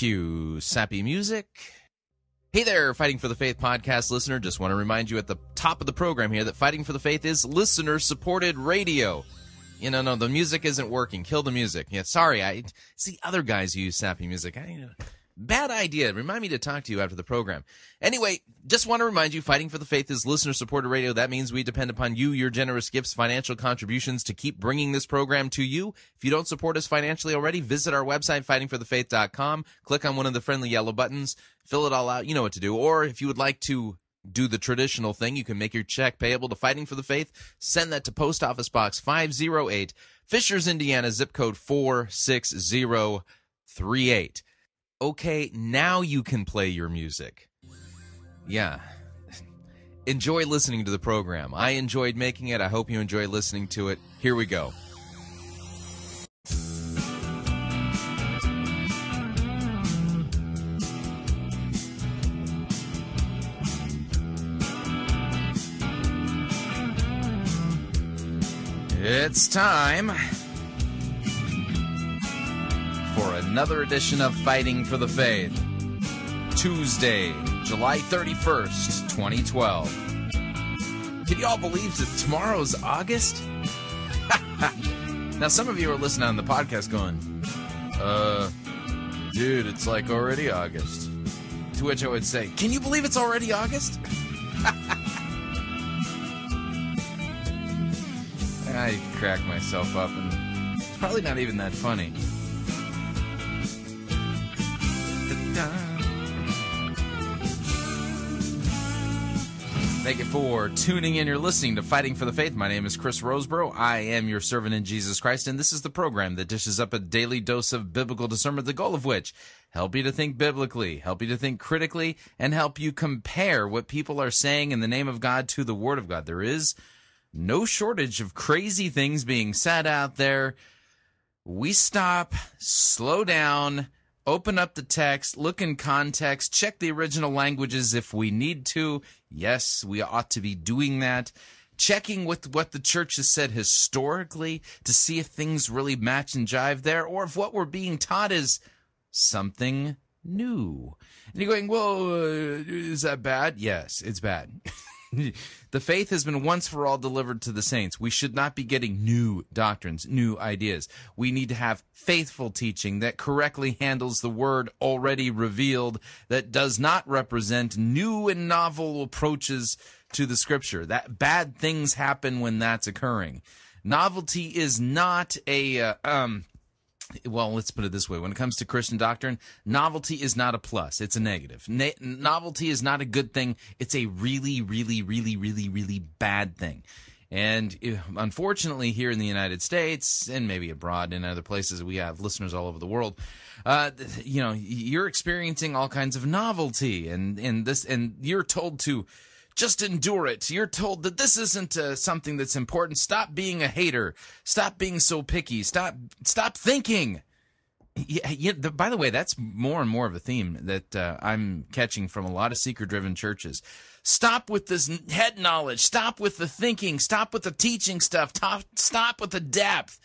Cue sappy music. Hey there, Fighting for the Faith podcast listener. Just want to remind you at the top of the program here that Fighting for the Faith is listener-supported radio. You know, no, the music isn't working. Kill the music. Yeah, sorry. I see other guys who use sappy music. Bad idea. Remind me to talk to you after the program. Anyway, just want to remind you, Fighting for the Faith is listener-supported radio. That means we depend upon you, your generous gifts, financial contributions to keep bringing this program to you. If you don't support us financially already, visit our website, fightingforthefaith.com. Click on one of the friendly yellow buttons. Fill it all out. You know what to do. Or if you would like to do the traditional thing, you can make your check payable to Fighting for the Faith. Send that to Post Office Box 508, Fishers, Indiana, zip code 46038. Okay, now you can play your music. Yeah. Enjoy listening to the program. I enjoyed making it. I hope you enjoy listening to it. Here we go. It's time for another edition of Fighting for the Faith, Tuesday, July 31st, 2012. Can y'all believe that tomorrow's August? Now, some of you are listening on the podcast going, dude, it's like already August. To which I would say, can you believe it's already August? I crack myself up, and it's probably not even that funny. Thank you for tuning in. You're listening to Fighting for the Faith. My name is Chris Roseborough. I am your servant in Jesus Christ, and this is the program that dishes up a daily dose of biblical discernment, the goal of which, help you to think biblically, help you to think critically, and help you compare what people are saying in the name of God to the Word of God. There is no shortage of crazy things being said out there. We stop, slow down, open up the text, look in context, check the original languages if we need to. Yes, we ought to be doing that. Checking with what the church has said historically to see if things really match and jive there, or if what we're being taught is something new. And you're going, well, is that bad? Yes, it's bad. The faith has been once for all delivered to the saints. We should not be getting new doctrines, new ideas. We need to have faithful teaching that correctly handles the word already revealed, that does not represent new and novel approaches to the scripture. That bad things happen when that's occurring. Novelty is not a well, let's put it this way. When it comes to Christian doctrine, novelty is not a plus. It's a negative. Novelty is not a good thing. It's a really, really, really, really, really bad thing. And unfortunately, here in the United States, and maybe abroad in other places, we have listeners all over the world, you know, you're experiencing all kinds of novelty, and you're told to just endure it. You're told that this isn't something that's important. Stop being a hater. Stop being so picky. Stop thinking. Yeah, by the way, that's more and more of a theme that I'm catching from a lot of seeker-driven churches. Stop with this head knowledge. Stop with the thinking. Stop with the teaching stuff. Stop with the depth.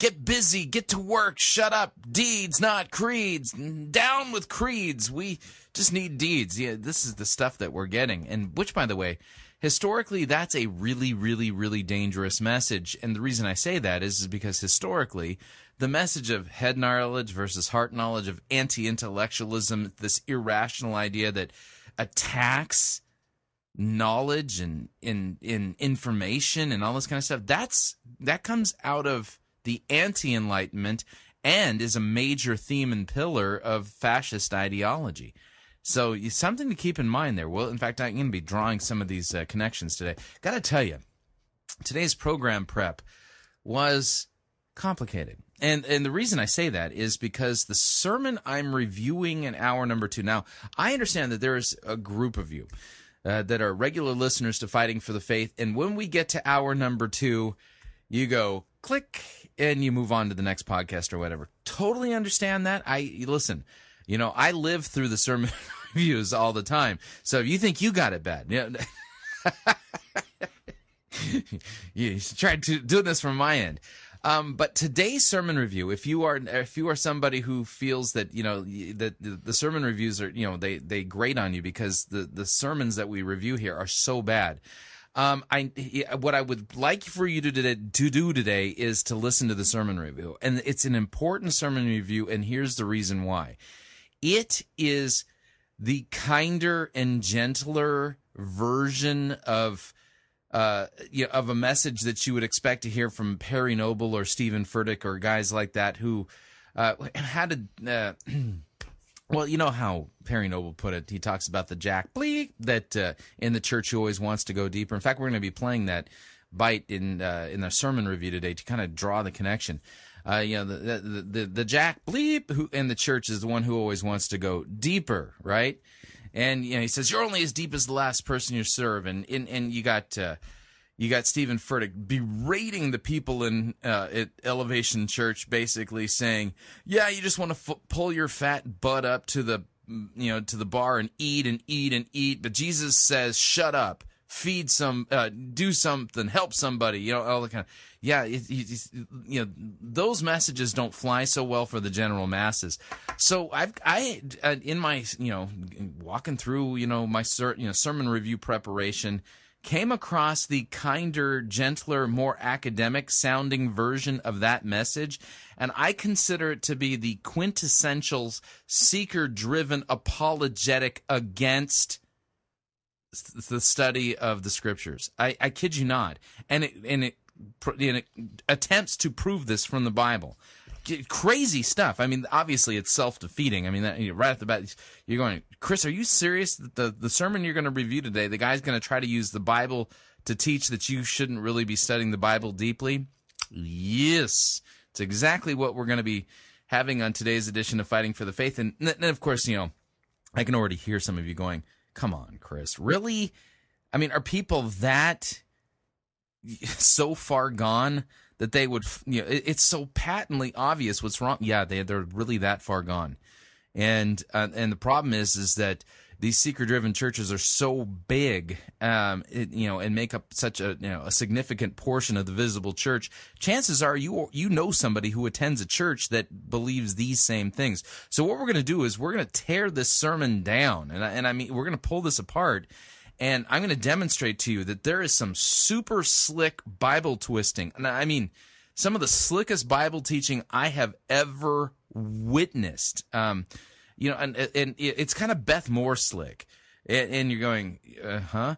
Get busy. Get to work. Shut up. Deeds, not creeds. Down with creeds. We just need deeds. Yeah, this is the stuff that we're getting. And which, by the way, historically, that's a really, really, really dangerous message. And the reason I say that is because historically, the message of head knowledge versus heart knowledge, of anti-intellectualism, this irrational idea that attacks knowledge and in information and all this kind of stuff, that comes out of the anti-Enlightenment, and is a major theme and pillar of fascist ideology. So something to keep in mind there. Well, in fact, I'm going to be drawing some of these connections today. Got to tell you, today's program prep was complicated. And the reason I say that is because the sermon I'm reviewing in hour number 2. Now, I understand that there is a group of you that are regular listeners to Fighting for the Faith, and when we get to hour number 2, you go click, and you move on to the next podcast or whatever. Totally understand that. Listen, you know, I live through the sermon reviews all the time. So if you think you got it bad, you know, you tried to do this from my end. But today's sermon review, if you are somebody who feels that, you know, that the sermon reviews are, you know, they grate on you because the sermons that we review here are so bad. What I would like for you to do today is to listen to the sermon review. And it's an important sermon review, and here's the reason why. It is the kinder and gentler version of a message that you would expect to hear from Perry Noble or Stephen Furtick or guys like that who had a well, you know how Perry Noble put it. He talks about the Jack Bleak that in the church who always wants to go deeper. In fact, we're going to be playing that bite in the sermon review today to kind of draw the connection. The Jack Bleep who in the church is the one who always wants to go deeper, right? And, you know, he says, you're only as deep as the last person you serve. And you got Stephen Furtick berating the people in at Elevation Church, basically saying, yeah, you just want to pull your fat butt up to the, you know, to the bar and eat and eat and eat. But Jesus says, shut up, feed some, do something, help somebody, you know, all that kind of. Yeah, those messages don't fly so well for the general masses. So I in my, you know, walking through, you know, my sermon review preparation, came across the kinder, gentler, more academic sounding version of that message, and I consider it to be the quintessential seeker-driven apologetic against the study of the Scriptures. I kid you not, and it attempts to prove this from the Bible. Crazy stuff. I mean, obviously it's self-defeating. I mean, right off the bat, you're going, Chris, are you serious that the sermon you're going to review today, the guy's going to try to use the Bible to teach that you shouldn't really be studying the Bible deeply? Yes. It's exactly what we're going to be having on today's edition of Fighting for the Faith. And of course, you know, I can already hear some of you going, come on, Chris, really? I mean, are people that so far gone that they would, you know, it's so patently obvious what's wrong. Yeah, they're really that far gone, and the problem is that these seeker-driven churches are so big, and make up such a, you know, a significant portion of the visible church. Chances are you know somebody who attends a church that believes these same things. So what we're going to do is we're going to tear this sermon down, and I mean we're going to pull this apart. And I'm going to demonstrate to you that there is some super slick Bible twisting. And I mean, some of the slickest Bible teaching I have ever witnessed. And it's kind of Beth Moore slick. And you're going, huh?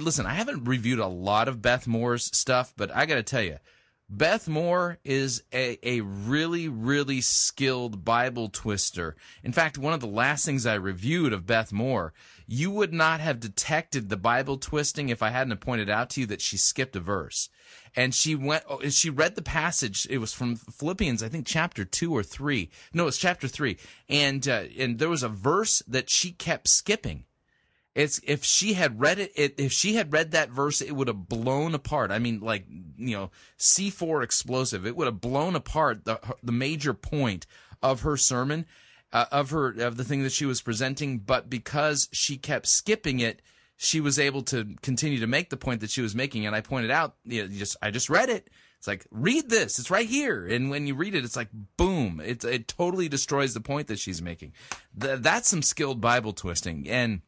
Listen, I haven't reviewed a lot of Beth Moore's stuff, but I got to tell you, Beth Moore is a really, really skilled Bible twister. In fact, one of the last things I reviewed of Beth Moore, you would not have detected the Bible twisting if I hadn't pointed out to you that she skipped a verse. And she read the passage. It was from Philippians, I think, chapter 2 or 3. No, it's chapter 3. And there was a verse that she kept skipping. If she had read that verse, it would have blown apart. I mean, like, you know, C4 explosive. It would have blown apart the major point of her sermon, of the thing that she was presenting. But because she kept skipping it, she was able to continue to make the point that she was making. And I pointed out, you know, I just read it. It's like, read this. It's right here. And when you read it, it's like, boom. It totally destroys the point that she's making. That's some skilled Bible twisting. And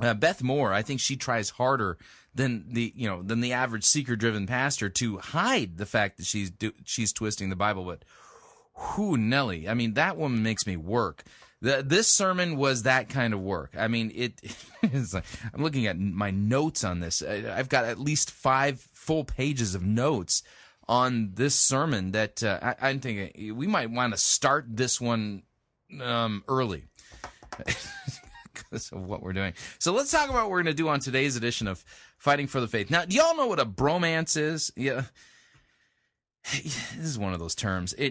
Beth Moore, I think she tries harder than the average seeker-driven pastor to hide the fact that she's twisting the Bible. But whoo, Nelly! I mean, that woman makes me work. This sermon was that kind of work. I mean, it's like, I'm looking at my notes on this. I've got at least 5 full pages of notes on this sermon that I'm thinking we might want to start this one early. Of what we're doing. So let's talk about what we're going to do on today's edition of Fighting for the Faith. Now, do y'all know what a bromance is? Yeah. This is one of those terms. A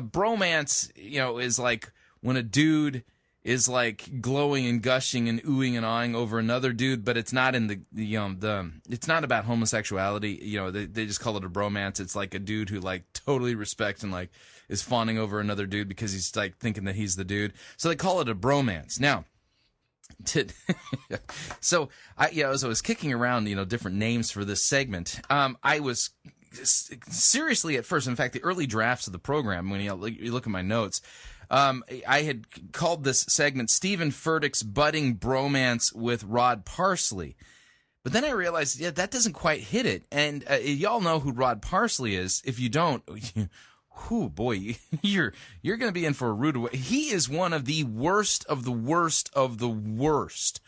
bromance, you know, is like when a dude is like glowing and gushing and oohing and aahing over another dude, but it's not in it's not about homosexuality. You know, they just call it a bromance. It's like a dude who like totally respects and like is fawning over another dude because he's like thinking that he's the dude. So they call it a bromance. Now, so I was kicking around, you know, different names for this segment. I was seriously at first. In fact, the early drafts of the program, when you look at my notes, I had called this segment Stephen Furtick's Budding Bromance with Rod Parsley. But then I realized, yeah, that doesn't quite hit it. And y'all know who Rod Parsley is. If you don't, whew, boy, you're going to be in for a rude way. He is one of the worst of the worst of the worst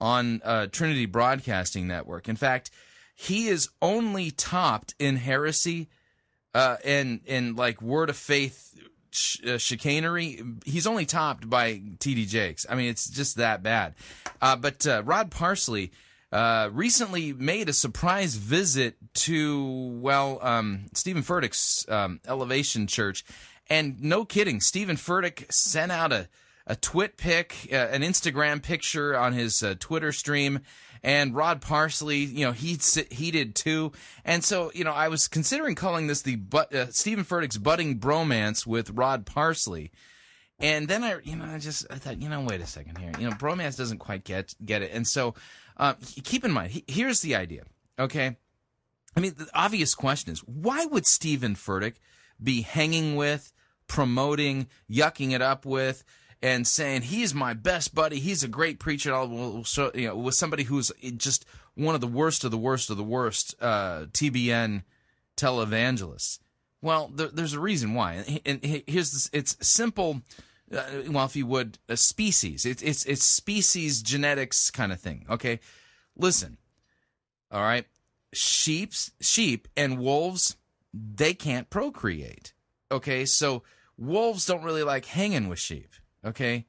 on Trinity Broadcasting Network. In fact, he is only topped in heresy and like word of faith chicanery. He's only topped by T.D. Jakes. I mean, it's just that bad. But Rod Parsley recently made a surprise visit to, Stephen Furtick's Elevation Church. And no kidding, Stephen Furtick sent out a twit pic, an Instagram picture on his Twitter stream. And Rod Parsley, he did too. And so, I was considering calling this Stephen Furtick's Budding Bromance with Rod Parsley. And then I thought, wait a second here. Bromance doesn't quite get it. And so keep in mind, here's the idea, okay? I mean, the obvious question is, why would Stephen Furtick be hanging with, promoting, yucking it up with, and saying, he's my best buddy, he's a great preacher, with somebody who's just one of the worst of the worst of the worst TBN televangelists? Well, there's a reason why, and here's this, it's simple. If you would, species. It's species genetics kind of thing. Okay, listen. All right, sheep and wolves, they can't procreate. Okay, so wolves don't really like hanging with sheep. Okay,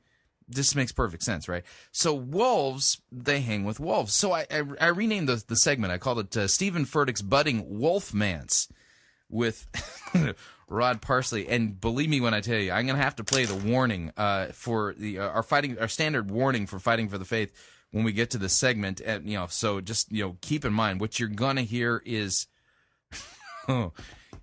this makes perfect sense, right? So wolves, they hang with wolves. So I renamed the segment. I called it Stephen Furtick's Budding Wolfmance with Rod Parsley. And believe me when I tell you, I'm going to have to play the warning for the our standard warning for Fighting for the Faith when we get to this segment. And, so just keep in mind what you're going to hear is, oh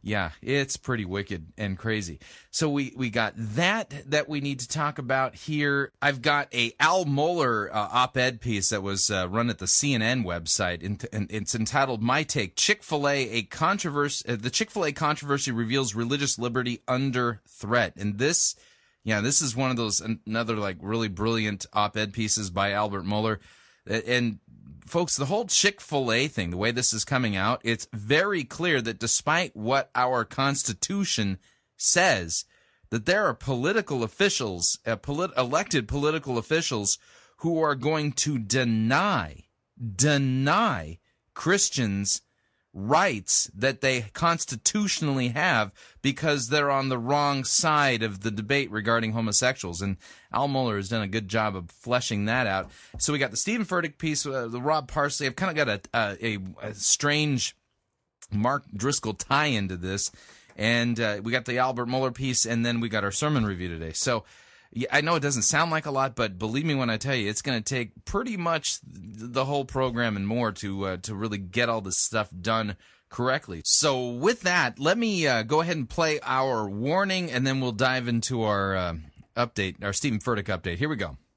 yeah, it's pretty wicked and crazy. So we got that we need to talk about here. I've got a Al Mohler op-ed piece that was run at the CNN website, and it's entitled "My Take: Chick-fil-A, a Controversy." The Chick-fil-A controversy reveals religious liberty under threat. And this is one of those another like really brilliant op-ed pieces by Albert Mohler. And folks, the whole Chick-fil-A thing, the way this is coming out, it's very clear that despite what our Constitution says, that there are political officials, elected political officials, who are going to deny Christians rights that they constitutionally have because they're on the wrong side of the debate regarding homosexuals. And Al Mohler has done a good job of fleshing that out. So we got the Stephen Furtick piece, the Rod Parsley. I've kind of got a strange Mark Driscoll tie into this. And we got the Albert Mohler piece, and then we got our sermon review today. So yeah, I know it doesn't sound like a lot, but believe me when I tell you, it's going to take pretty much the whole program and more to really get all this stuff done correctly. So with that, let me go ahead and play our warning, and then we'll dive into our update, our Stephen Furtick update. Here we go.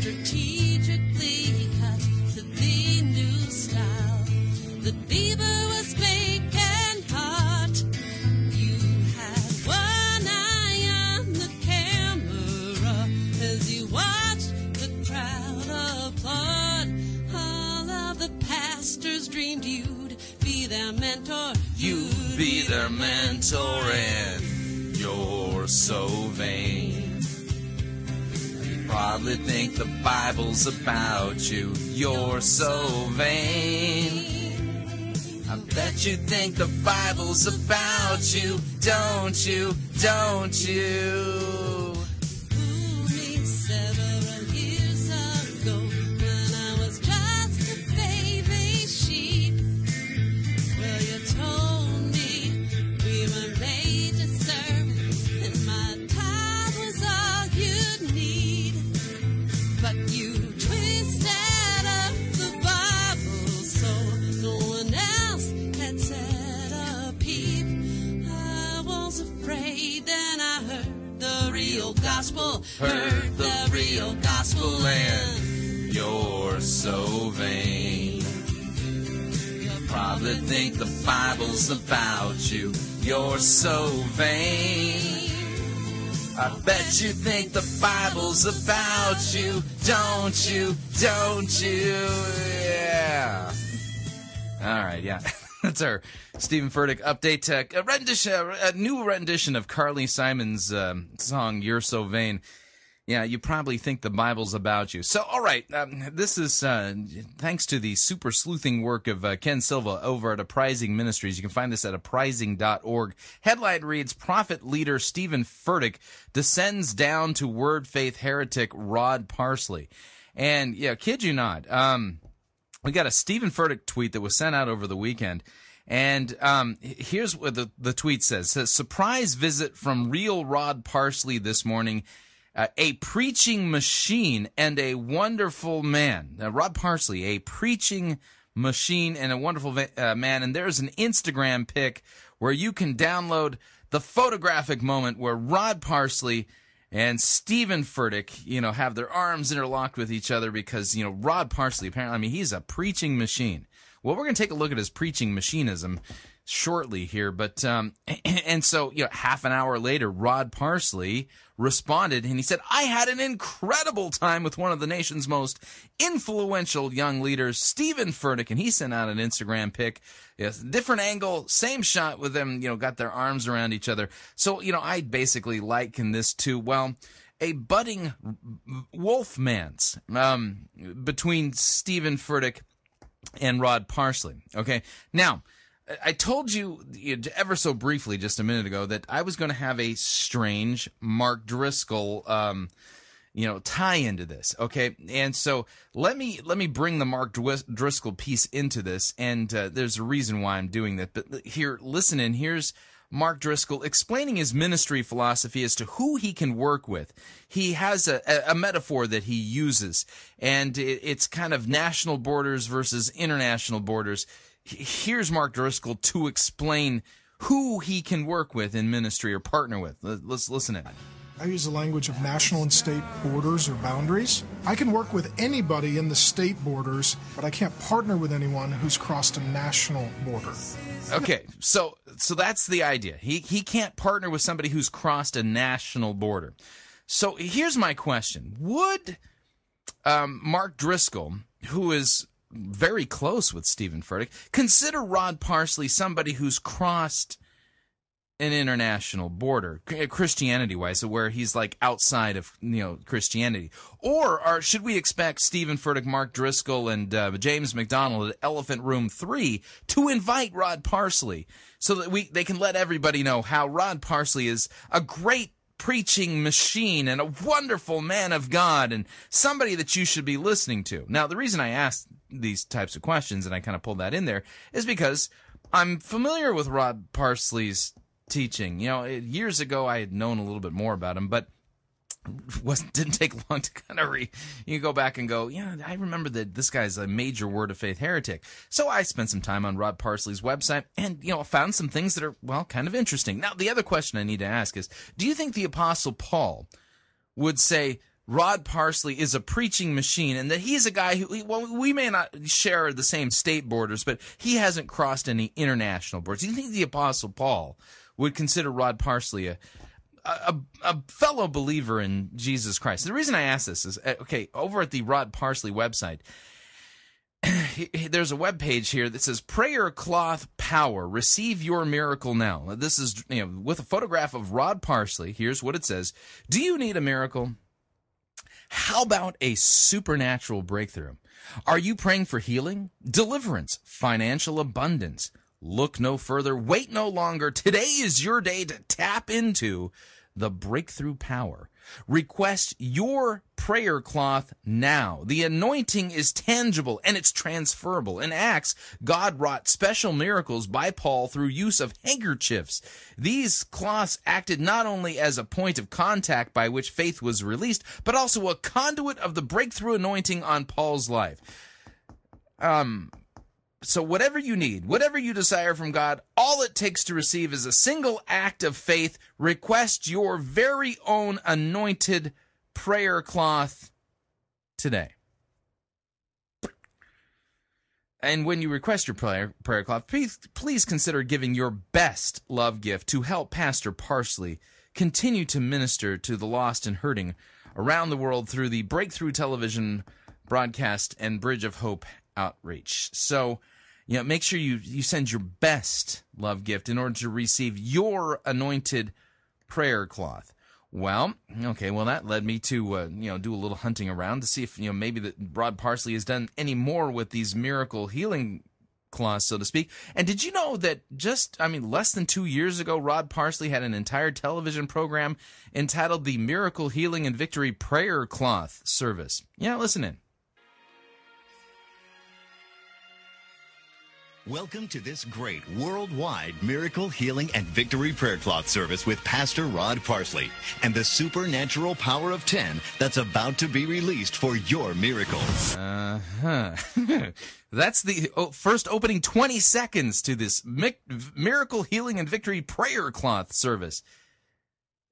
Strategically cut to the new style. The beaver was big and hot. You always dreamed you'd be their mentor. You'd be their mentor, and you're so vain. They probably think the Bible's about you. You're so vain. I bet you think the Bible's about you, don't you? Don't you? Heard the real gospel, and you're so vain. You probably think the Bible's about you. You're so vain. I bet you think the Bible's about you, don't you? Don't you? Yeah. All right, yeah. That's our Stephen Furtick update. A new rendition of Carly Simon's song, You're So Vain. Yeah, you probably think the Bible's about you. So, all right, this is thanks to the super sleuthing work of Ken Silva over at Apprising Ministries. You can find this at apprising.org. Headline reads, Prophet Leader Stephen Furtick descends down to Word Faith heretic Rod Parsley. And, yeah, kid you not, we got a Stephen Furtick tweet that was sent out over the weekend, and here's what the tweet says. It says, surprise visit from real Rod Parsley this morning, a preaching machine and a wonderful man. Now, Rod Parsley, a preaching machine and a wonderful man, and there's an Instagram pic where you can download the photographic moment where Rod Parsley and Stephen Furtick, you know, have their arms interlocked with each other because, you know, Rod Parsley, apparently, I mean, he's a preaching machine. Well, we're going to take a look at his preaching machinism shortly here. But, and so, you know, half an hour later, Rod Parsley responded and he said, I had an incredible time with one of the nation's most influential young leaders, Stephen Furtick. And he sent out an Instagram pic, yes, different angle, same shot with them, you know, got their arms around each other. So, you know, I basically liken this to, well, a budding wolfman's between Stephen Furtick and Rod Parsley. Okay. Now, I told you ever so briefly just a minute ago that I was going to have a strange Mark Driscoll, you know, tie into this. Okay, and so let me bring the Mark Driscoll piece into this, and there's a reason why I'm doing that. But here, listen in. Here's Mark Driscoll explaining his ministry philosophy as to who he can work with. He has a metaphor that he uses, and it's kind of national borders versus international borders. Here's Mark Driscoll to explain who he can work with in ministry or partner with. Let's listen in. I use the language of national and state borders or boundaries. I can work with anybody in the state borders, but I can't partner with anyone who's crossed a national border. Okay, so that's the idea. He can't partner with somebody who's crossed a national border. So here's my question. Would Mark Driscoll, who is very close with Stephen Furtick, consider Rod Parsley somebody who's crossed an international border, Christianity-wise, where he's like outside of, you know, Christianity? Or should we expect Stephen Furtick, Mark Driscoll, and James McDonald at Elephant Room 3 to invite Rod Parsley so that they can let everybody know how Rod Parsley is a great preaching machine and a wonderful man of God and somebody that you should be listening to? Now, the reason I asked these types of questions, and I kind of pulled that in there, is because I'm familiar with Rod Parsley's teaching. You know, years ago I had known a little bit more about him, but didn't take long to kind of you go back and go, yeah, I remember that this guy's a major Word of Faith heretic. So I spent some time on Rod Parsley's website and, you know, found some things that are, well, kind of interesting. Now, the other question I need to ask is, do you think the Apostle Paul would say Rod Parsley is a preaching machine and that he's a guy who, well, we may not share the same state borders, but he hasn't crossed any international borders? Do you think the Apostle Paul would consider Rod Parsley a fellow believer in Jesus Christ? The reason I ask this is, okay, over at the Rod Parsley website, there's a webpage here that says Prayer Cloth Power. Receive your miracle now. This is with a photograph of Rod Parsley. Here's what it says. Do you need a miracle? How about a supernatural breakthrough? Are you praying for healing, deliverance, financial abundance? Look no further. Wait no longer. Today is your day to tap into the breakthrough power. Request your prayer cloth now. The anointing is tangible and it's transferable. In Acts, God wrought special miracles by Paul through use of handkerchiefs. These cloths acted not only as a point of contact by which faith was released, but also a conduit of the breakthrough anointing on Paul's life. So whatever you need, whatever you desire from God, all it takes to receive is a single act of faith. Request your very own anointed prayer cloth today. And when you request your prayer cloth, please consider giving your best love gift to help Pastor Parsley continue to minister to the lost and hurting around the world through the Breakthrough Television broadcast and Bridge of Hope outreach. So, make sure you send your best love gift in order to receive your anointed prayer cloth. Well, okay, that led me to, do a little hunting around to see if, maybe that Rod Parsley has done any more with these miracle healing cloths, so to speak. And did you know that less than 2 years ago, Rod Parsley had an entire television program entitled the Miracle Healing and Victory Prayer Cloth Service? Yeah, listen in. Welcome to this great worldwide miracle, healing, and victory prayer cloth service with Pastor Rod Parsley and the supernatural power of 10 that's about to be released for your miracle. That's the first opening 20 seconds to this miracle, healing, and victory prayer cloth service.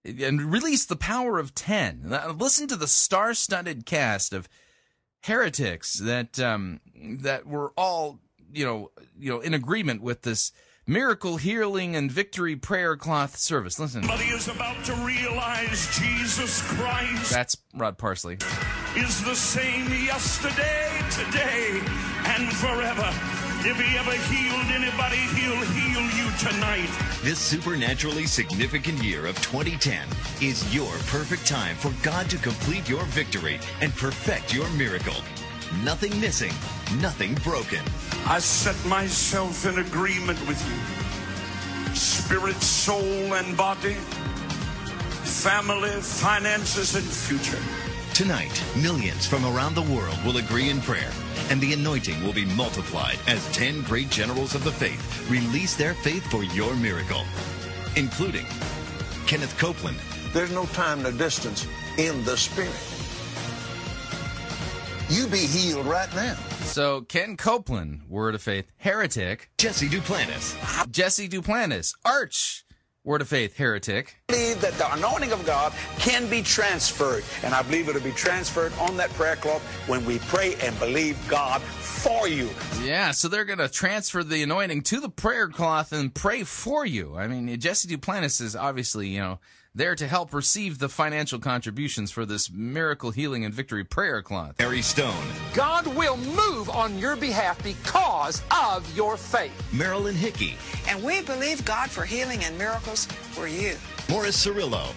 And release the power of 10. Listen to the star-studded cast of heretics that were all... in agreement with this miracle, healing, and victory prayer cloth service. Listen. Somebody is about to realize Jesus Christ. That's Rod Parsley. Is the same yesterday, today, and forever. If he ever healed anybody, he'll heal you tonight. This supernaturally significant year of 2010 is your perfect time for God to complete your victory and perfect your miracle. Nothing missing, nothing broken. I set myself in agreement with you. Spirit, soul, and body. Family, finances, and future. Tonight, millions from around the world will agree in prayer, and the anointing will be multiplied as 10 great generals of the faith release their faith for your miracle, including Kenneth Copeland. There's no time, no distance in the spirit. You be healed right now. So, Ken Copeland, Word of Faith, Heretic. Jesse Duplantis. Arch, Word of Faith, Heretic. I believe that the anointing of God can be transferred, and I believe it'll be transferred on that prayer cloth when we pray and believe God for you. Yeah, so they're going to transfer the anointing to the prayer cloth and pray for you. I mean, Jesse Duplantis is obviously, there to help receive the financial contributions for this miracle, healing, and victory prayer cloth. Perry Stone. God will move on your behalf because of your faith. Marilyn Hickey. And we believe God for healing and miracles for you. Morris Cerullo.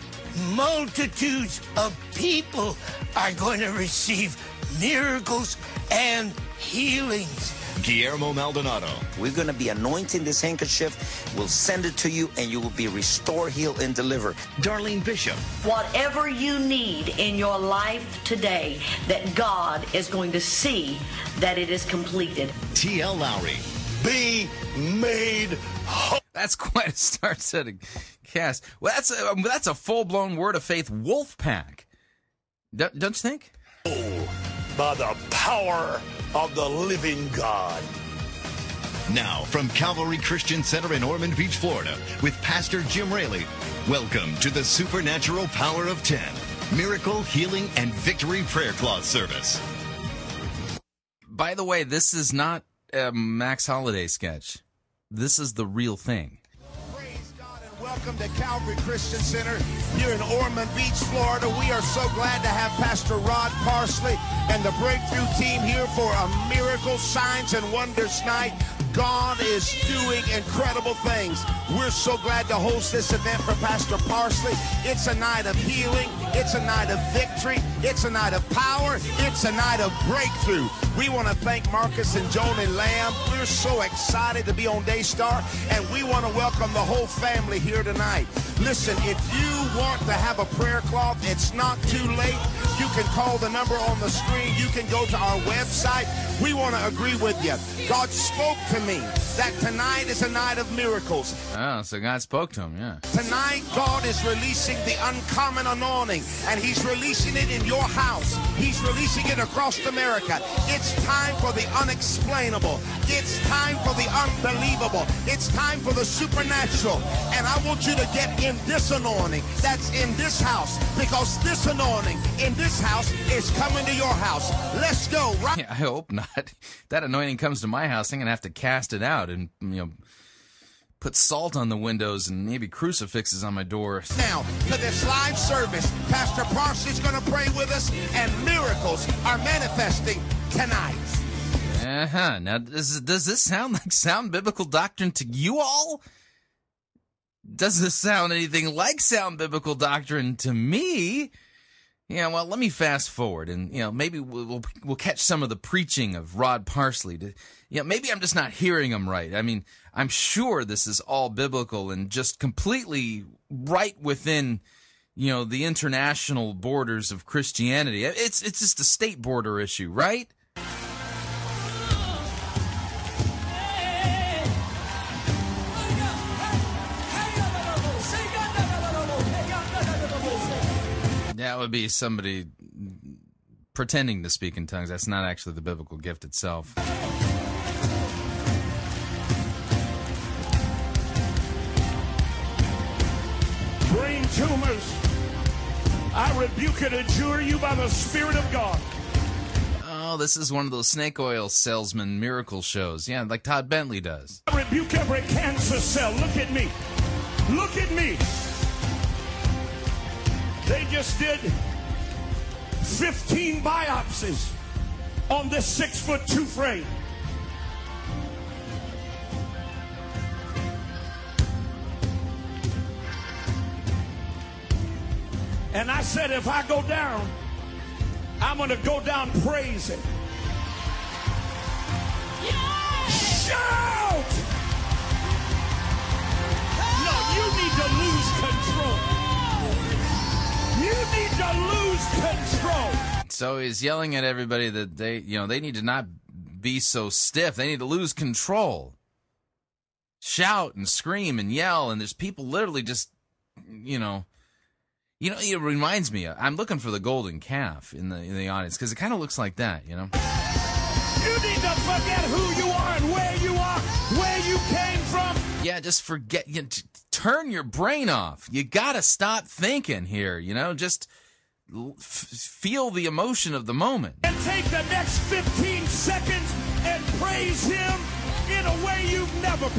Multitudes of people are going to receive miracles and healings. Guillermo Maldonado. We're going to be anointing this handkerchief. We'll send it to you, and you will be restored, healed, and delivered. Darlene Bishop. Whatever you need in your life today, that God is going to see that it is completed. T.L. Lowry. Be made whole. That's quite a star-studded cast. Well, that's a full-blown Word of Faith wolf pack. Don't you think? By the power of the living God. Now, from Calvary Christian Center in Ormond Beach, Florida, with Pastor Jim Raley, welcome to the Supernatural Power of 10, Miracle, Healing, and Victory Prayer Cloth Service. By the way, this is not a Max Holiday sketch. This is the real thing. Praise God and welcome. Welcome to Calvary Christian Center here in Ormond Beach, Florida. We are so glad to have Pastor Rod Parsley and the Breakthrough team here for a miracle, signs, and wonders night. God is doing incredible things. We're so glad to host this event for Pastor Parsley. It's a night of healing. It's a night of victory. It's a night of power. It's a night of breakthrough. We want to thank Marcus and Joni Lamb. We're so excited to be on Daystar, and we want to welcome the whole family here tonight. Listen, if you want to have a prayer cloth, it's not too late. You can call the number on the screen. You can go to our website. We want to agree with you. God spoke to me that tonight is a night of miracles. Oh, so God spoke to him, yeah. Tonight, God is releasing the uncommon anointing, and he's releasing it in your house. He's releasing it across America. It's time for the unexplainable. It's time for the unbelievable. It's time for the supernatural. And I want you to get in this anointing that's in this house, because this anointing in this house is coming to your house. Let's go, right? Yeah, I hope not. That anointing comes to my house, I'm going to have to cast it out and, put salt on the windows and maybe crucifixes on my door. Now, to this live service, Pastor Parsley's going to pray with us, and miracles are manifesting tonight. Uh-huh. Now, does this sound like sound biblical doctrine to you all? Does this sound anything like sound biblical doctrine to me? Yeah, well, let me fast forward, and maybe we'll catch some of the preaching of Rod Parsley. Maybe I'm just not hearing him right. I mean, I'm sure this is all biblical and just completely right within, the international borders of Christianity. It's just a state border issue, right? That would be somebody pretending to speak in tongues. That's not actually the biblical gift itself. Brain tumors, I rebuke and adjure you by the Spirit of God. Oh, this is one of those snake oil salesman miracle shows. Yeah, like Todd Bentley does. I rebuke every cancer cell. Look at me. Look at me. They just did 15 biopsies on this 6'2" frame. And I said, if I go down, I'm going to go down praising. Yeah! Shout! No, you need to lose control. You need to lose control. So he's yelling at everybody that they need to not be so stiff. They need to lose control. Shout and scream and yell, and there's people literally just, it reminds me. I'm looking for the golden calf in the audience because it kind of looks like that, You need to forget who you are and where you are, where you came from. Yeah, just forget. Turn your brain off. You gotta stop thinking here, Just feel the emotion of the moment. And take the next 15 seconds and praise him in a way you've never.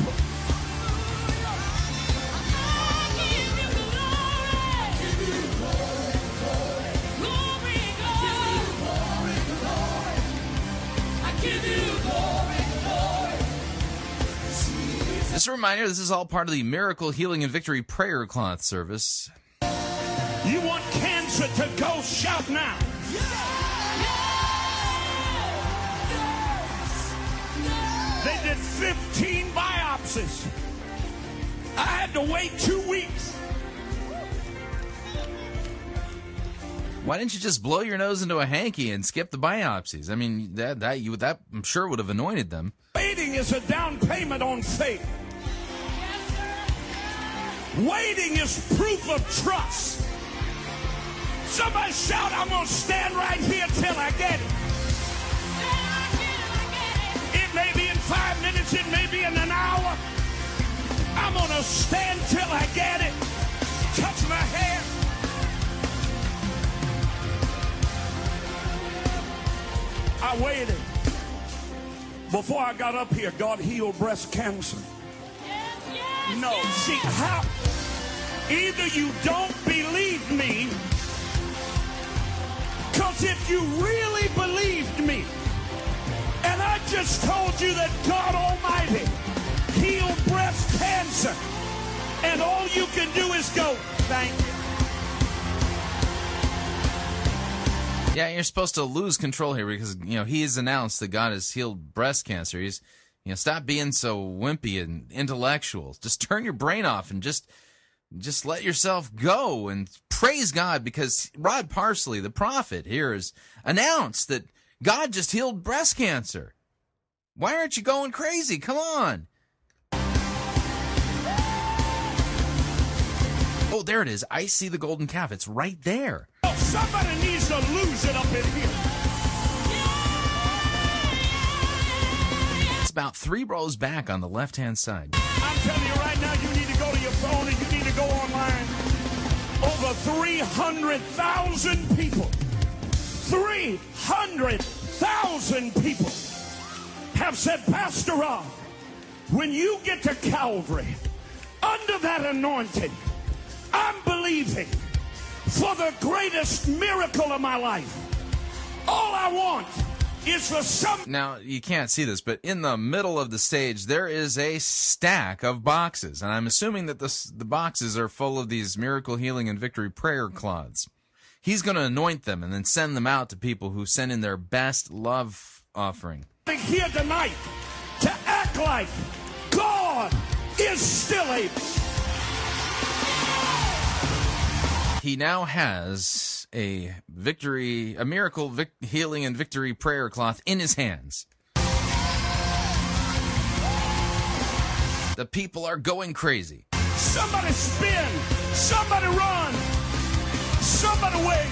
Just a reminder, this is all part of the Miracle, Healing, and Victory Prayer Cloth service. You want cancer to go? Shout now. Yes! Yes! They did 15 biopsies. I had to wait 2 weeks. Why didn't you just blow your nose into a hanky and skip the biopsies? I mean, that I'm sure would have anointed them. Waiting is a down payment on faith. Waiting is proof of trust. Somebody shout, I'm going to stand right here till I get it. It may be in 5 minutes, it may be in an hour. I'm going to stand till I get it. Touch my hair. I waited. Before I got up here, God healed breast cancer. Yes, yes, no, yes. See, how... Either you don't believe me, because if you really believed me, and I just told you that God Almighty healed breast cancer, and all you can do is go, thank you. Yeah, you're supposed to lose control here because, you know, he has announced that God has healed breast cancer. He's, you know, stop being so wimpy and intellectual. Just turn your brain off and just let yourself go and praise God, because Rod Parsley, the prophet here, has announced that God just healed breast cancer. Why aren't you going crazy? Come on. Oh, there it is. I see the golden calf. It's right there. Oh, somebody needs to lose it up in here. It's about 3 rows back on the left-hand side. I'm telling you right now, you need to go to your phone and you need to go online. Over 300,000 people. 300,000 people have said, Pastor Rob, when you get to Calvary, under that anointing, I'm believing for the greatest miracle of my life. All I want is for some... Now, you can't see this, but in the middle of the stage, there is a stack of boxes. And I'm assuming that the boxes are full of these miracle healing and victory prayer cloths. He's going to anoint them and then send them out to people who send in their best love offering. Here tonight to act like God is still able. He now has a miracle healing and victory prayer cloth in his hands. The people are going crazy. Somebody spin, somebody run, somebody wave.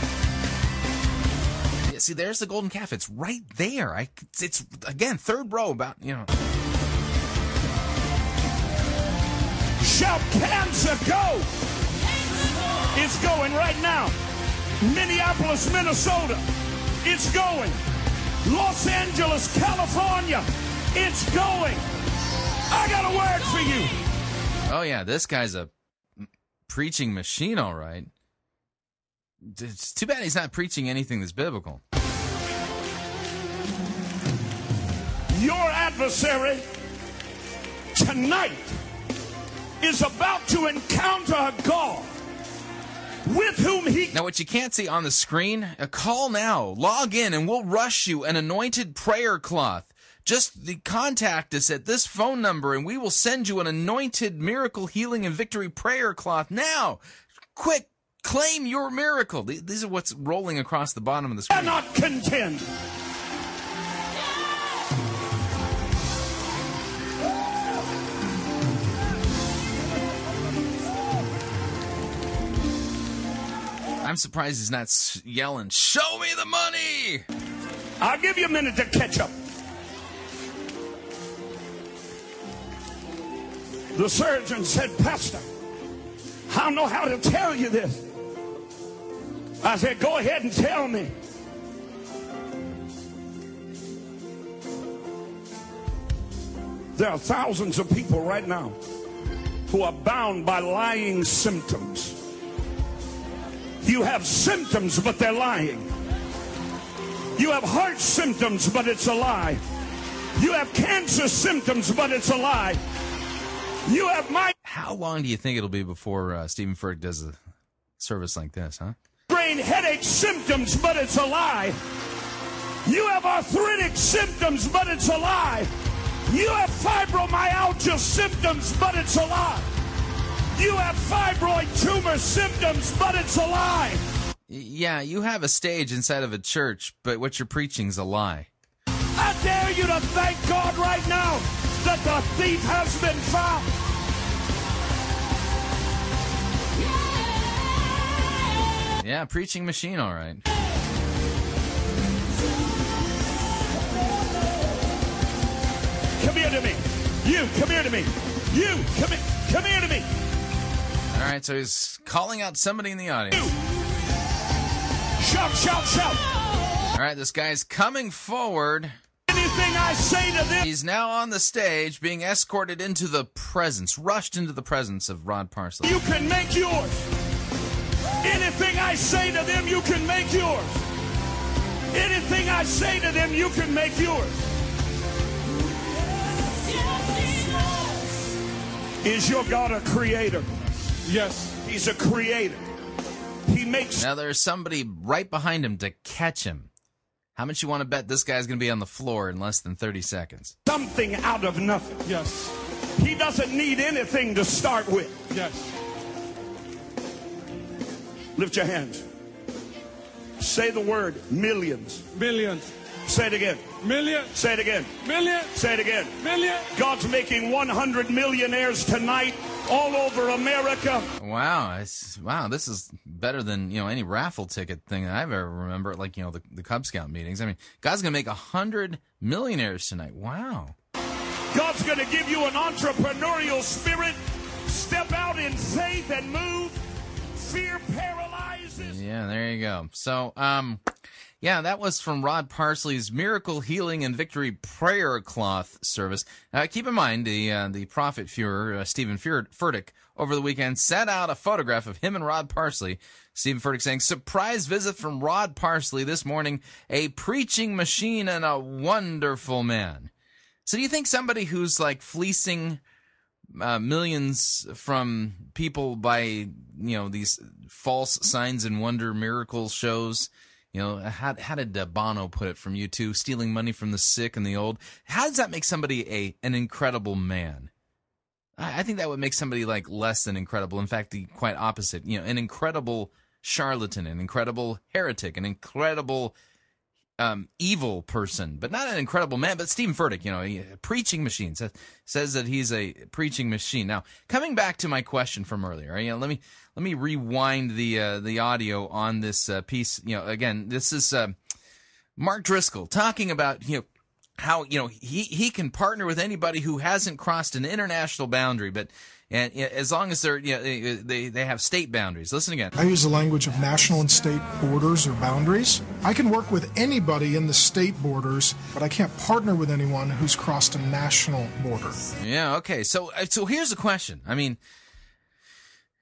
Yeah, see, there's the golden calf. It's right there. It's again, 3rd row, about, you know. Shout, cancer, go! It's going right now. Minneapolis, Minnesota. It's going. Los Angeles, California. It's going. I got a word for you. Oh, yeah, this guy's a preaching machine, all right. It's too bad he's not preaching anything that's biblical. Your adversary tonight is about to encounter a God with whom he... Now, what you can't see on the screen, call now, log in, and we'll rush you an anointed prayer cloth. Just contact us at this phone number, and we will send you an anointed miracle healing and victory prayer cloth now. Quick, claim your miracle. These are what's rolling across the bottom of the screen. Cannot contend. I'm surprised he's not yelling, show me the money! I'll give you a minute to catch up. The surgeon said, Pastor, I don't know how to tell you this. I said, go ahead and tell me. There are thousands of people right now who are bound by lying symptoms. You have symptoms, but they're lying. You have heart symptoms, but it's a lie. You have cancer symptoms, but it's a lie. You have migraine. How long do you think it'll be before Stephen Furtick does a service like this, huh? Brain headache symptoms, but it's a lie. You have arthritic symptoms, but it's a lie. You have fibromyalgia symptoms, but it's a lie. You have fibroid tumor symptoms, but it's a lie. Yeah, you have a stage inside of a church, but what you're preaching's a lie. I dare you to thank God right now that the thief has been found. Yeah, preaching machine, all right. Come here to me. You, come here to me. You, come here. Come here to me. All right, so he's calling out somebody in the audience. Shout, shout, shout. All right, this guy's coming forward. Anything I say to them. He's now on the stage being escorted into the presence, rushed into the presence of Rod Parsley. You can make yours. Anything I say to them, you can make yours. Anything I say to them, you can make yours. Is your God a creator? Yes. He's a creator. He makes... Now there's somebody right behind him to catch him. How much you want to bet this guy's going to be on the floor in less than 30 seconds? Something out of nothing. Yes. He doesn't need anything to start with. Yes. Lift your hands. Say the word millions. Millions. Say it again. Million. Say it again. Million. Say it again. Million. God's making 100 millionaires tonight all over America. Wow. This is better than, any raffle ticket thing that I've ever remember, the Cub Scout meetings. I mean, God's going to make 100 millionaires tonight. Wow. God's going to give you an entrepreneurial spirit. Step out in faith and move. Fear paralyzes. Yeah, there you go. So, yeah, that was from Rod Parsley's Miracle Healing and Victory Prayer Cloth service. Keep in mind, the prophet Fuhrer, Stephen Furtick, over the weekend sent out a photograph of him and Rod Parsley. Stephen Furtick saying, "Surprise visit from Rod Parsley this morning, a preaching machine and a wonderful man." So do you think somebody who's fleecing millions from people by, these false signs and wonder miracle shows... how did Bono put it from U2? Stealing money from the sick and the old. How does that make somebody an incredible man? I think that would make somebody less than incredible. In fact, the quite opposite. An incredible charlatan, an incredible heretic, an incredible evil person, but not an incredible man. But Stephen Furtick, a preaching machine, says that he's a preaching machine. Now, coming back to my question from earlier, let me rewind the audio on this piece. Again, this is Mark Driscoll talking about how he can partner with anybody who hasn't crossed an international boundary, but as long as they're they have state boundaries. Listen again. I use the language of national and state borders or boundaries. I can work with anybody in the state borders, but I can't partner with anyone who's crossed a national border. Yeah. Okay. So here's the question. I mean,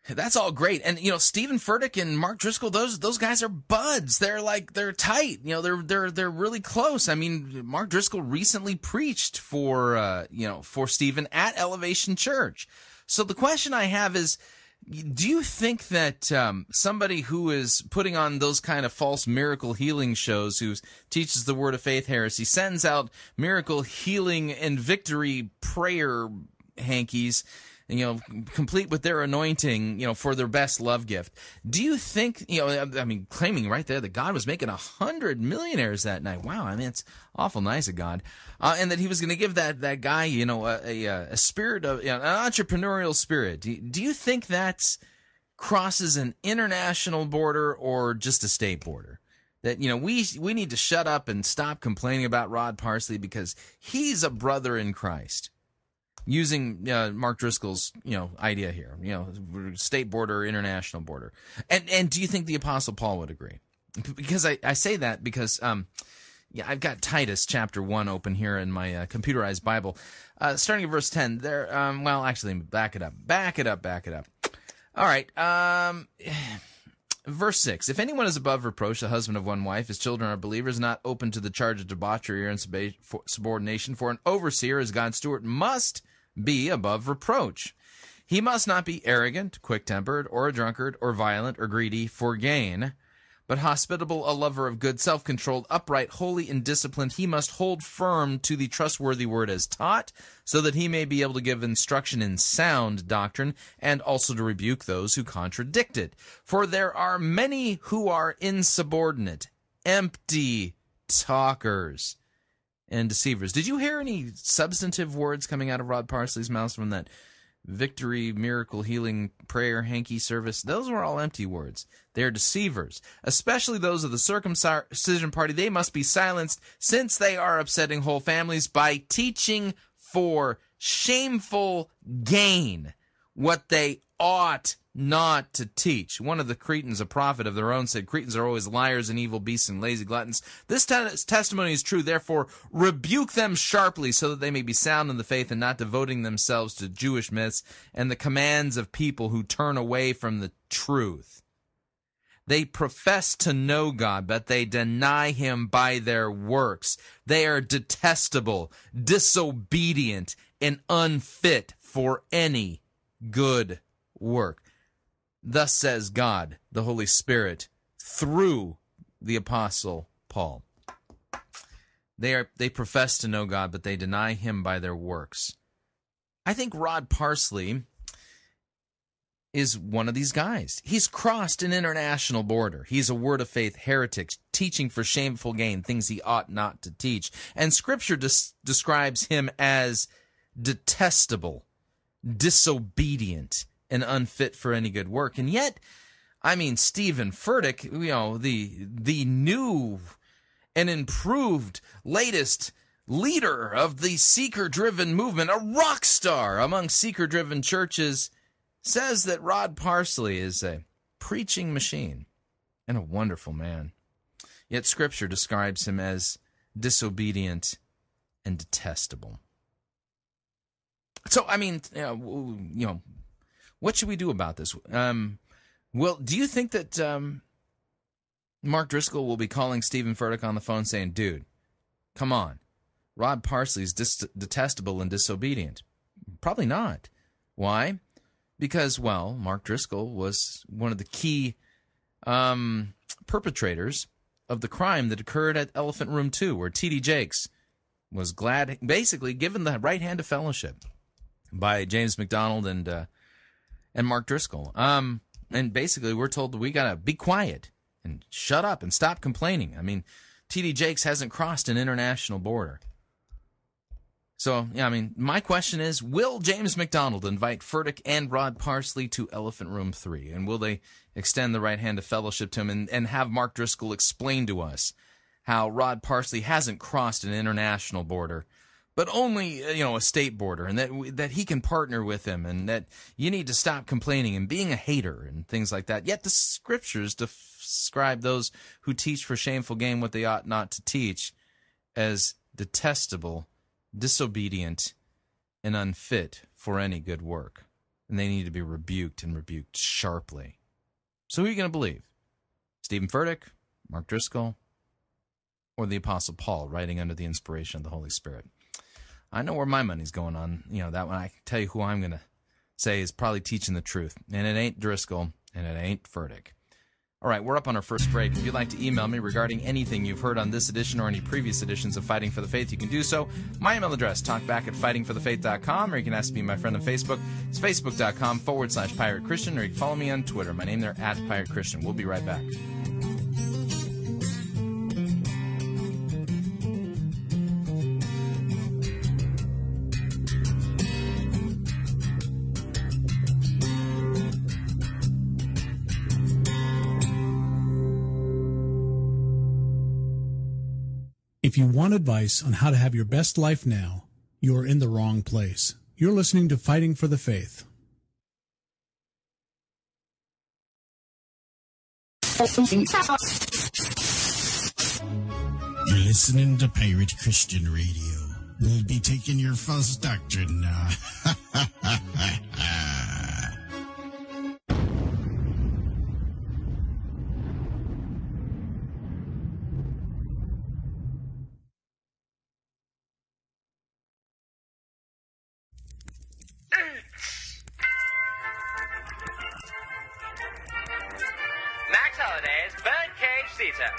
that's all great. And, Stephen Furtick and Mark Driscoll, those guys are buds. They're they're tight. They're really close. I mean, Mark Driscoll recently preached for Stephen at Elevation Church. So the question I have is, do you think that somebody who is putting on those kind of false miracle healing shows, who teaches the word of faith heresy, sends out miracle healing and victory prayer hankies, complete with their anointing, for their best love gift. Do you think, claiming right there that God was making 100 millionaires that night. Wow, it's awful nice of God. And that he was going to give that guy, a spirit of, an entrepreneurial spirit. Do you think that crosses an international border or just a state border? That, we need to shut up and stop complaining about Rod Parsley because he's a brother in Christ. Using Mark Driscoll's, idea here, state border, international border. And do you think the Apostle Paul would agree? Because I say that because, I've got Titus chapter 1 open here in my computerized Bible. Starting at verse 10, there, back it up. All right, Verse 6, if anyone is above reproach, the husband of one wife, his children are believers, not open to the charge of debauchery or insubordination, for an overseer as God's steward must be above reproach. He must not be arrogant, quick-tempered, or a drunkard, or violent, or greedy for gain, but hospitable, a lover of good, self-controlled, upright, holy, and disciplined. He must hold firm to the trustworthy word as taught, so that he may be able to give instruction in sound doctrine, and also to rebuke those who contradict it. For there are many who are insubordinate, empty talkers, and deceivers. Did you hear any substantive words coming out of Rod Parsley's mouth from that victory, miracle, healing, prayer, hanky service? Those were all empty words. They are deceivers, especially those of the circumcision party. They must be silenced, since they are upsetting whole families by teaching for shameful gain what they ought not to teach. One of the Cretans, a prophet of their own, said, Cretans are always liars and evil beasts and lazy gluttons. This testimony is true, therefore rebuke them sharply so that they may be sound in the faith and not devoting themselves to Jewish myths and the commands of people who turn away from the truth. They profess to know God, but they deny him by their works. They are detestable, disobedient, and unfit for any good work. Thus says God, the Holy Spirit, through the Apostle Paul. They profess to know God, but they deny him by their works. I think Rod Parsley is one of these guys. He's crossed an international border. He's a word of faith heretic, teaching for shameful gain, things he ought not to teach. And Scripture describes him as detestable, disobedient, and unfit for any good work. And yet, I mean, Stephen Furtick, you know, the new and improved latest leader of the seeker-driven movement, a rock star among seeker-driven churches, says that Rod Parsley is a preaching machine and a wonderful man. Yet Scripture describes him as disobedient and detestable. So, I mean, you know, what should we do about this? Well, do you think that Mark Driscoll will be calling Stephen Furtick on the phone saying, dude, come on, Rod Parsley's detestable and disobedient? Probably not. Why? Because, well, Mark Driscoll was one of the key perpetrators of the crime that occurred at Elephant Room 2, where T.D. Jakes was basically given the right hand of fellowship by James McDonald and Mark Driscoll. And basically we're told that we got to be quiet and shut up and stop complaining. I mean, T.D. Jakes hasn't crossed an international border. So, yeah, I mean, my question is, will James McDonald invite Furtick and Rod Parsley to Elephant Room 3? And will they extend the right hand of fellowship to him and have Mark Driscoll explain to us how Rod Parsley hasn't crossed an international border, but only, you know, a state border, and that he can partner with him, and that you need to stop complaining and being a hater and things like that? Yet the Scriptures describe those who teach for shameful gain what they ought not to teach as detestable, disobedient, and unfit for any good work. And they need to be rebuked, and rebuked sharply. So who are you going to believe? Stephen Furtick, Mark Driscoll, or the Apostle Paul writing under the inspiration of the Holy Spirit? I know where my money's going on. You know, that one, I can tell you who I'm going to say is probably teaching the truth. And it ain't Driscoll, and it ain't Furtick. All right, we're up on our first break. If you'd like to email me regarding anything you've heard on this edition or any previous editions of Fighting for the Faith, you can do so. My email address, talkback@fightingforthefaith.com, or you can ask me, my friend, on Facebook. It's facebook.com/Pirate Christian, or you can follow me on Twitter. My name there, @Pirate Christian. We'll be right back. If you want advice on how to have your best life now, you are in the wrong place. You're listening to Fighting for the Faith. You're listening to Pirate Christian Radio. We'll be taking your false doctrine now.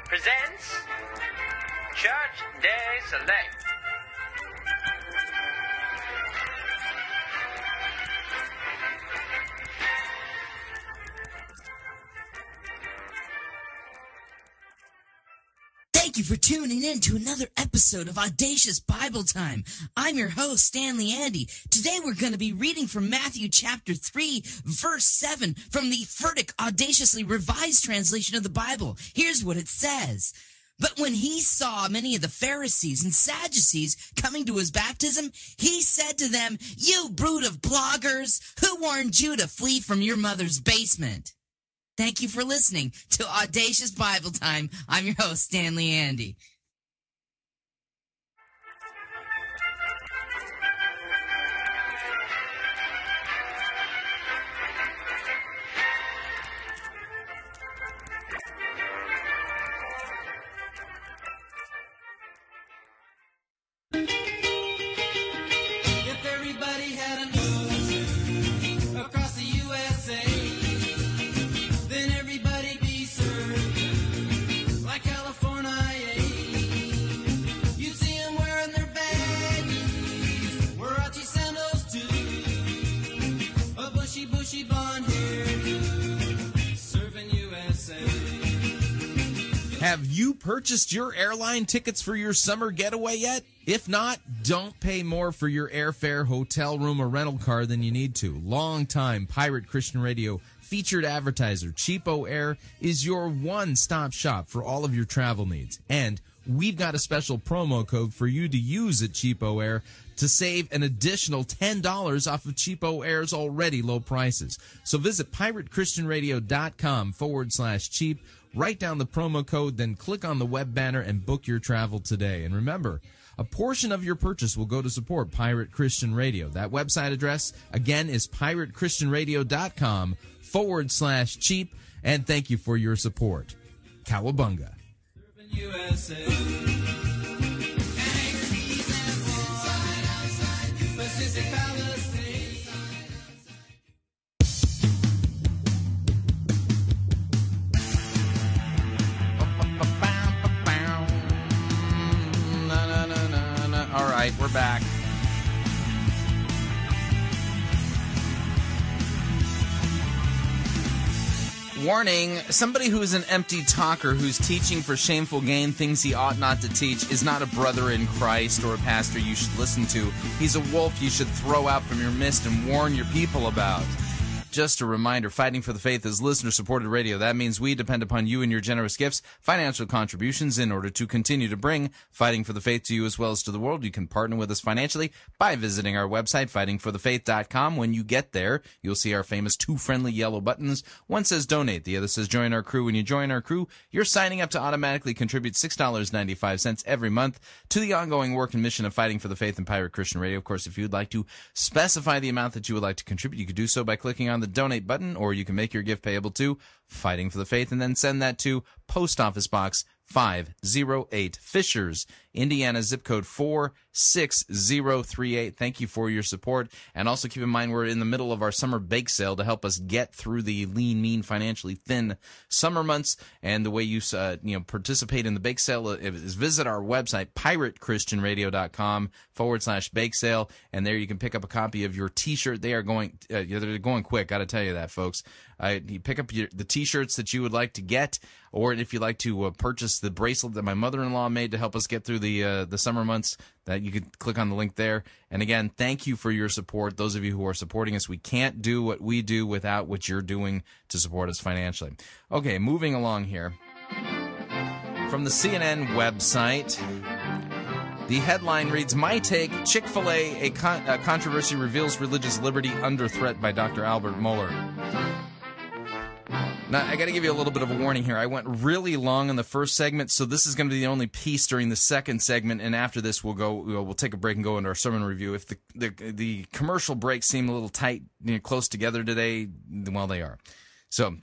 Presents Church Day Select. Thank you for tuning in to another episode of Audacious Bible Time. I'm your host, Stanley Andy. Today we're going to be reading from Matthew chapter 3, verse 7, from the Furtick Audaciously Revised Translation of the Bible. Here's what it says. But when he saw many of the Pharisees and Sadducees coming to his baptism, he said to them, "You brood of bloggers, who warned you to flee from your mother's basement?" Thank you for listening to Audacious Bible Time. I'm your host, Stanley Andy. Have you purchased your airline tickets for your summer getaway yet? If not, don't pay more for your airfare, hotel room, or rental car than you need to. Longtime Pirate Christian Radio featured advertiser Cheapo Air is your one-stop shop for all of your travel needs. And we've got a special promo code for you to use at Cheapo Air to save an additional $10 off of Cheapo Air's already low prices. So visit piratechristianradio.com/cheap. Write down the promo code, then click on the web banner and book your travel today. And remember, a portion of your purchase will go to support Pirate Christian Radio. That website address, again, is piratechristianradio.com/cheap. And thank you for your support. Cowabunga. We're back. Warning, somebody who is an empty talker who's teaching for shameful gain things he ought not to teach is not a brother in Christ or a pastor you should listen to. He's a wolf you should throw out from your midst and warn your people about. Just a reminder, Fighting for the Faith is listener-supported radio. That means we depend upon you and your generous gifts, financial contributions, in order to continue to bring Fighting for the Faith to you as well as to the world. You can partner with us financially by visiting our website, fightingforthefaith.com. When you get there, you'll see our famous two friendly yellow buttons. One says donate, the other says join our crew. When you join our crew, you're signing up to automatically contribute $6.95 every month to the ongoing work and mission of Fighting for the Faith and Pirate Christian Radio. Of course, if you'd like to specify the amount that you would like to contribute, you could do so by clicking on the donate button, or you can make your gift payable to Fighting for the Faith and then send that to Post Office Box 508, Fishers, Indiana, zip code 46038. Thank you for your support. And also keep in mind we're in the middle of our summer bake sale to help us get through the lean, mean, financially thin summer months. And the way you participate in the bake sale is visit our website, piratechristianradio.com/bake sale. And there you can pick up a copy of your T-shirt. They are going they're going quick. Got to tell you that, folks. You pick up the T-shirts that you would like to get, or if you'd like to purchase the bracelet that my mother-in-law made to help us get through the summer months, that you could click on the link there. And again, thank you for your support. Those of you who are supporting us, we can't do what we do without what you're doing to support us financially. Okay, moving along here. From the CNN website, the headline reads, "My Take, Chick-fil-A, a Controversy Reveals Religious Liberty Under Threat" by Dr. Albert Mohler. Now, I got to give you a little bit of a warning here. I went really long in the first segment, so this is going to be the only piece during the second segment. And after this, we'll take a break and go into our sermon review. If the commercial breaks seem a little tight, close together today, well, they are. So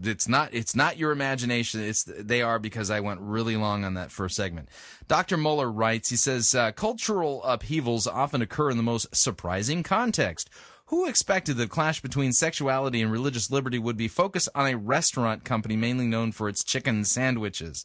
it's not your imagination. They are because I went really long on that first segment. Dr. Mohler writes. He says cultural upheavals often occur in the most surprising context. Who expected the clash between sexuality and religious liberty would be focused on a restaurant company mainly known for its chicken sandwiches?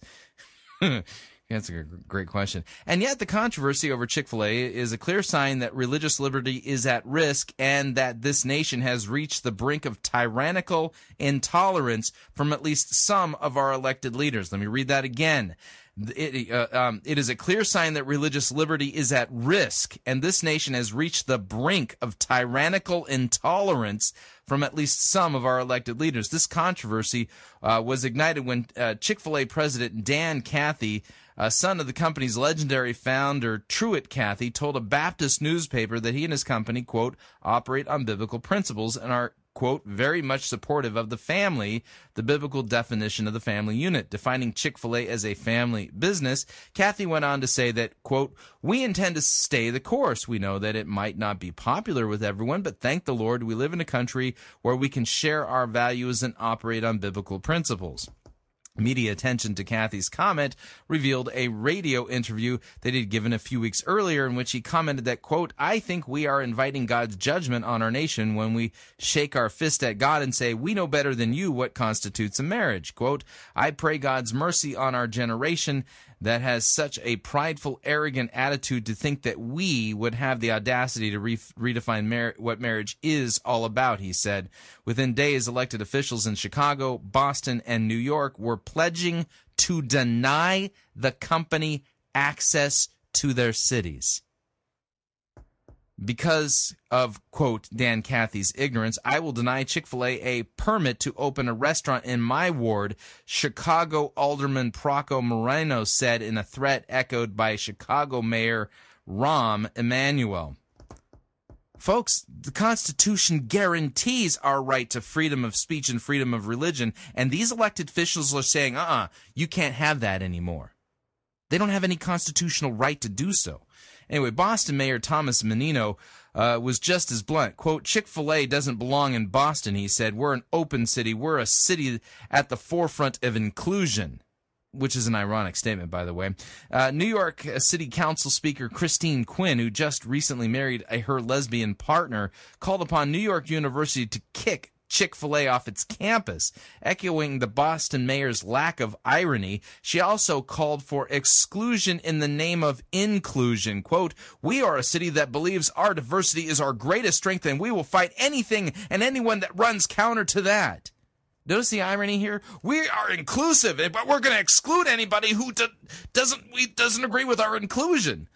That's a great question. And yet the controversy over Chick-fil-A is a clear sign that religious liberty is at risk and that this nation has reached the brink of tyrannical intolerance from at least some of our elected leaders. Let me read that again. It is a clear sign that religious liberty is at risk, and this nation has reached the brink of tyrannical intolerance from at least some of our elected leaders. This controversy was ignited when Chick-fil-A president Dan Cathy, son of the company's legendary founder Truett Cathy, told a Baptist newspaper that he and his company, quote, operate on biblical principles and are, quote, very much supportive of the family, the biblical definition of the family unit. Defining Chick-fil-A as a family business, Cathy went on to say that, quote, we intend to stay the course. We know that it might not be popular with everyone, but thank the Lord we live in a country where we can share our values and operate on biblical principles. Media attention to Cathy's comment revealed a radio interview that he'd given a few weeks earlier in which he commented that, quote, I think we are inviting God's judgment on our nation when we shake our fist at God and say, we know better than you what constitutes a marriage. Quote, I pray God's mercy on our generation that has such a prideful, arrogant attitude to think that we would have the audacity to redefine what marriage is all about, he said. Within days, elected officials in Chicago, Boston, and New York were pledging to deny the company access to their cities. Because of, quote, Dan Cathy's ignorance, I will deny Chick-fil-A a permit to open a restaurant in my ward, Chicago Alderman Procco Moreno said in a threat echoed by Chicago Mayor Rahm Emanuel. Folks, the Constitution guarantees our right to freedom of speech and freedom of religion, and these elected officials are saying, you can't have that anymore. They don't have any constitutional right to do so. Anyway, Boston Mayor Thomas Menino was just as blunt. Quote, Chick-fil-A doesn't belong in Boston, he said. We're an open city. We're a city at the forefront of inclusion, which is an ironic statement, by the way. New York City Council Speaker Christine Quinn, who just recently married her lesbian partner, called upon New York University to kick Chick-fil-A off its campus, echoing the Boston mayor's lack of irony. She also called for exclusion in the name of inclusion. Quote, we are a city that believes our diversity is our greatest strength, and we will fight anything and anyone that runs counter to that. Notice the irony here? We are inclusive, but we're going to exclude anybody who doesn't agree with our inclusion.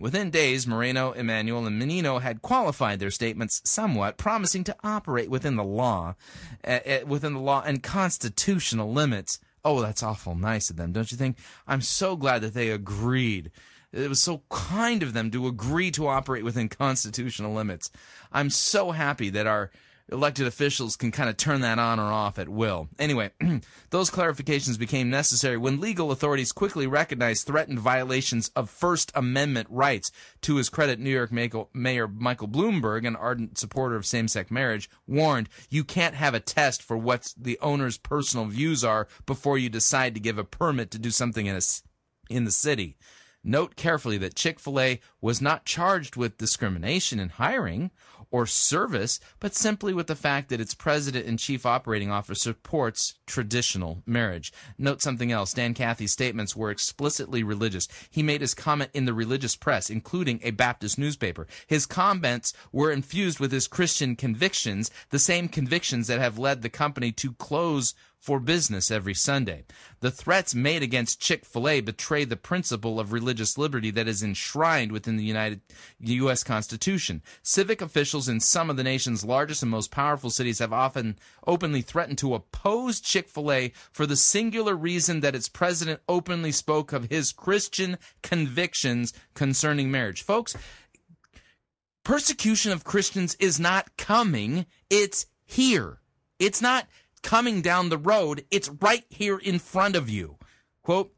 Within days, Moreno, Emanuel, and Menino had qualified their statements somewhat, promising to operate within the law and constitutional limits. Oh, that's awful nice of them, don't you think? I'm so glad that they agreed. It was so kind of them to agree to operate within constitutional limits. I'm so happy that our elected officials can kind of turn that on or off at will. Anyway, those clarifications became necessary when legal authorities quickly recognized threatened violations of First Amendment rights. To his credit, New York Mayor Michael Bloomberg, an ardent supporter of same-sex marriage, warned, you can't have a test for what the owner's personal views are before you decide to give a permit to do something in the city. Note carefully that Chick-fil-A was not charged with discrimination in hiring or service, but simply with the fact that its president and chief operating officer supports traditional marriage. Note something else. Dan Cathy's statements were explicitly religious. He made his comment in the religious press, including a Baptist newspaper. His comments were infused with his Christian convictions, the same convictions that have led the company to close for business every Sunday. The threats made against Chick-fil-A betray the principle of religious liberty that is enshrined within the U.S. Constitution. Civic officials in some of the nation's largest and most powerful cities have often openly threatened to oppose Chick-fil-A for the singular reason that its president openly spoke of his Christian convictions concerning marriage. Folks, persecution of Christians is not coming. It's here. It's not coming down the road, it's right here in front of you. Quote,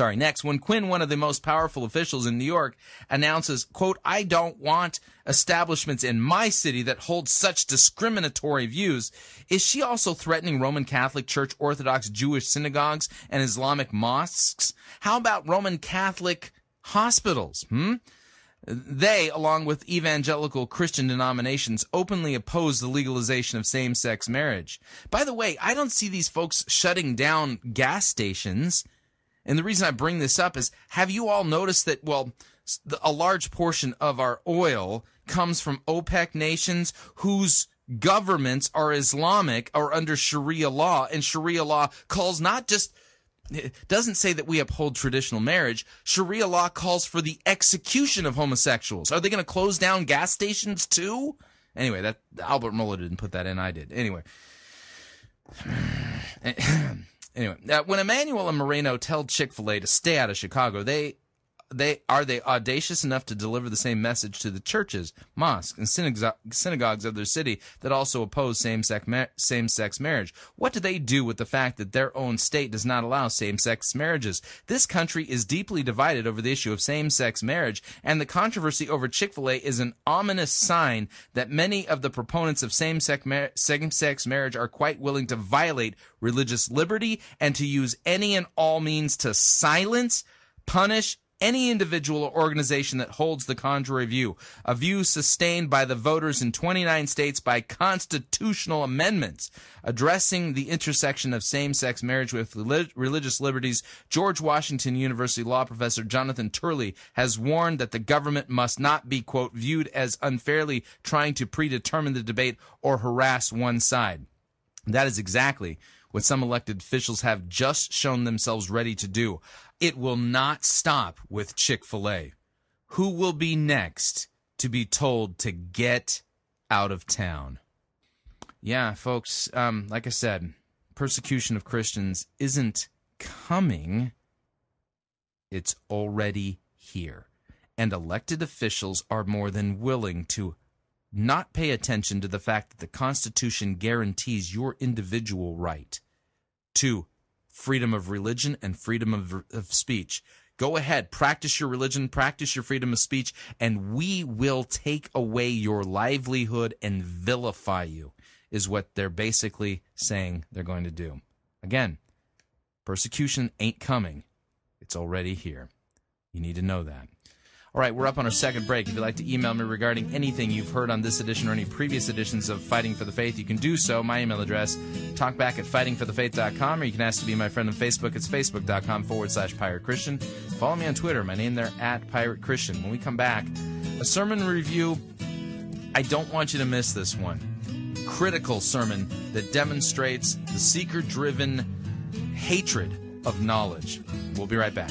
next, when Quinn, one of the most powerful officials in New York, announces, quote, I don't want establishments in my city that hold such discriminatory views, is she also threatening Roman Catholic Church, Orthodox Jewish synagogues, and Islamic mosques? How about Roman Catholic hospitals? They, along with evangelical Christian denominations, openly oppose the legalization of same-sex marriage. By the way, I don't see these folks shutting down gas stations. And the reason I bring this up is, have you all noticed that, a large portion of our oil comes from OPEC nations whose governments are Islamic or under Sharia law, and Sharia law calls not just It doesn't say that we uphold traditional marriage. Sharia law calls for the execution of homosexuals. Are they going to close down gas stations too? Anyway, that Albert Mohler didn't put that in. I did. Anyway, when Emmanuel and Moreno tell Chick-fil-A to stay out of Chicago, they are audacious enough to deliver the same message to the churches, mosques, and synagogues of their city that also oppose same-sex marriage. What do they do with the fact that their own state does not allow same-sex marriages? This country is deeply divided over the issue of same-sex marriage, and the controversy over Chick-fil-A is an ominous sign that many of the proponents of same-sex marriage are quite willing to violate religious liberty and to use any and all means to silence, punish, any individual or organization that holds the contrary view, a view sustained by the voters in 29 states by constitutional amendments. Addressing the intersection of same-sex marriage with religious liberties, George Washington University law professor Jonathan Turley has warned that the government must not be, quote, viewed as unfairly trying to predetermine the debate or harass one side. That is exactly what some elected officials have just shown themselves ready to do. It will not stop with Chick-fil-A. Who will be next to be told to get out of town? Yeah, folks, like I said, persecution of Christians isn't coming. It's already here. And elected officials are more than willing to not pay attention to the fact that the Constitution guarantees your individual right to freedom of religion and freedom of speech. Go ahead, practice your religion, practice your freedom of speech, and we will take away your livelihood and vilify you, is what they're basically saying they're going to do. Again, persecution ain't coming. It's already here. You need to know that. All right, we're up on our second break. If you'd like to email me regarding anything you've heard on this edition or any previous editions of Fighting for the Faith, you can do so. My email address, talkback@fightingforthefaith.com, or you can ask to be my friend on Facebook. It's facebook.com/Pirate Christian. Follow me on Twitter. My name there, @Pirate Christian. When we come back, a sermon review. I don't want you to miss this one. Critical sermon that demonstrates the seeker-driven hatred of knowledge. We'll be right back.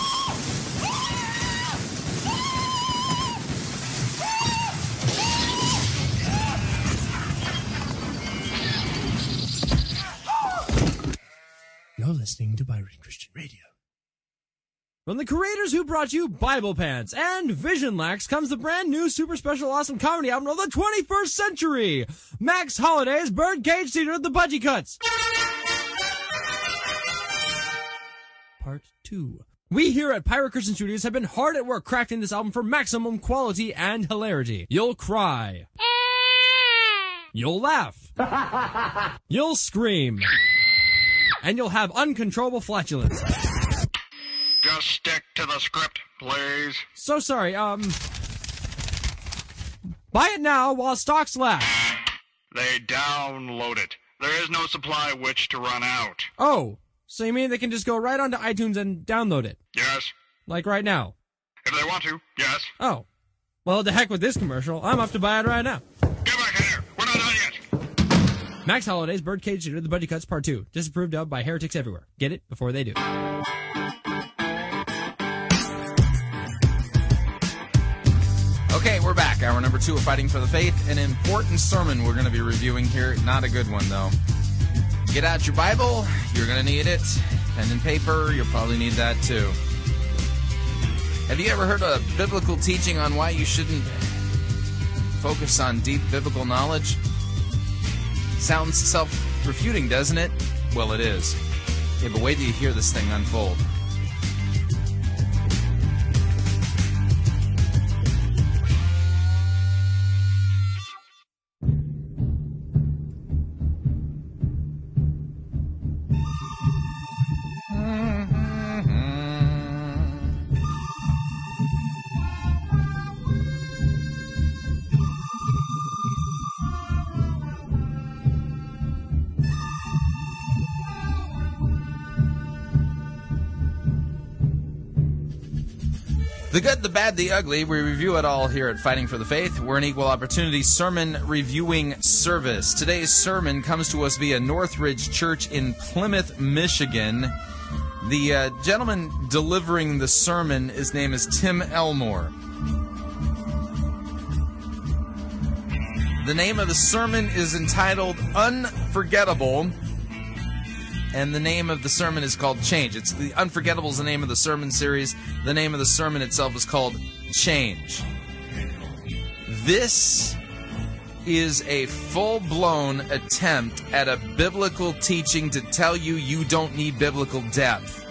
You're listening to Pirate Christian Radio. From the creators who brought you Bible Pants and Vision Lax comes the brand new super special awesome comedy album of the 21st century, Max Holliday's Birdcage Theater at the Budgie Cuts. Part 2. We here at Pirate Christian Studios have been hard at work crafting this album for maximum quality and hilarity. You'll cry. You'll laugh. You'll scream. And you'll have uncontrollable flatulence. Just stick to the script, please. So sorry, buy it now while stocks last. They download it. There is no supply which to run out. Oh, so you mean they can just go right onto iTunes and download it? Yes. Like right now? If they want to, yes. Oh. Well, to heck with this commercial. I'm off to buy it right now. Get back here. We're not done yet. Max Holliday's Birdcage Theater, The Budgie Cuts, Part 2. Disapproved of by heretics everywhere. Get it before they do. Okay, we're back. Hour number 2 of Fighting for the Faith. An important sermon we're going to be reviewing here. Not a good one, though. Get out your Bible. You're going to need it. Pen and paper. You'll probably need that, too. Have you ever heard a biblical teaching on why you shouldn't focus on deep biblical knowledge? Sounds self-refuting, doesn't it? Well, it is. Yeah, but wait till you hear this thing unfold. The good, the bad, the ugly, we review it all here at Fighting for the Faith. We're an equal opportunity sermon reviewing service. Today's sermon comes to us via Northridge Church in Plymouth, Michigan. The gentleman delivering the sermon, his name is Tim Elmore. The name of the sermon is entitled Unforgettable, and the name of the sermon is called Change. It's the Unforgettable is the name of the sermon series. The name of the sermon itself is called Change. This is a full-blown attempt at a biblical teaching to tell you you don't need biblical depth.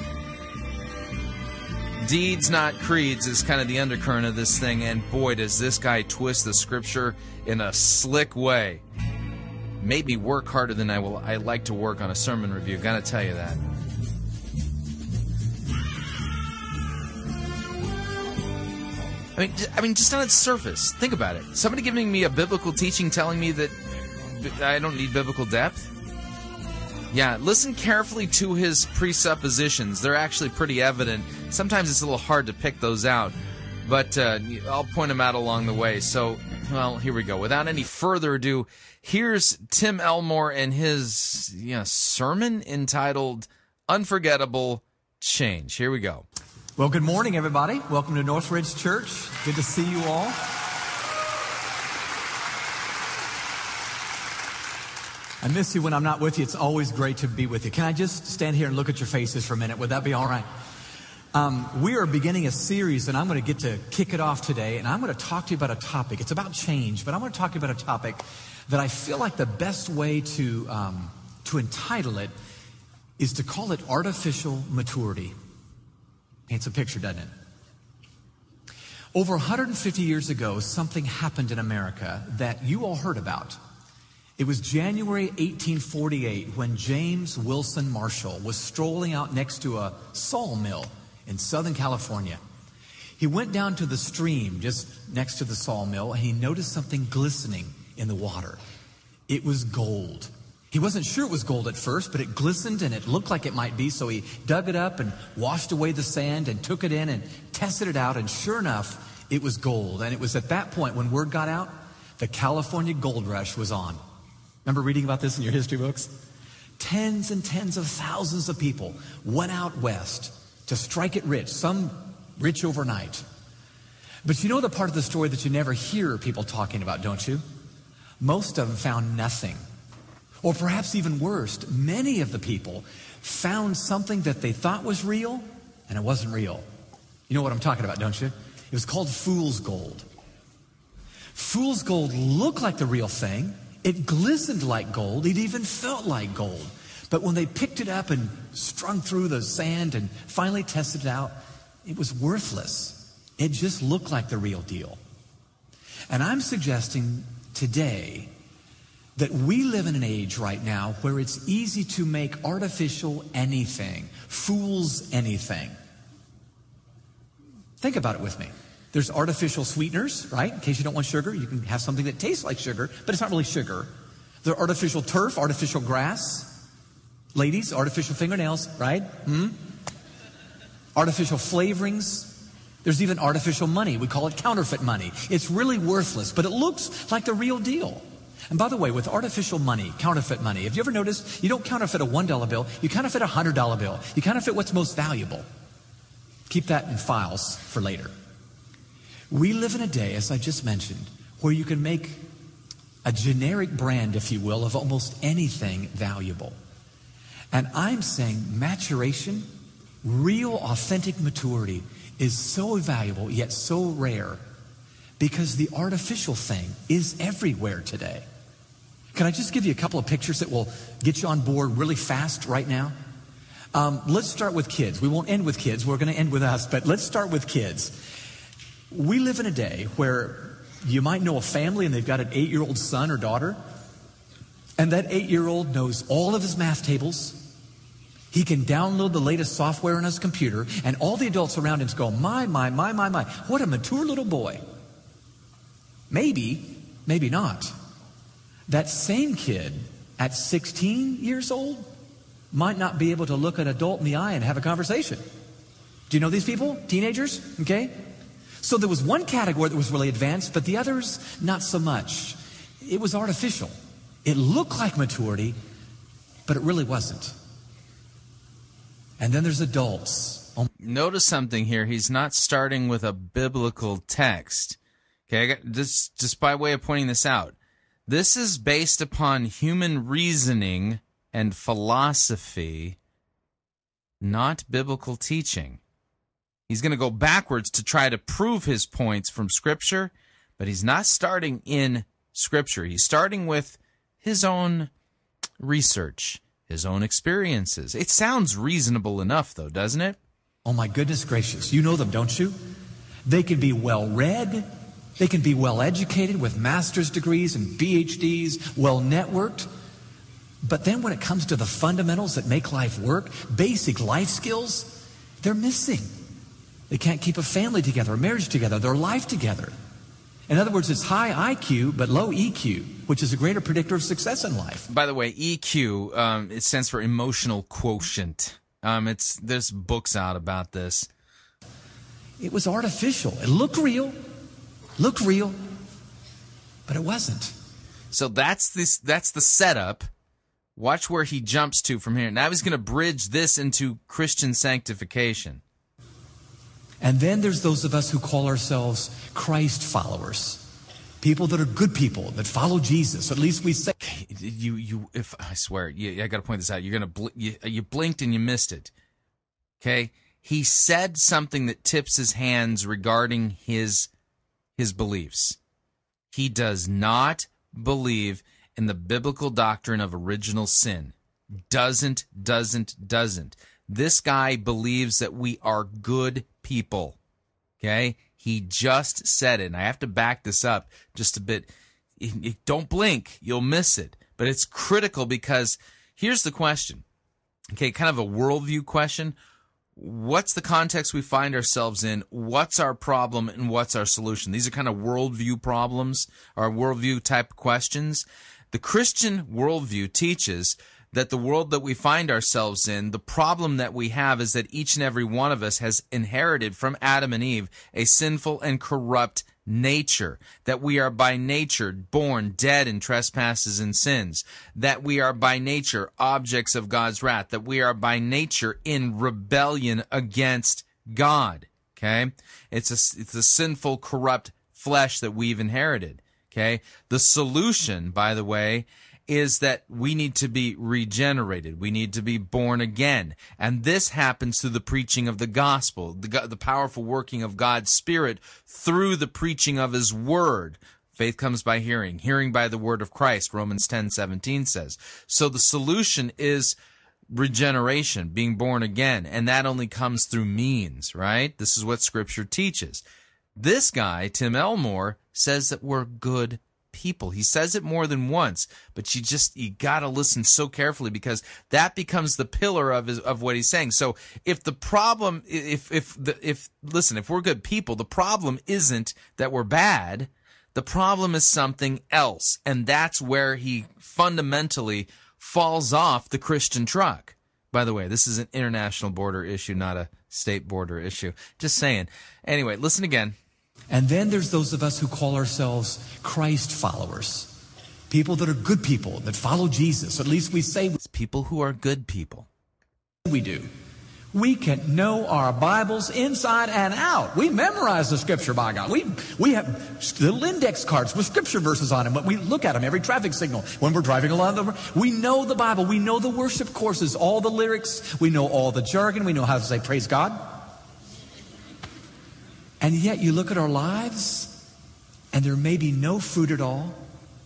Deeds, not creeds, is kind of the undercurrent of this thing, and boy, does this guy twist the scripture in a slick way. Made me work harder than I like to work on a sermon review. Gotta tell you that. I mean, just on its surface, think about it. Somebody giving me a biblical teaching telling me that I don't need biblical depth? Yeah, listen carefully to his presuppositions. They're actually pretty evident. Sometimes it's a little hard to pick those out, but I'll point them out along the way. So, well, here we go. Without any further ado, here's Tim Elmore and his sermon entitled Unforgettable Change. Here we go. Well, good morning, everybody. Welcome to Northridge Church. Good to see you all. I miss you when I'm not with you. It's always great to be with you. Can I just stand here and look at your faces for a minute? Would that be all right? We are beginning a series, and I'm going to get to kick it off today, and I'm going to talk to you about a topic. It's about change, but I'm going to talk to you about a topic that I feel like the best way to entitle it is to call it artificial maturity. It's a picture, doesn't it? Over 150 years ago, something happened in America that you all heard about. It was January 1848 when James Wilson Marshall was strolling out next to a sawmill in Southern California. He went down to the stream just next to the sawmill, and he noticed something glistening in the water. It was gold. He wasn't sure it was gold at first, but it glistened and it looked like it might be, so he dug it up and washed away the sand and took it in and tested it out, and sure enough, it was gold. And it was at that point when word got out, the California gold rush was on. Remember reading about this in your history books? Tens and tens of thousands of people went out west to strike it rich, some rich overnight. But you know the part of the story that you never hear people talking about, don't you? Most of them found nothing. Or perhaps even worse, many of the people found something that they thought was real, and it wasn't real. You know what I'm talking about, don't you? It was called fool's gold. Fool's gold looked like the real thing. It glistened like gold. It even felt like gold. But when they picked it up and strung through the sand and finally tested it out, it was worthless. It just looked like the real deal. And I'm suggesting today that we live in an age right now where it's easy to make artificial anything, fools anything. Think about it with me. There's artificial sweeteners, right? In case you don't want sugar, you can have something that tastes like sugar, but it's not really sugar. There are artificial turf, artificial grass. Ladies, artificial fingernails, right? Artificial flavorings. There's even artificial money. We call it counterfeit money. It's really worthless, but it looks like the real deal. And by the way, with artificial money, counterfeit money, have you ever noticed you don't counterfeit a $1 bill, you counterfeit a $100 bill. You counterfeit what's most valuable. Keep that in files for later. We live in a day, as I just mentioned, where you can make a generic brand, if you will, of almost anything valuable. And I'm saying maturation, real, authentic maturity is so valuable yet so rare, because the artificial thing is everywhere today. Can I just give you a couple of pictures that will get you on board really fast right now? Let's start with kids. We won't end with kids. We're going to end with us, but let's start with kids. We live in a day where you might know a family and they've got an 8-year-old son or daughter, and that 8-year-old knows all of his math tables. He can download the latest software on his computer, and all the adults around him go, my, what a mature little boy. Maybe, maybe not. That same kid at 16 years old might not be able to look an adult in the eye and have a conversation. Do you know these people? Teenagers? Okay. So there was one category that was really advanced, but the others, not so much. It was artificial. It looked like maturity, but it really wasn't. And then there's adults. Notice something here. He's not starting with a biblical text. Okay, just by way of pointing this out. This is based upon human reasoning and philosophy, not biblical teaching. He's going to go backwards to try to prove his points from Scripture, but he's not starting in Scripture. He's starting with his own research, his own experiences. It sounds reasonable enough, though, doesn't it? Oh, my goodness gracious. You know them, don't you? They can be well-read. They can be well-educated with master's degrees and PhDs, well-networked. But then when it comes to the fundamentals that make life work, basic life skills, they're missing. They can't keep a family together, a marriage together, their life together. In other words, it's high IQ but low EQ, which is a greater predictor of success in life. By the way, EQ, it stands for emotional quotient. There's books out about this. It was artificial. It looked real. Looked real, but it wasn't. So that's the setup. Watch where he jumps to from here. Now he's going to bridge this into Christian sanctification. And then there's those of us who call ourselves Christ followers. People that are good people, that follow Jesus. At least we say... If I swear, I got to point this out. You're going to... You blinked and you missed it. Okay? He said something that tips his hands regarding his beliefs. He does not believe in the biblical doctrine of original sin. Doesn't. This guy believes that we are good people. Okay? He just said it. And I have to back this up just a bit. Don't blink. You'll miss it. But it's critical because here's the question. Okay, kind of a worldview question. What's the context we find ourselves in? What's our problem and what's our solution? These are kind of worldview problems or worldview type questions. The Christian worldview teaches that the world that we find ourselves in, the problem that we have is that each and every one of us has inherited from Adam and Eve a sinful and corrupt nature, that we are by nature born dead in trespasses and sins, that we are by nature objects of God's wrath, that we are by nature in rebellion against God, okay? It's a sinful, corrupt flesh that we've inherited, okay? The solution, by the way, is that we need to be regenerated. We need to be born again. And this happens through the preaching of the gospel, the powerful working of God's Spirit through the preaching of His Word. Faith comes by hearing, hearing by the Word of Christ, Romans 10:17 says. So the solution is regeneration, being born again, and that only comes through means, right? This is what Scripture teaches. This guy, Tim Elmore, says that we're good people. He says it more than once, but you got to listen so carefully because that becomes the pillar of what he's saying. So if the problem, if we're good people, the problem isn't that we're bad. The problem is something else, and that's where he fundamentally falls off the Christian truck. By the way, this is an international border issue, not a state border issue. Just saying. Anyway, listen again. And then there's those of us who call ourselves Christ followers. People that are good people, that follow Jesus. At least we say it's people who are good people. We do. We can know our Bibles inside and out. We memorize the Scripture by God. We have little index cards with Scripture verses on them, but we look at them every traffic signal when we're driving along. We know the Bible. We know the worship courses, all the lyrics. We know all the jargon. We know how to say praise God. And yet you look at our lives, and there may be no fruit at all,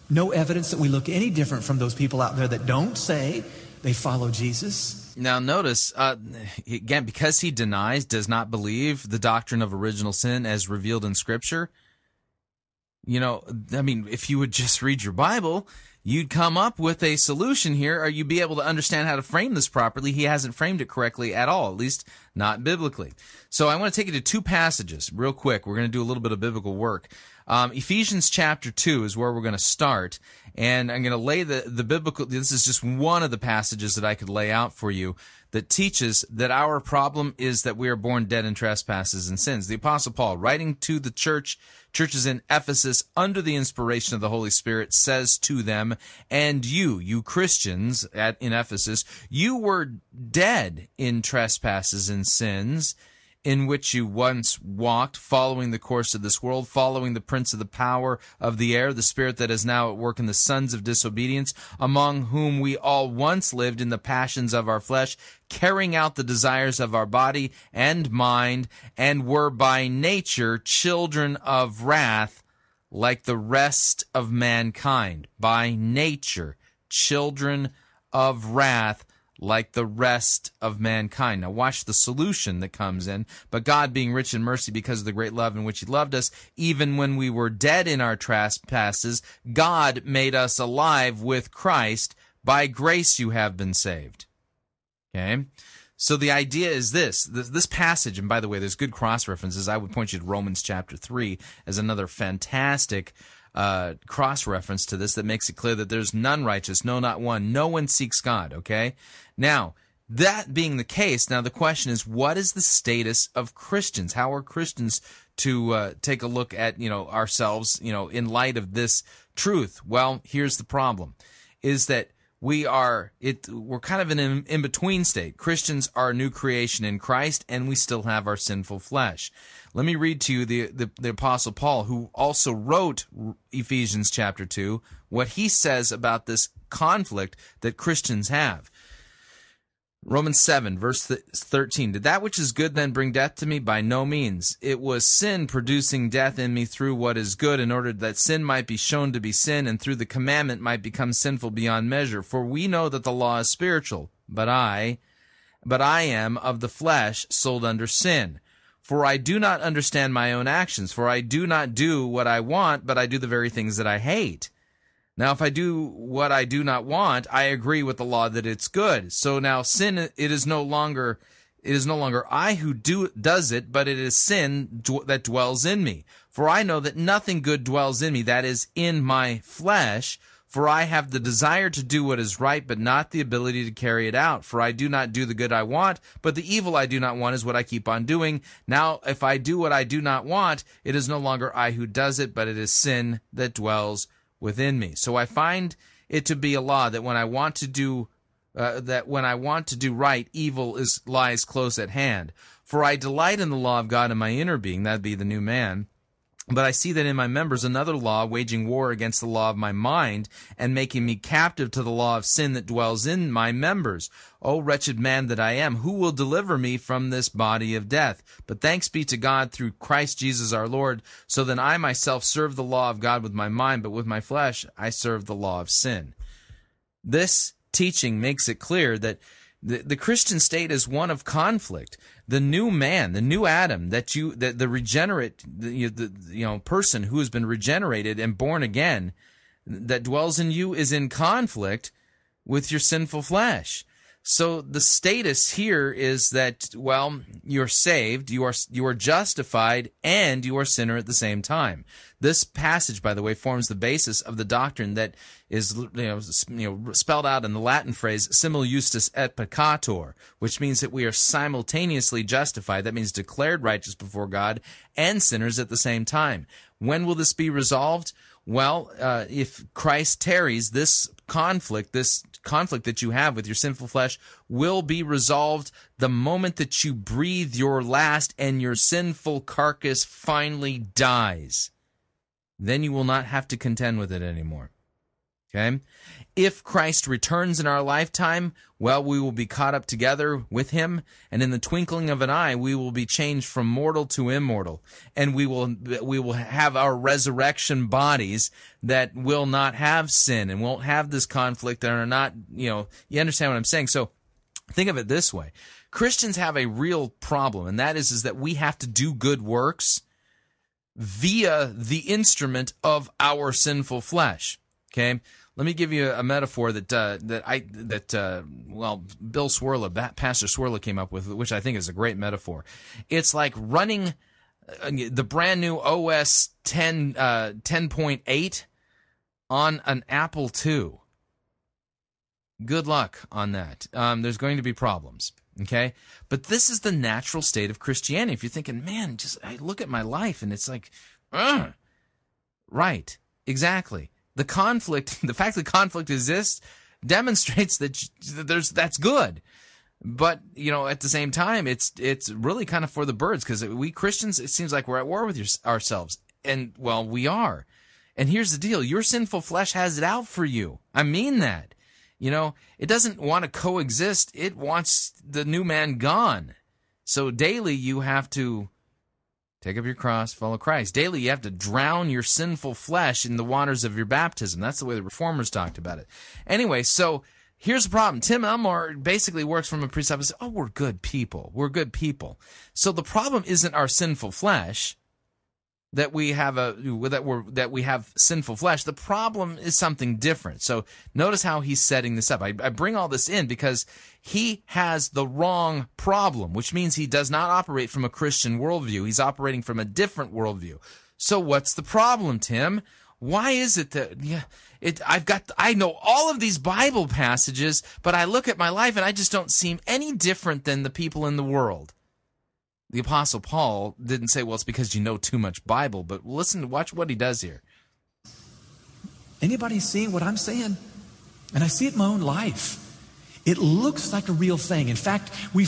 no evidence that we look any different from those people out there that don't say they follow Jesus. Now notice, again, because he denies, does not believe the doctrine of original sin as revealed in Scripture, you know, I mean, if you would just read your Bible, you'd come up with a solution here, or you'd be able to understand how to frame this properly. He hasn't framed it correctly at all, at least not biblically. So I want to take you to two passages real quick. We're going to do a little bit of biblical work. Ephesians chapter 2 is where we're going to start, And I'm going to lay the biblical, this is just one of the passages that I could lay out for you that teaches that our problem is that we are born dead in trespasses and sins. The Apostle Paul, writing to the churches in Ephesus under the inspiration of the Holy Spirit, says to them, and you Christians in Ephesus, you were dead in trespasses and sins, in which you once walked, following the course of this world, following the prince of the power of the air, the spirit that is now at work in the sons of disobedience, among whom we all once lived in the passions of our flesh, carrying out the desires of our body and mind, and were by nature children of wrath, like the rest of mankind. By nature, children of wrath, like the rest of mankind. Now watch the solution that comes in. But God, being rich in mercy because of the great love in which he loved us, even when we were dead in our trespasses, God made us alive with Christ. By grace you have been saved. Okay? So the idea is this passage, and by the way, there's good cross-references. I would point you to Romans chapter 3 as another fantastic cross-reference to this that makes it clear that there's none righteous, no, not one. No one seeks God, okay? Now, that being the case, now the question is, what is the status of Christians? How are Christians to take a look at, ourselves, in light of this truth? Well, here's the problem, is that we're kind of in an in-between state. Christians are a new creation in Christ, and we still have our sinful flesh. Let me read to you the Apostle Paul, who also wrote Ephesians chapter 2, what he says about this conflict that Christians have. Romans 7, verse 13, did that which is good then bring death to me? By no means. It was sin producing death in me through what is good, in order that sin might be shown to be sin, and through the commandment might become sinful beyond measure. For we know that the law is spiritual, but I am of the flesh, sold under sin. For I do not understand my own actions, for I do not do what I want, but I do the very things that I hate. Now, if I do what I do not want, I agree with the law that it's good. So now sin, it is no longer I who does it, but it is sin that dwells in me. For I know that nothing good dwells in me, that is, in my flesh. For I have the desire to do what is right, but not the ability to carry it out. For I do not do the good I want, but the evil I do not want is what I keep on doing. Now, if I do what I do not want, it is no longer I who does it, but it is sin that dwells within me. So I find it to be a law that when I want to do right, evil lies close at hand. For I delight in the law of God in my inner being, that be the new man. But I see that in my members another law, waging war against the law of my mind, and making me captive to the law of sin that dwells in my members. O wretched man that I am, who will deliver me from this body of death? But thanks be to God through Christ Jesus our Lord. So then I myself serve the law of God with my mind, but with my flesh I serve the law of sin. This teaching makes it clear that the Christian state is one of conflict. The new man, the new Adam, the person who has been regenerated and born again, that dwells in you, is in conflict with your sinful flesh. So the status here is that, well, you're saved, you are justified, and you are sinner at the same time. This passage, by the way, forms the basis of the doctrine that is spelled out in the Latin phrase simul justus et peccator, which means that we are simultaneously justified. That means declared righteous before God and sinners at the same time. When will this be resolved? Well, if Christ tarries, this conflict that you have with your sinful flesh will be resolved the moment that you breathe your last and your sinful carcass finally dies. Then you will not have to contend with it anymore. Okay? If Christ returns in our lifetime, well, we will be caught up together with him, and in the twinkling of an eye we will be changed from mortal to immortal, and we will have our resurrection bodies that will not have sin and won't have this conflict, that are not, you understand what I'm saying? So think of it this way. Christians have a real problem, and that is that we have to do good works via the instrument of our sinful flesh. Okay? Let me give you a metaphor that Bill Swirla, Pastor Swirla, came up with, which I think is a great metaphor. It's like running the brand new OS 10.8 on an Apple II. Good luck on that. There's going to be problems, okay? But this is the natural state of Christianity. If you're thinking, man, just I look at my life and it's like, ugh. Right, exactly. The conflict, the fact that conflict exists demonstrates that that's good. But, you know, at the same time, it's really kind of for the birds, because we Christians, it seems like we're at war with ourselves. And, well, we are. And here's the deal. Your sinful flesh has it out for you. I mean that. You know, it doesn't want to coexist. It wants the new man gone. So daily you have to take up your cross, follow Christ. Daily you have to drown your sinful flesh in the waters of your baptism. That's the way the Reformers talked about it. Anyway, so here's the problem. Tim Elmore basically works from a presupposition. Oh, we're good people. We're good people. So the problem isn't our sinful flesh, that we have sinful flesh. The problem is something different. So notice how he's setting this up. I bring all this in because he has the wrong problem, which means he does not operate from a Christian worldview. He's operating from a different worldview. So what's the problem, Tim? Why is it that I know all of these Bible passages, but I look at my life and I just don't seem any different than the people in the world? The Apostle Paul didn't say, well, it's because you know too much Bible, but watch what he does here. Anybody seeing what I'm saying? And I see it in my own life. It looks like a real thing. In fact, we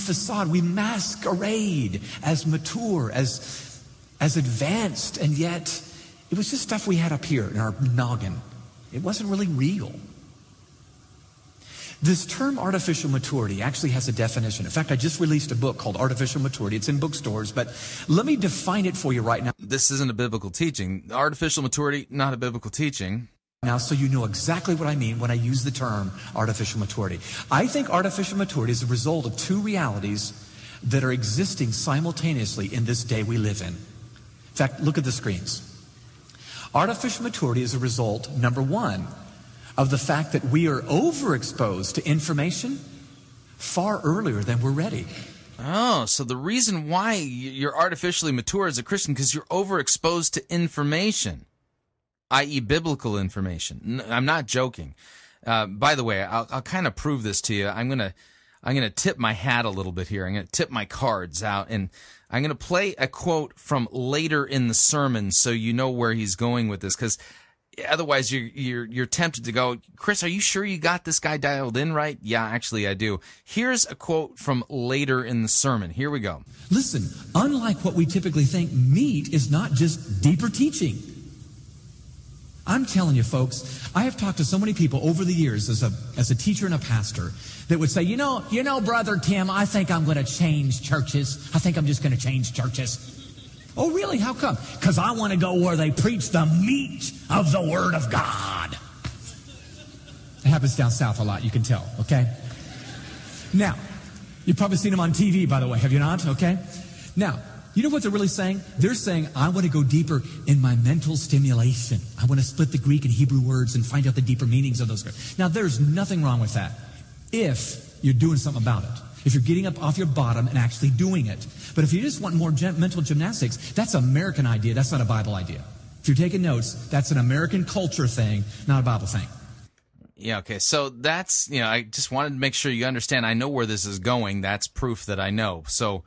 masquerade as mature, as advanced, and yet it was just stuff we had up here in our noggin. It wasn't really real. This term artificial maturity actually has a definition. In fact, I just released a book called Artificial Maturity. It's in bookstores, but let me define it for you right now. This isn't a biblical teaching. Artificial maturity, not a biblical teaching. Now, so you know exactly what I mean when I use the term artificial maturity. I think artificial maturity is the result of two realities that are existing simultaneously in this day we live in. In fact, look at the screens. Artificial maturity is a result, number one, of the fact that we are overexposed to information far earlier than we're ready. Oh, so the reason why you're artificially mature as a Christian because you're overexposed to information, i.e. biblical information. I'm not joking. By the way, I'll kind of prove this to you. I'm going to tip my hat a little bit here. I'm going to tip my cards out, and I'm going to play a quote from later in the sermon so you know where he's going with this, because otherwise, you're tempted to go, Chris, are you sure you got this guy dialed in right? Yeah, actually, I do. Here's a quote from later in the sermon. Here we go. Listen, unlike what we typically think, meat is not just deeper teaching. I'm telling you, folks, I have talked to so many people over the years as a teacher and a pastor that would say, you know, Brother Tim, I think I'm going to change churches. I think I'm just going to change churches. Oh, really? How come? Because I want to go where they preach the meat of the Word of God. It happens down south a lot, you can tell, okay? Now, you've probably seen them on TV, by the way, have you not? Okay? Now, you know what they're really saying? They're saying, I want to go deeper in my mental stimulation. I want to split the Greek and Hebrew words and find out the deeper meanings of those words. Now, there's nothing wrong with that if you're doing something about it. If you're getting up off your bottom and actually doing it. But if you just want more mental gymnastics, that's an American idea. That's not a Bible idea. If you're taking notes, that's an American culture thing, not a Bible thing. Yeah, okay. So that's, you know, I just wanted to make sure you understand. I know where this is going. That's proof that I know. So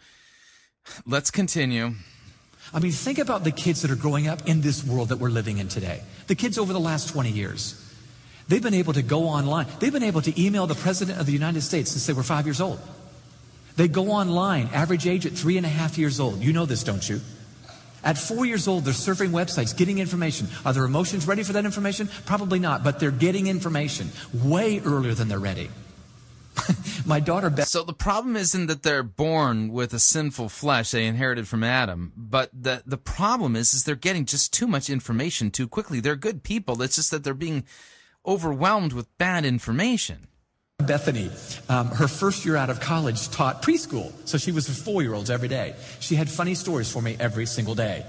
let's continue. I mean, think about the kids that are growing up in this world that we're living in today. The kids over the last 20 years. They've been able to go online. They've been able to email the President of the United States since they were 5 years old. They go online, average age at 3.5 years old. You know this, don't you? At 4 years old, they're surfing websites, getting information. Are their emotions ready for that information? Probably not, but they're getting information way earlier than they're ready. My daughter Beth. So the problem isn't that they're born with a sinful flesh they inherited from Adam, but the problem is they're getting just too much information too quickly. They're good people. It's just that they're being overwhelmed with bad information. Bethany, her first year out of college, taught preschool. So she was with 4-year-olds every day. She had funny stories for me every single day.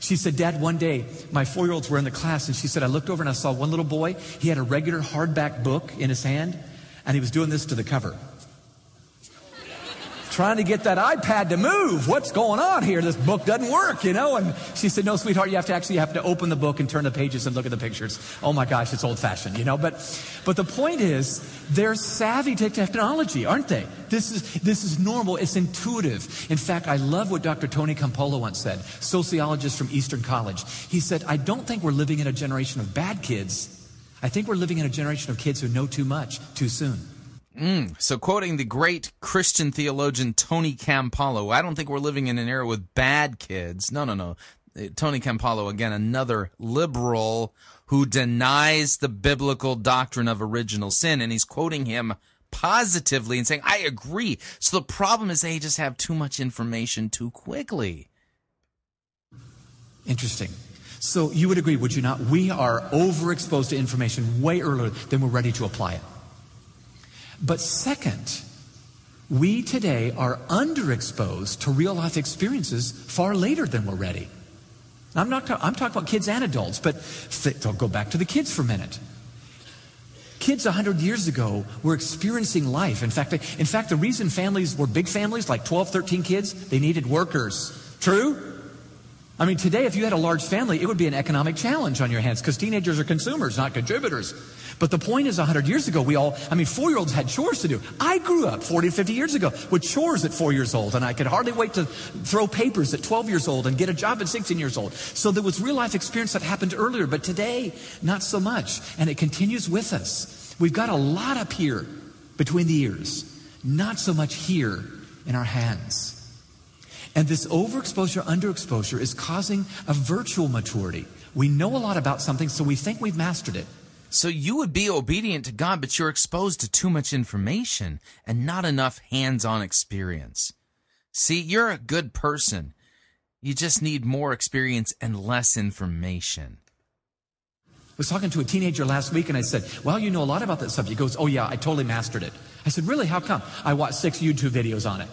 She said, Dad, one day my 4-year-olds were in the class, and she said, I looked over and I saw one little boy. He had a regular hardback book in his hand, and he was doing this to the cover. trying to get that iPad to move. What's going on here? This book doesn't work, you know? And she said, no, sweetheart, you have to open the book and turn the pages and look at the pictures. Oh my gosh, it's old fashioned, you know? But the point is, they're savvy to technology, aren't they? This is normal. It's intuitive. In fact, I love what Dr. Tony Campolo once said, sociologist from Eastern College. He said, I don't think we're living in a generation of bad kids. I think we're living in a generation of kids who know too much too soon. So quoting the great Christian theologian Tony Campolo, I don't think we're living in an era with bad kids. No. Tony Campolo, again, another liberal who denies the biblical doctrine of original sin, and he's quoting him positively and saying, I agree. So the problem is they just have too much information too quickly. Interesting. So you would agree, would you not? We are overexposed to information way earlier than we're ready to apply it. But second, we today are underexposed to real life experiences far later than we're ready. I'm talking about kids and adults, but I'll go back to the kids for a minute. Kids 100 years ago were experiencing life. In fact, the reason families were big families, like 12, 13 kids, they needed workers. True? I mean, today, if you had a large family, it would be an economic challenge on your hands because teenagers are consumers, not contributors. But the point is, 100 years ago, 4-year-olds had chores to do. I grew up 40, 50 years ago with chores at 4 years old, and I could hardly wait to throw papers at 12 years old and get a job at 16 years old. So there was real life experience that happened earlier, but today, not so much. And it continues with us. We've got a lot up here between the ears, not so much here in our hands. And this overexposure, underexposure is causing a virtual maturity. We know a lot about something, so we think we've mastered it. So you would be obedient to God, but you're exposed to too much information and not enough hands-on experience. See, you're a good person. You just need more experience and less information. I was talking to a teenager last week, and I said, well, you know a lot about that subject. He goes, oh, yeah, I totally mastered it. I said, really? How come? I watched 6 YouTube videos on it.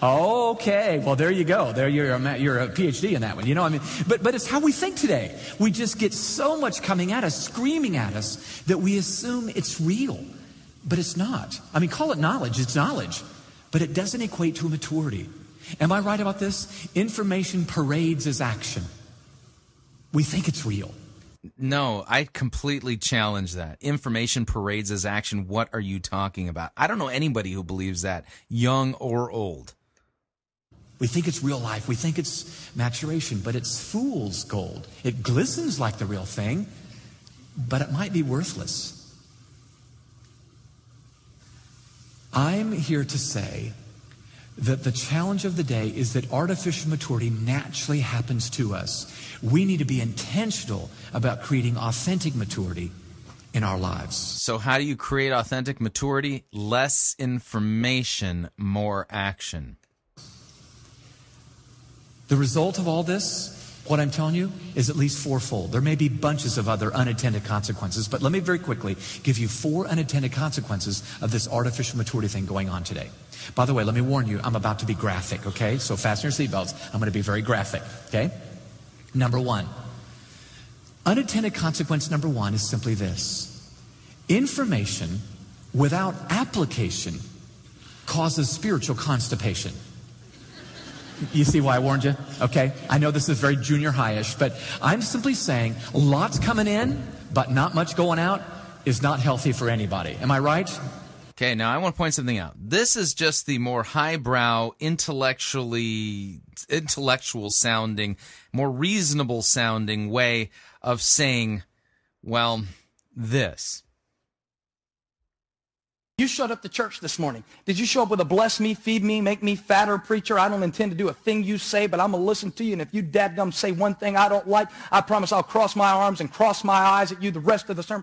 Okay, well, there you go. There you're a PhD in that one. You know, I mean, but it's how we think today. We just get so much coming at us, screaming at us, that we assume it's real, but it's not. I mean, call it knowledge. It's knowledge, but it doesn't equate to maturity. Am I right about this? Information parades as action. We think it's real. No, I completely challenge that. Information parades as action. What are you talking about? I don't know anybody who believes that, young or old. We think it's real life. We think it's maturation, but it's fool's gold. It glistens like the real thing, but it might be worthless. I'm here to say that the challenge of the day is that artificial maturity naturally happens to us. We need to be intentional about creating authentic maturity in our lives. So how do you create authentic maturity? Less information, more action. The result of all this, what I'm telling you, is at least fourfold. There may be bunches of other unintended consequences, but let me very quickly give you 4 unintended consequences of this artificial maturity thing going on today. By the way, let me warn you, I'm about to be graphic, okay? So fasten your seatbelts. I'm going to be very graphic, okay? Number 1. Unintended consequence number 1 is simply this. Information without application causes spiritual constipation. You see why I warned you? Okay. I know this is very junior high-ish, but I'm simply saying lots coming in, but not much going out is not healthy for anybody. Am I right? Okay, now I want to point something out. This is just the more highbrow, intellectual-sounding, more reasonable-sounding way of saying, well, this. You showed up to church this morning. Did you show up with a bless me, feed me, make me fatter preacher? I don't intend to do a thing you say, but I'm going to listen to you. And if you dadgum say one thing I don't like, I promise I'll cross my arms and cross my eyes at you the rest of the sermon.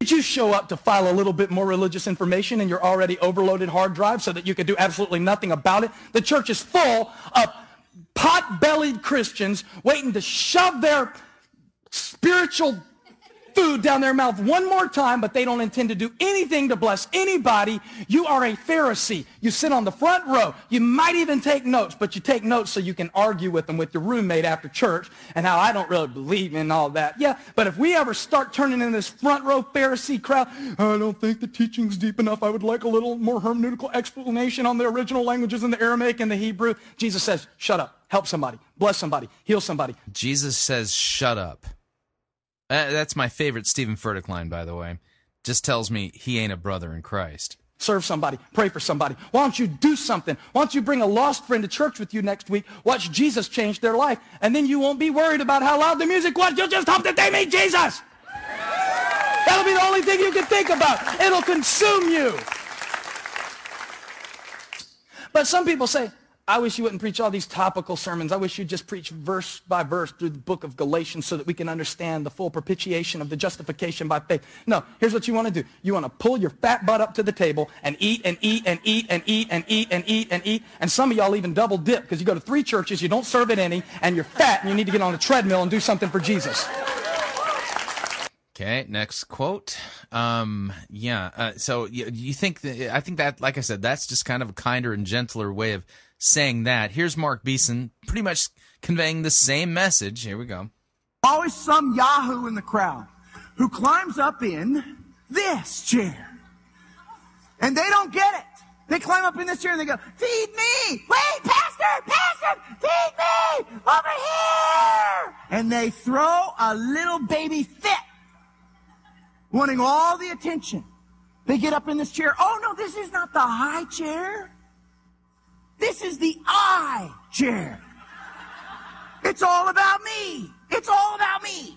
Did you show up to file a little bit more religious information in your already overloaded hard drive so that you could do absolutely nothing about it? The church is full of pot-bellied Christians waiting to shove their spiritual food down their mouth one more time, but they don't intend to do anything to bless anybody. You are a Pharisee. You sit on the front row. You might even take notes, but you take notes so you can argue with them, with your roommate after church, and how I don't really believe in all that. Yeah, but if we ever start turning in this front row Pharisee crowd, I don't think the teaching's deep enough. I would like a little more hermeneutical explanation on the original languages in the Aramaic and the Hebrew. Jesus says, shut up. Help somebody, bless somebody, heal somebody. Jesus says, shut up. That's my favorite Stephen Furtick line, by the way. Just tells me he ain't a brother in Christ. Serve somebody, pray for somebody. Why don't you do something? Why don't you bring a lost friend to church with you next week? Watch Jesus change their life, and then you won't be worried about how loud the music was. You'll just hope that they meet Jesus. That'll be the only thing you can think about. It'll consume you. But some people say, I wish you wouldn't preach all these topical sermons. I wish you'd just preach verse by verse through the book of Galatians so that we can understand the full propitiation of the justification by faith. No, here's what you want to do. You want to pull your fat butt up to the table and eat and eat and eat and eat and eat and eat and eat. And some of y'all even double dip because you go to three churches, you don't serve at any, and you're fat and you need to get on a treadmill and do something for Jesus. Okay, next quote. So you think that, I think that, like I said, that's just kind of a kinder and gentler way of saying that. Here's Mark Beeson pretty much conveying the same message. Here we go. Always some yahoo in the crowd who climbs up in this chair. And they don't get it. They climb up in this chair and they go, feed me! Wait, pastor! Feed me! Over here! And they throw a little baby fit, wanting all the attention. They get up in this chair. Oh, no, this is not the high chair. This is the I chair. It's all about me. It's all about me.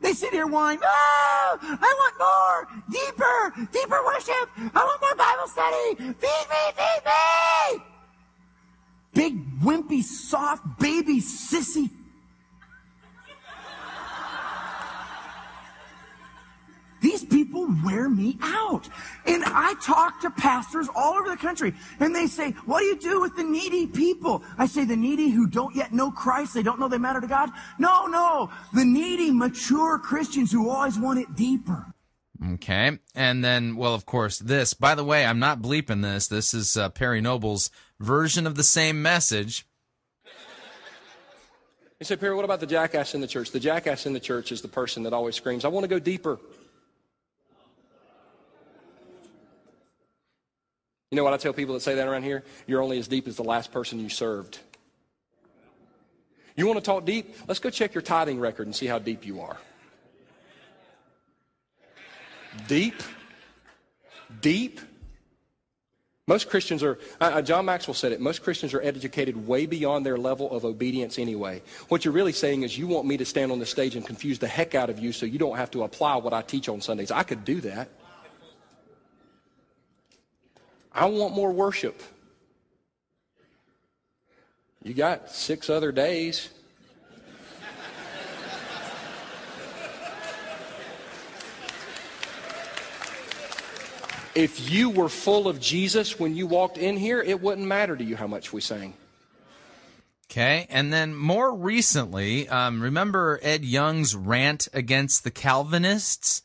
They sit here whining, oh, I want more, deeper worship. I want more Bible study. Feed me. Big, wimpy, soft, baby, sissy. These people wear me out. And I talk to pastors all over the country, and they say, what do you do with the needy people? I say, the needy who don't yet know Christ, they don't know they matter to God? No, the needy, mature Christians who always want it deeper. Okay, and then, well, of course, this. By the way, I'm not bleeping this. This is Perry Noble's version of the same message. You say, Perry, what about the jackass in the church? The jackass in the church is the person that always screams, I want to go deeper. You know what I tell people that say that around here? You're only as deep as the last person you served. You want to talk deep? Let's go check your tithing record and see how deep you are. Deep. Most Christians are, John Maxwell said it, most Christians are educated way beyond their level of obedience anyway. What you're really saying is you want me to stand on the stage and confuse the heck out of you so you don't have to apply what I teach on Sundays. I could do that. I want more worship. You got 6 other days. If you were full of Jesus when you walked in here, it wouldn't matter to you how much we sang. Okay, and then more recently, remember Ed Young's rant against the Calvinists?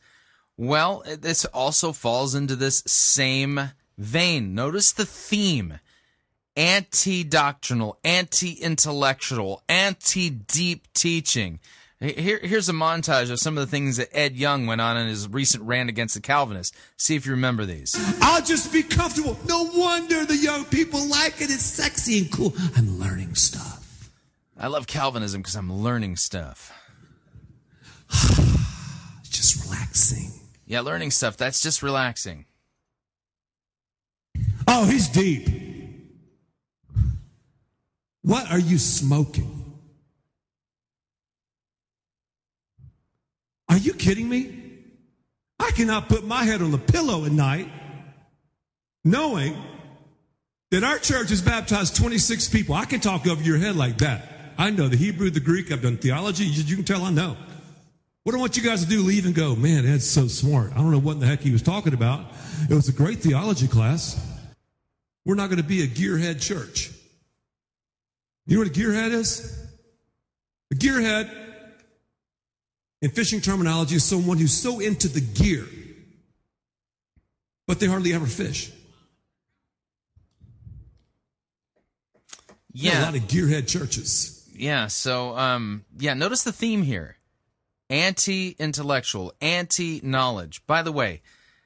Well, this also falls into this same vein. Notice the theme: anti-doctrinal, anti-intellectual, anti-deep teaching. Here's a montage of some of the things that Ed Young went on in his recent rant against the Calvinists. See if you remember these. I'll just be comfortable. No wonder the young people like it. It's sexy and cool. I'm learning stuff. I love Calvinism because I'm learning stuff. It's just relaxing. Yeah, learning stuff. That's just relaxing. Oh, he's deep. What are you smoking? Are you kidding me? I cannot put my head on the pillow at night knowing that our church has baptized 26 people. I can talk over your head like that. I know the Hebrew, the Greek. I've done theology. You can tell I know. What I want you guys to do, leave and go, man, Ed's so smart. I don't know what in the heck he was talking about. It was a great theology class. We're not going to be a gearhead church. You know what a gearhead is? A gearhead in fishing terminology, is someone who's so into the gear, but they hardly ever fish. Yeah. There's a lot of gearhead churches. Yeah, so, notice the theme here. Anti-intellectual, anti-knowledge. By the way,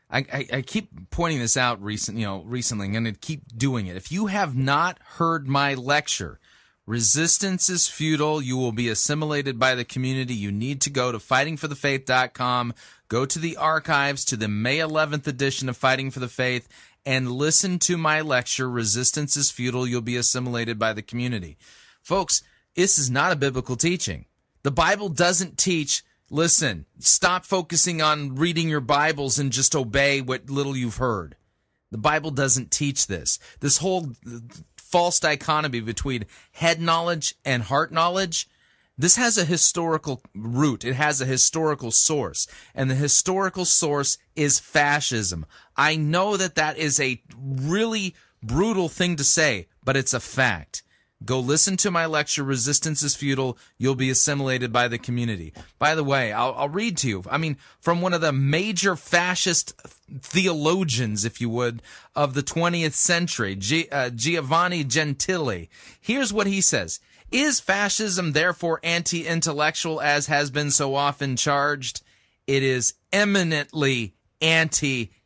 I keep pointing this out recently. I'm going to keep doing it. If you have not heard my lecture, Resistance is Futile, You Will Be Assimilated by the Community, you need to go to fightingforthefaith.com, go to the archives, to the May 11th edition of Fighting for the Faith, and listen to my lecture, Resistance is Futile, You'll Be Assimilated by the Community. Folks, this is not a biblical teaching. The Bible doesn't teach, listen, stop focusing on reading your Bibles and just obey what little you've heard. The Bible doesn't teach this. This whole false dichotomy between head knowledge and heart knowledge, this has a historical root. It has a historical source, and the historical source is fascism. I know that is a really brutal thing to say, but it's a fact. Go listen to my lecture, Resistance is Futile, You'll Be Assimilated by the Community. By the way, I'll read to you, from one of the major fascist theologians, if you would, of the 20th century, Giovanni Gentile. Here's what he says. Is fascism therefore anti-intellectual, as has been so often charged? It is eminently anti-intellectual.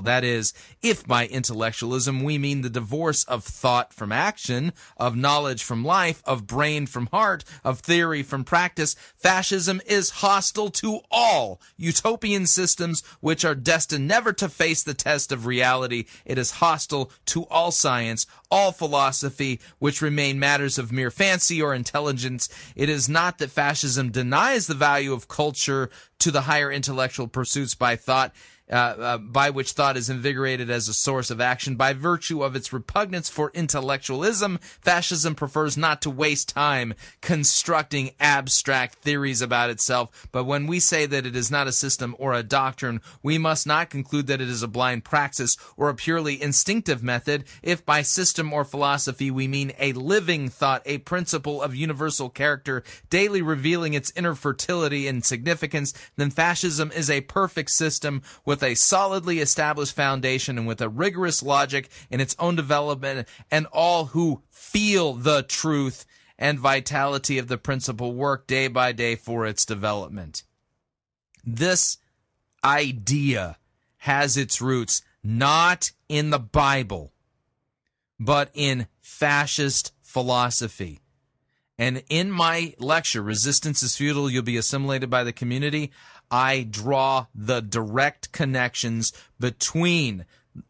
That is, if by intellectualism we mean the divorce of thought from action, of knowledge from life, of brain from heart, of theory from practice, fascism is hostile to all utopian systems which are destined never to face the test of reality. It is hostile to all science, all philosophy, which remain matters of mere fancy or intelligence. It is not that fascism denies the value of culture to the higher intellectual pursuits by thought, by which thought is invigorated as a source of action. By virtue of its repugnance for intellectualism, fascism prefers not to waste time constructing abstract theories about itself. But when we say that it is not a system or a doctrine, we must not conclude that it is a blind praxis or a purely instinctive method. If by system or philosophy we mean a living thought, a principle of universal character, daily revealing its inner fertility and significance, then fascism is a perfect system with a solidly established foundation and with a rigorous logic in its own development, and all who feel the truth and vitality of the principle work day by day for its development. This idea has its roots not in the Bible, but in fascist philosophy. And in my lecture, Resistance is Futile, You'll Be Assimilated by the Community, I draw the direct connections between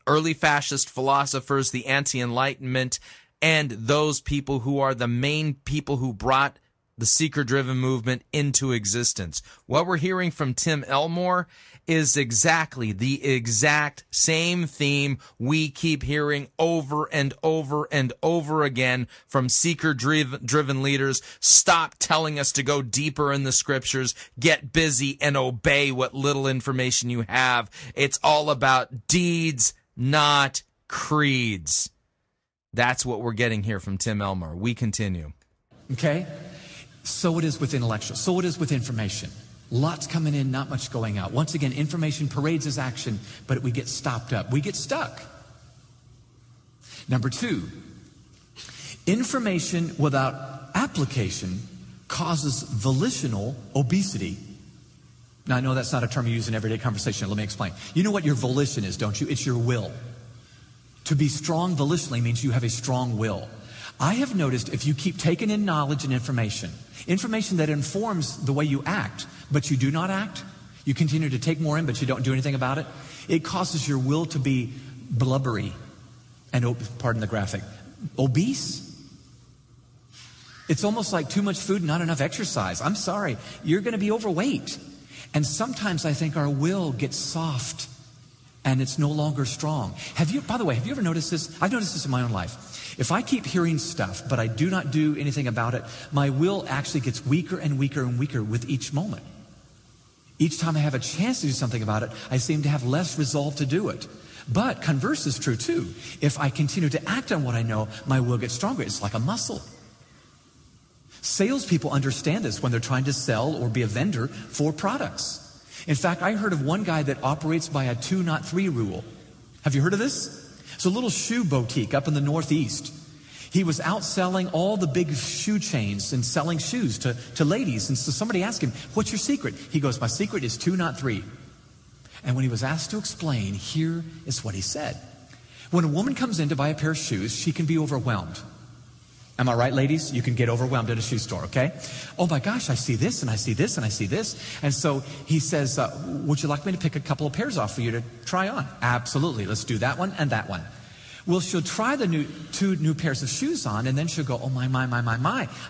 early fascist philosophers, the anti-Enlightenment, and those people who are the main people who brought the seeker-driven movement into existence. What we're hearing from Tim Elmore is exactly the exact same theme we keep hearing over and over and over again from seeker-driven leaders. Stop telling us to go deeper in the scriptures. Get busy and obey what little information you have. It's all about deeds, not creeds. That's what we're getting here from Tim Elmore. We continue. Okay? So it is with intellectuals. So it is with information. Lots coming in, not much going out. Once again, information parades as action, but we get stopped up. We get stuck. Number two, information without application causes volitional obesity. Now, I know that's not a term you use in everyday conversation. Let me explain. You know what your volition is, don't you? It's your will. To be strong volitionally means you have a strong will. I have noticed if you keep taking in knowledge and information that informs the way you act, but you do not act, you continue to take more in, but you don't do anything about it, it causes your will to be blubbery and, pardon the graphic, obese. It's almost like too much food, not enough exercise. I'm sorry, you're going to be overweight. And sometimes I think our will gets soft and it's no longer strong. By the way, have you ever noticed this? I've noticed this in my own life. If I keep hearing stuff, but I do not do anything about it, my will actually gets weaker and weaker and weaker with each moment. Each time I have a chance to do something about it, I seem to have less resolve to do it. But converse is true too. If I continue to act on what I know, my will gets stronger. It's like a muscle. Salespeople understand this when they're trying to sell or be a vendor for products. In fact, I heard of one guy that operates by a 2, not 3 rule. Have you heard of this? It's a little shoe boutique up in the Northeast. He was out selling all the big shoe chains and selling shoes to ladies. And so somebody asked him, what's your secret? He goes, my secret is 2, not 3. And when he was asked to explain, here is what he said. When a woman comes in to buy a pair of shoes, she can be overwhelmed. Am I right, ladies? You can get overwhelmed at a shoe store, okay? Oh my gosh, I see this, and I see this, and I see this. And so he says, would you like me to pick a couple of pairs off for you to try on? Absolutely, let's do that one and that one. Well, she'll try the two new pairs of shoes on, and then she'll go, oh my,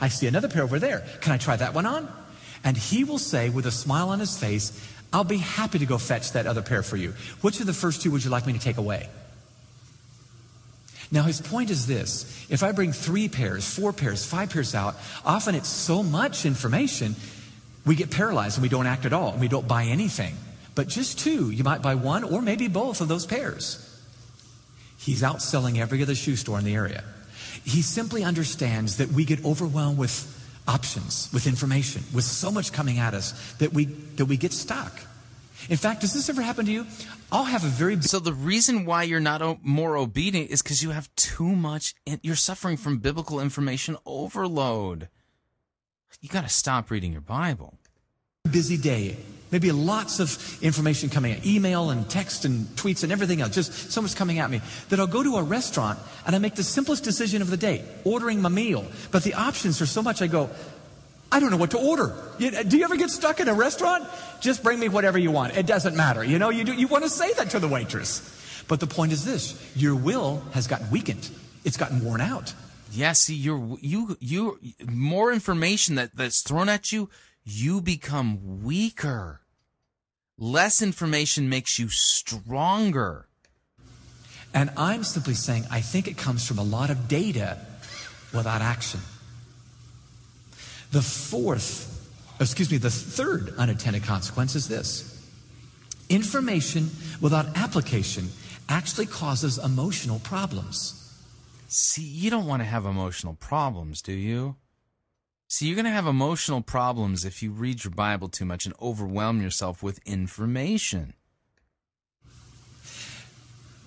I see another pair over there. Can I try that one on? And he will say with a smile on his face, I'll be happy to go fetch that other pair for you. Which of the first two would you like me to take away? Now, his point is this. If I bring 3 pairs, 4 pairs, 5 pairs out, often it's so much information, we get paralyzed and we don't act at all. And we don't buy anything. But just 2, you might buy 1 or maybe both of those pairs. He's out selling every other shoe store in the area. He simply understands that we get overwhelmed with options, with information, with so much coming at us that we get stuck. In fact, does this ever happen to you? I'll have a very... So the reason why you're not more obedient is because you have too much... You're suffering from biblical information overload. You got to stop reading your Bible. Busy day. Maybe lots of information coming in. Email and text and tweets and everything else. Just so much coming at me. That I'll go to a restaurant and I make the simplest decision of the day. Ordering my meal. But the options are so much I go... I don't know what to order. Do you ever get stuck in a restaurant? Just bring me whatever you want. It doesn't matter. You know, you want to say that to the waitress. But the point is this. Your will has gotten weakened. It's gotten worn out. Yeah, see, you more information that's thrown at you, you become weaker. Less information makes you stronger. And I'm simply saying I think it comes from a lot of data without action. The third unintended consequence is this. Information without application actually causes emotional problems. See, you don't want to have emotional problems, do you? See, you're going to have emotional problems if you read your Bible too much and overwhelm yourself with information.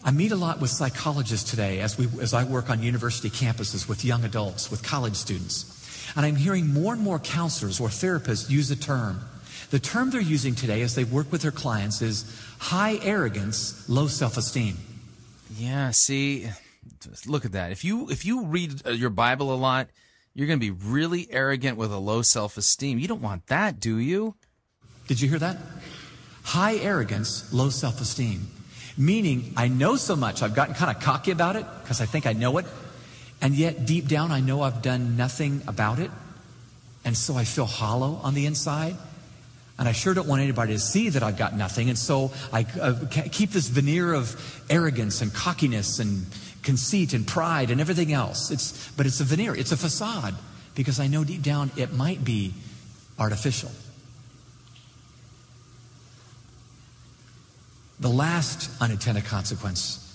I meet a lot with psychologists today as I work on university campuses with young adults, with college students. And I'm hearing more and more counselors or therapists use a term. The term they're using today as they work with their clients is high arrogance, low self-esteem. Yeah, see, look at that. If you read your Bible a lot, you're going to be really arrogant with a low self-esteem. You don't want that, do you? Did you hear that? High arrogance, low self-esteem. Meaning, I know so much, I've gotten kind of cocky about it because I think I know it. And yet, deep down, I know I've done nothing about it. And so I feel hollow on the inside. And I sure don't want anybody to see that I've got nothing. And so I keep this veneer of arrogance and cockiness and conceit and pride and everything else. But it's a veneer. It's a facade. Because I know deep down it might be artificial. The last unintended consequence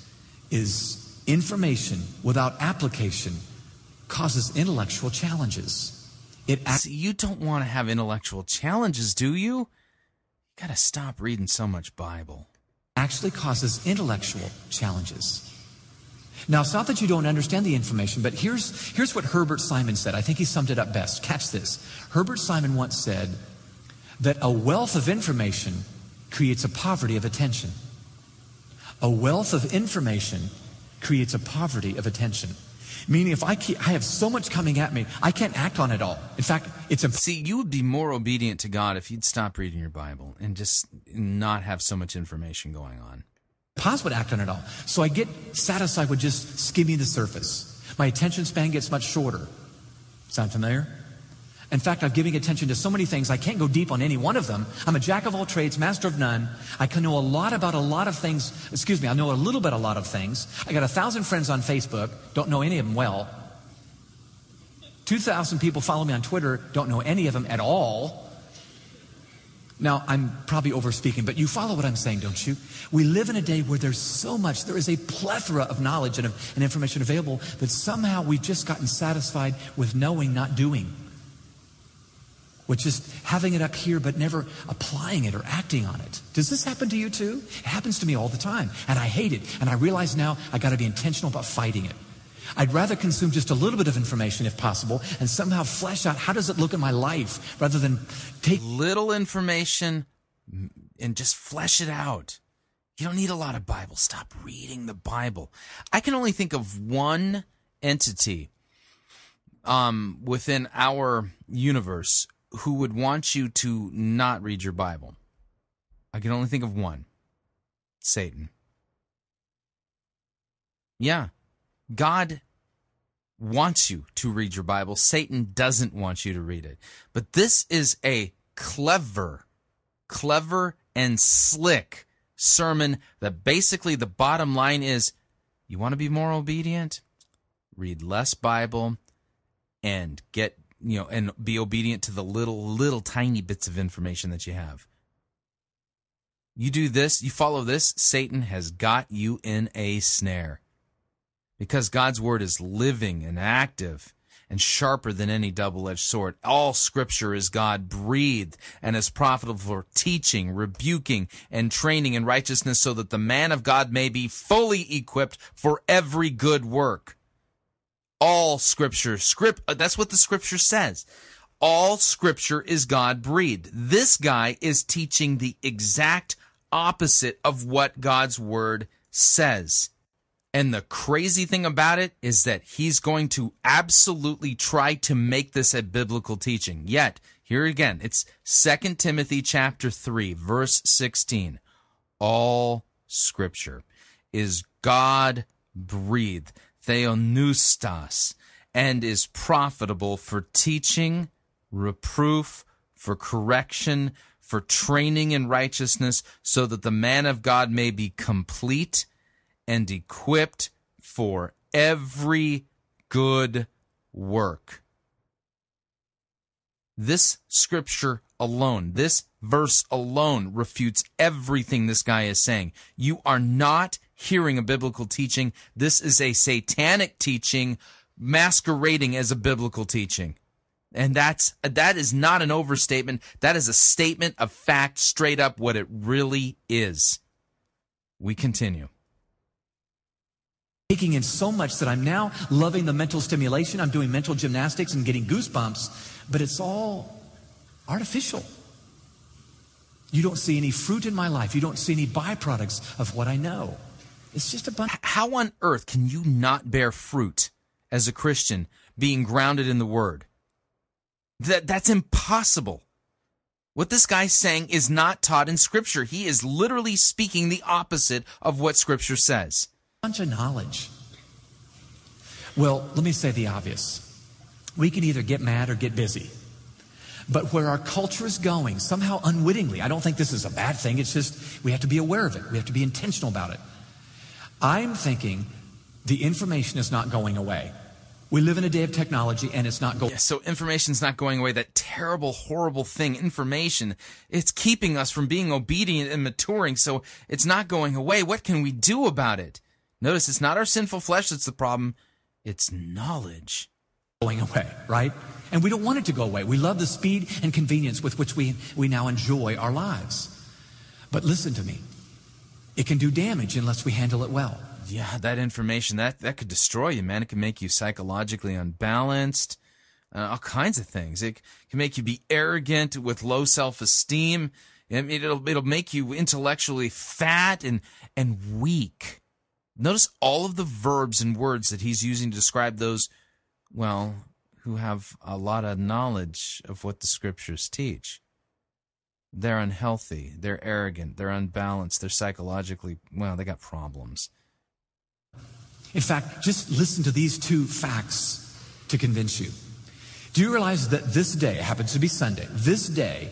is... information without application causes intellectual challenges. See, you don't want to have intellectual challenges, do you? You got to stop reading so much Bible. Actually causes intellectual challenges. Now, it's not that you don't understand the information, but here's what Herbert Simon said. I think he summed it up best. Catch this. Herbert Simon once said that a wealth of information creates a poverty of attention. A wealth of information creates a poverty of attention. Meaning if I have so much coming at me, I can't act on it all. In fact, it's impossible. See, you would be more obedient to God if you'd stop reading your Bible and just not have so much information going on. Possible to act on it all. So I get satisfied with just skimming the surface. My attention span gets much shorter. Sound familiar? In fact, I'm giving attention to so many things, I can't go deep on any one of them. I'm a jack of all trades, master of none. I can know a lot about a lot of things. Excuse me, I know a little bit a lot of things. I got 1,000 friends on Facebook, don't know any of them well. 2,000 people follow me on Twitter, don't know any of them at all. Now, I'm probably overspeaking, but you follow what I'm saying, don't you? We live in a day where there's so much. There is a plethora of knowledge and information available that somehow we've just gotten satisfied with knowing, not doing. which is having it up here but never applying it or acting on it. Does this happen to you too? It happens to me all the time, and I hate it. And I realize now I got to be intentional about fighting it. I'd rather consume just a little bit of information if possible and somehow flesh out how does it look in my life rather than take little information and just flesh it out. You don't need a lot of Bible. Stop reading the Bible. I can only think of one entity within our universe who would want you to not read your Bible. I can only think of one. Satan. Yeah. God wants you to read your Bible. Satan doesn't want you to read it. But this is a clever and slick sermon that basically the bottom line is, you want to be more obedient? Read less Bible and get, you know, and be obedient to the little tiny bits of information that you have. You do this, you follow this, Satan has got you in a snare. Because God's word is living and active and sharper than any double-edged sword. All Scripture is God-breathed and is profitable for teaching, rebuking, and training in righteousness so that the man of God may be fully equipped for every good work. All Scripture, that's what the Scripture says. All Scripture is God-breathed. This guy is teaching the exact opposite of what God's word says. And the crazy thing about it is that he's going to absolutely try to make this a biblical teaching. Yet, here again, it's 2 Timothy chapter 3, verse 16. All Scripture is God-breathed, theonoustos, and is profitable for teaching, reproof, for correction, for training in righteousness, so that the man of God may be complete and equipped for every good work. This scripture alone, this verse alone, refutes everything this guy is saying. You are not hearing a biblical teaching. This is a satanic teaching masquerading as a biblical teaching. And that is not an overstatement. That is a statement of fact, straight up what it really is. We continue. Taking in so much that I'm now loving the mental stimulation. I'm doing mental gymnastics and getting goosebumps, but it's all artificial. You don't see any fruit in my life. You don't see any byproducts of what I know. It's just a bunch. How on earth can you not bear fruit as a Christian being grounded in the Word? That's impossible. What this guy's saying is not taught in Scripture. He is literally speaking the opposite of what Scripture says. Bunch of knowledge. Well, let me say the obvious. We can either get mad or get busy. But where our culture is going, somehow unwittingly, I don't think this is a bad thing. It's just we have to be aware of it. We have to be intentional about it. I'm thinking the information is not going away. We live in a day of technology and it's not going away. Yeah, so information's not going away. That terrible, horrible thing, information, it's keeping us from being obedient and maturing. So it's not going away. What can we do about it? Notice it's not our sinful flesh that's the problem. It's knowledge going away, right? And we don't want it to go away. We love the speed and convenience with which we now enjoy our lives. But listen to me. It can do damage unless we handle it well. Yeah, that information, that could destroy you, man. It can make you psychologically unbalanced, all kinds of things. It can make you be arrogant with low self-esteem. It'll make you intellectually fat and weak. Notice all of the verbs and words that he's using to describe those, well, who have a lot of knowledge of what the Scriptures teach. They're unhealthy, they're arrogant, they're unbalanced, they're psychologically, well, they got problems. In fact, just listen to these two facts to convince you. Do you realize that this day, happens to be Sunday, this day,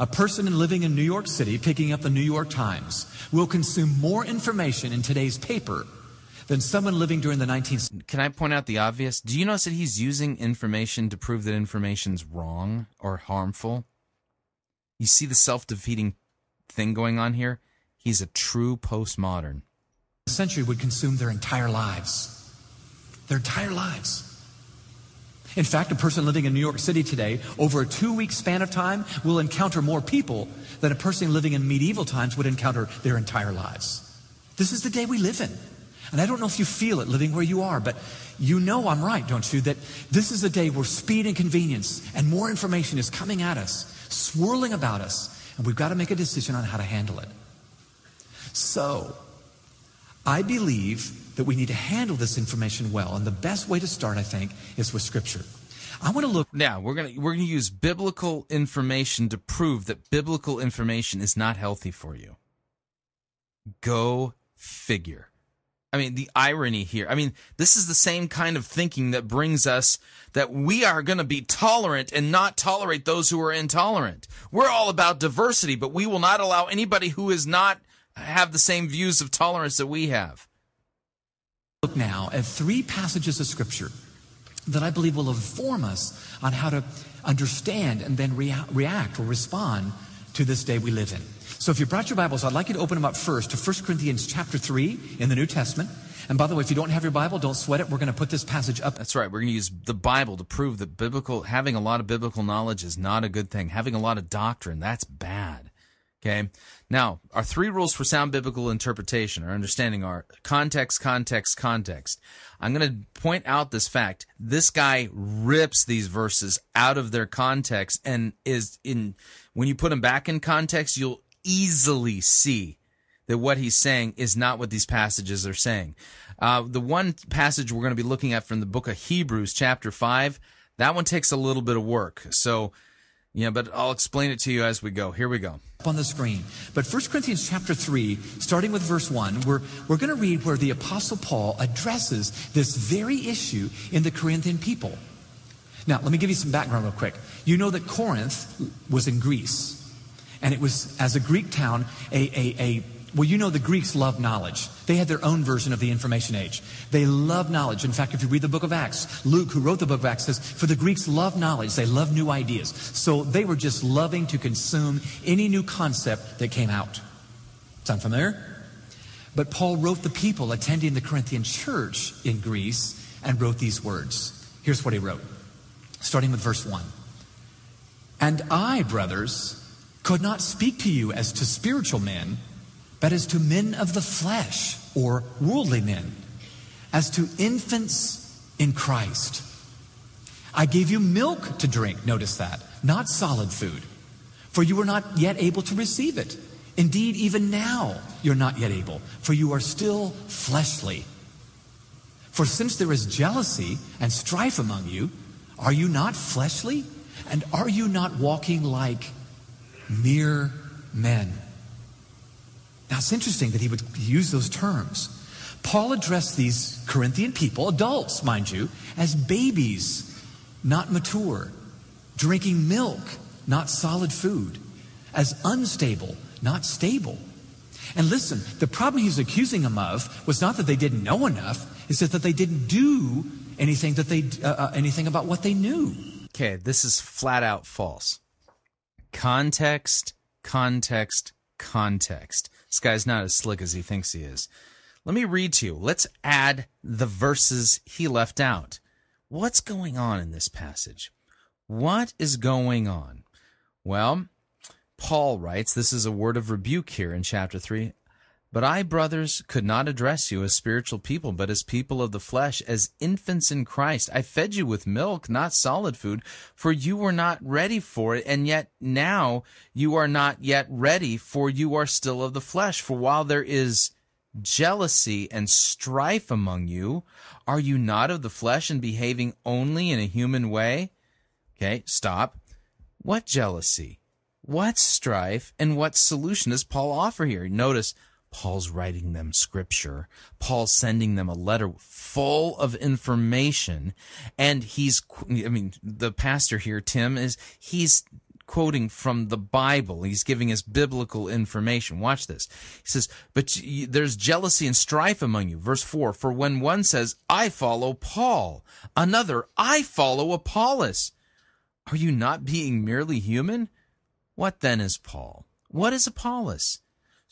a person living in New York City, picking up the New York Times, will consume more information in today's paper than someone living during the 19th century. Can I point out the obvious? Do you notice that he's using information to prove that information's wrong or harmful? You see the self-defeating thing going on here? He's a true postmodern. The century would consume their entire lives. Their entire lives. In fact, a person living in New York City today, over a 2-week span of time, will encounter more people than a person living in medieval times would encounter their entire lives. This is the day we live in. And I don't know if you feel it living where you are, but you know I'm right, don't you? That this is a day where speed and convenience and more information is coming at us, swirling about us, and we've got to make a decision on how to handle it. So, I believe that we need to handle this information well, and the best way to start, I think, is with Scripture. I want to look now. We're going to use biblical information to prove that biblical information is not healthy for you. Go figure. I mean, the irony here. I mean, this is the same kind of thinking that brings us that we are going to be tolerant and not tolerate those who are intolerant. We're all about diversity, but we will not allow anybody who is not have the same views of tolerance that we have. Look now at 3 passages of Scripture that I believe will inform us on how to understand and then react or respond to this day we live in. So if you brought your Bibles, I'd like you to open them up first to 1 Corinthians chapter 3 in the New Testament. And by the way, if you don't have your Bible, don't sweat it. We're going to put this passage up. That's right. We're going to use the Bible to prove that having a lot of biblical knowledge is not a good thing. Having a lot of doctrine, that's bad. Okay? Now, our 3 rules for sound biblical interpretation or understanding are context, context, context. I'm going to point out this fact. This guy rips these verses out of their context and when you put them back in context, you'll easily see that what he's saying is not what these passages are saying. The one passage we're going to be looking at from the book of Hebrews, chapter 5, that one takes a little bit of work. So, but I'll explain it to you as we go. Here we go. Up on the screen. But 1 Corinthians chapter 3, starting with verse 1, we're going to read where the Apostle Paul addresses this very issue in the Corinthian people. Now, let me give you some background real quick. You know that Corinth was in Greece. And it was, as a Greek town, the Greeks loved knowledge. They had their own version of the information age. They loved knowledge. In fact, if you read the book of Acts, Luke, who wrote the book of Acts, says, for the Greeks loved knowledge. They loved new ideas. So they were just loving to consume any new concept that came out. Sound familiar? But Paul wrote the people attending the Corinthian church in Greece and wrote these words. Here's what he wrote, starting with verse 1. And I, brothers, could not speak to you as to spiritual men, but as to men of the flesh, or worldly men, as to infants in Christ. I gave you milk to drink, notice that, not solid food, for you were not yet able to receive it. Indeed, even now you're not yet able, for you are still fleshly. For since there is jealousy and strife among you, are you not fleshly? And are you not walking like mere men? Now, it's interesting that he would use those terms. Paul addressed these Corinthian people, adults, mind you, as babies, not mature, drinking milk, not solid food, as unstable, not stable. And listen, the problem he's accusing them of was not that they didn't know enough, it's that they didn't do anything anything about what they knew. Okay, this is flat out false. Context, context, context. This guy's not as slick as he thinks he is. Let me read to you. Let's add the verses he left out. What's going on in this passage? What is going on? Well, Paul writes, this is a word of rebuke here in chapter 3, but I, brothers, could not address you as spiritual people, but as people of the flesh, as infants in Christ. I fed you with milk, not solid food, for you were not ready for it, and yet now you are not yet ready, for you are still of the flesh. For while there is jealousy and strife among you, are you not of the flesh and behaving only in a human way? Okay, stop. What jealousy? What strife? And what solution does Paul offer here? Notice, Paul's writing them Scripture. Paul's sending them a letter full of information. And the pastor here, Tim, he's quoting from the Bible. He's giving us biblical information. Watch this. He says, but there's jealousy and strife among you. Verse 4, for when one says, I follow Paul, another, I follow Apollos. Are you not being merely human? What then is Paul? What is Apollos?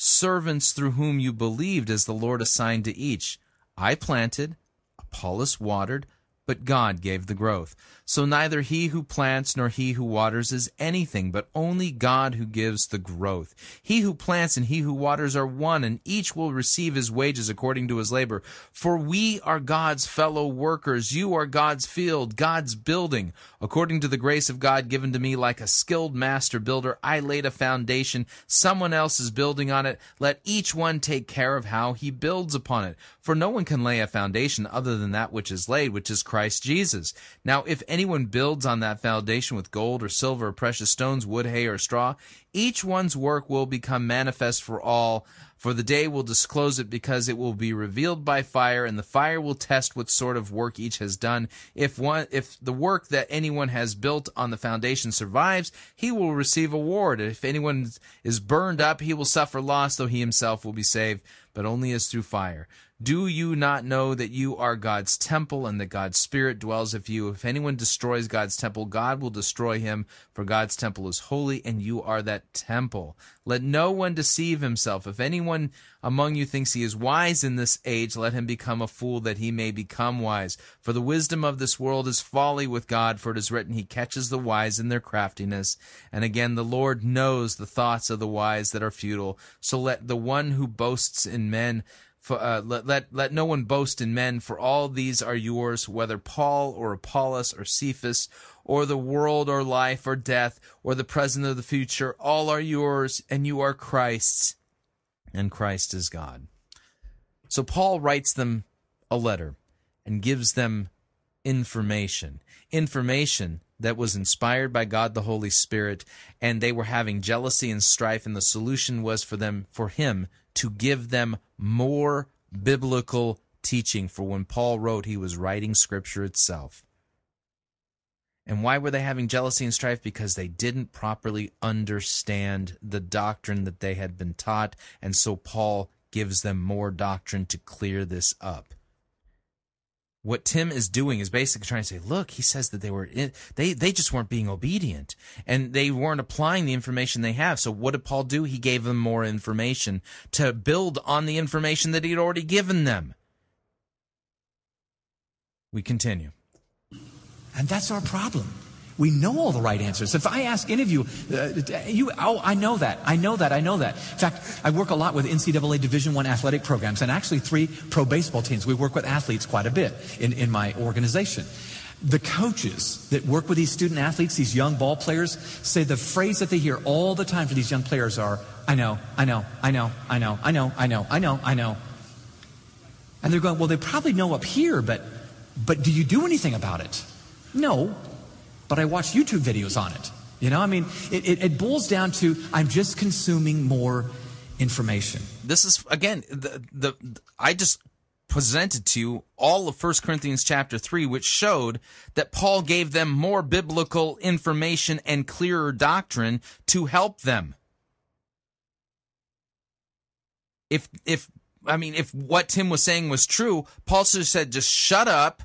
Servants through whom you believed as the Lord assigned to each. I planted, Apollos watered, but God gave the growth. So neither he who plants nor he who waters is anything, but only God who gives the growth. He who plants and he who waters are one, and each will receive his wages according to his labor. For we are God's fellow workers. You are God's field, God's building. According to the grace of God given to me, like a skilled master builder, I laid a foundation. Someone else is building on it. Let each one take care of how he builds upon it. For no one can lay a foundation other than that which is laid, which is Christ Jesus. Now, if anyone builds on that foundation with gold or silver or precious stones, wood, hay, or straw, each one's work will become manifest for all, for the day will disclose it, because it will be revealed by fire, and the fire will test what sort of work each has done. If the work that anyone has built on the foundation survives, he will receive award. If anyone is burned up, he will suffer loss, though he himself will be saved, but only as through fire. Do you not know that you are God's temple and that God's Spirit dwells in you? If anyone destroys God's temple, God will destroy him, for God's temple is holy, and you are that temple. Let no one deceive himself. If anyone among you thinks he is wise in this age, let him become a fool, that he may become wise. For the wisdom of this world is folly with God, for it is written, he catches the wise in their craftiness. And again, the Lord knows the thoughts of the wise that are futile. So let the one who boasts in men let no one boast in men, for all these are yours, whether Paul or Apollos or Cephas, or the world or life or death, or the present or the future, all are yours, and you are Christ's, and Christ is God. So Paul writes them a letter and gives them information that was inspired by God the Holy Spirit, and they were having jealousy and strife, and the solution was for him to give them more biblical teaching. For when Paul wrote, he was writing Scripture itself. And why were they having jealousy and strife? Because they didn't properly understand the doctrine that they had been taught, and so Paul gives them more doctrine to clear this up. What Tim is doing is basically trying to say, look, he says that they just weren't being obedient, and they weren't applying the information they have. So what did Paul do? He gave them more information to build on the information that he had already given them. We continue. And that's our problem. We know all the right answers. If I ask any of you, I know that. In fact, I work a lot with NCAA Division I athletic programs, and actually 3 pro baseball teams. We work with athletes quite a bit in my organization. The coaches that work with these student athletes, these young ball players, say the phrase that they hear all the time for these young players are, I know. And they're going, well, they probably know up here, but do you do anything about it? No. But I watch YouTube videos on it. You know, I mean, it boils down to I'm just consuming more information. This is, again, I just presented to you all of 1 Corinthians chapter 3, which showed that Paul gave them more biblical information and clearer doctrine to help them. If what Tim was saying was true, Paul said, just shut up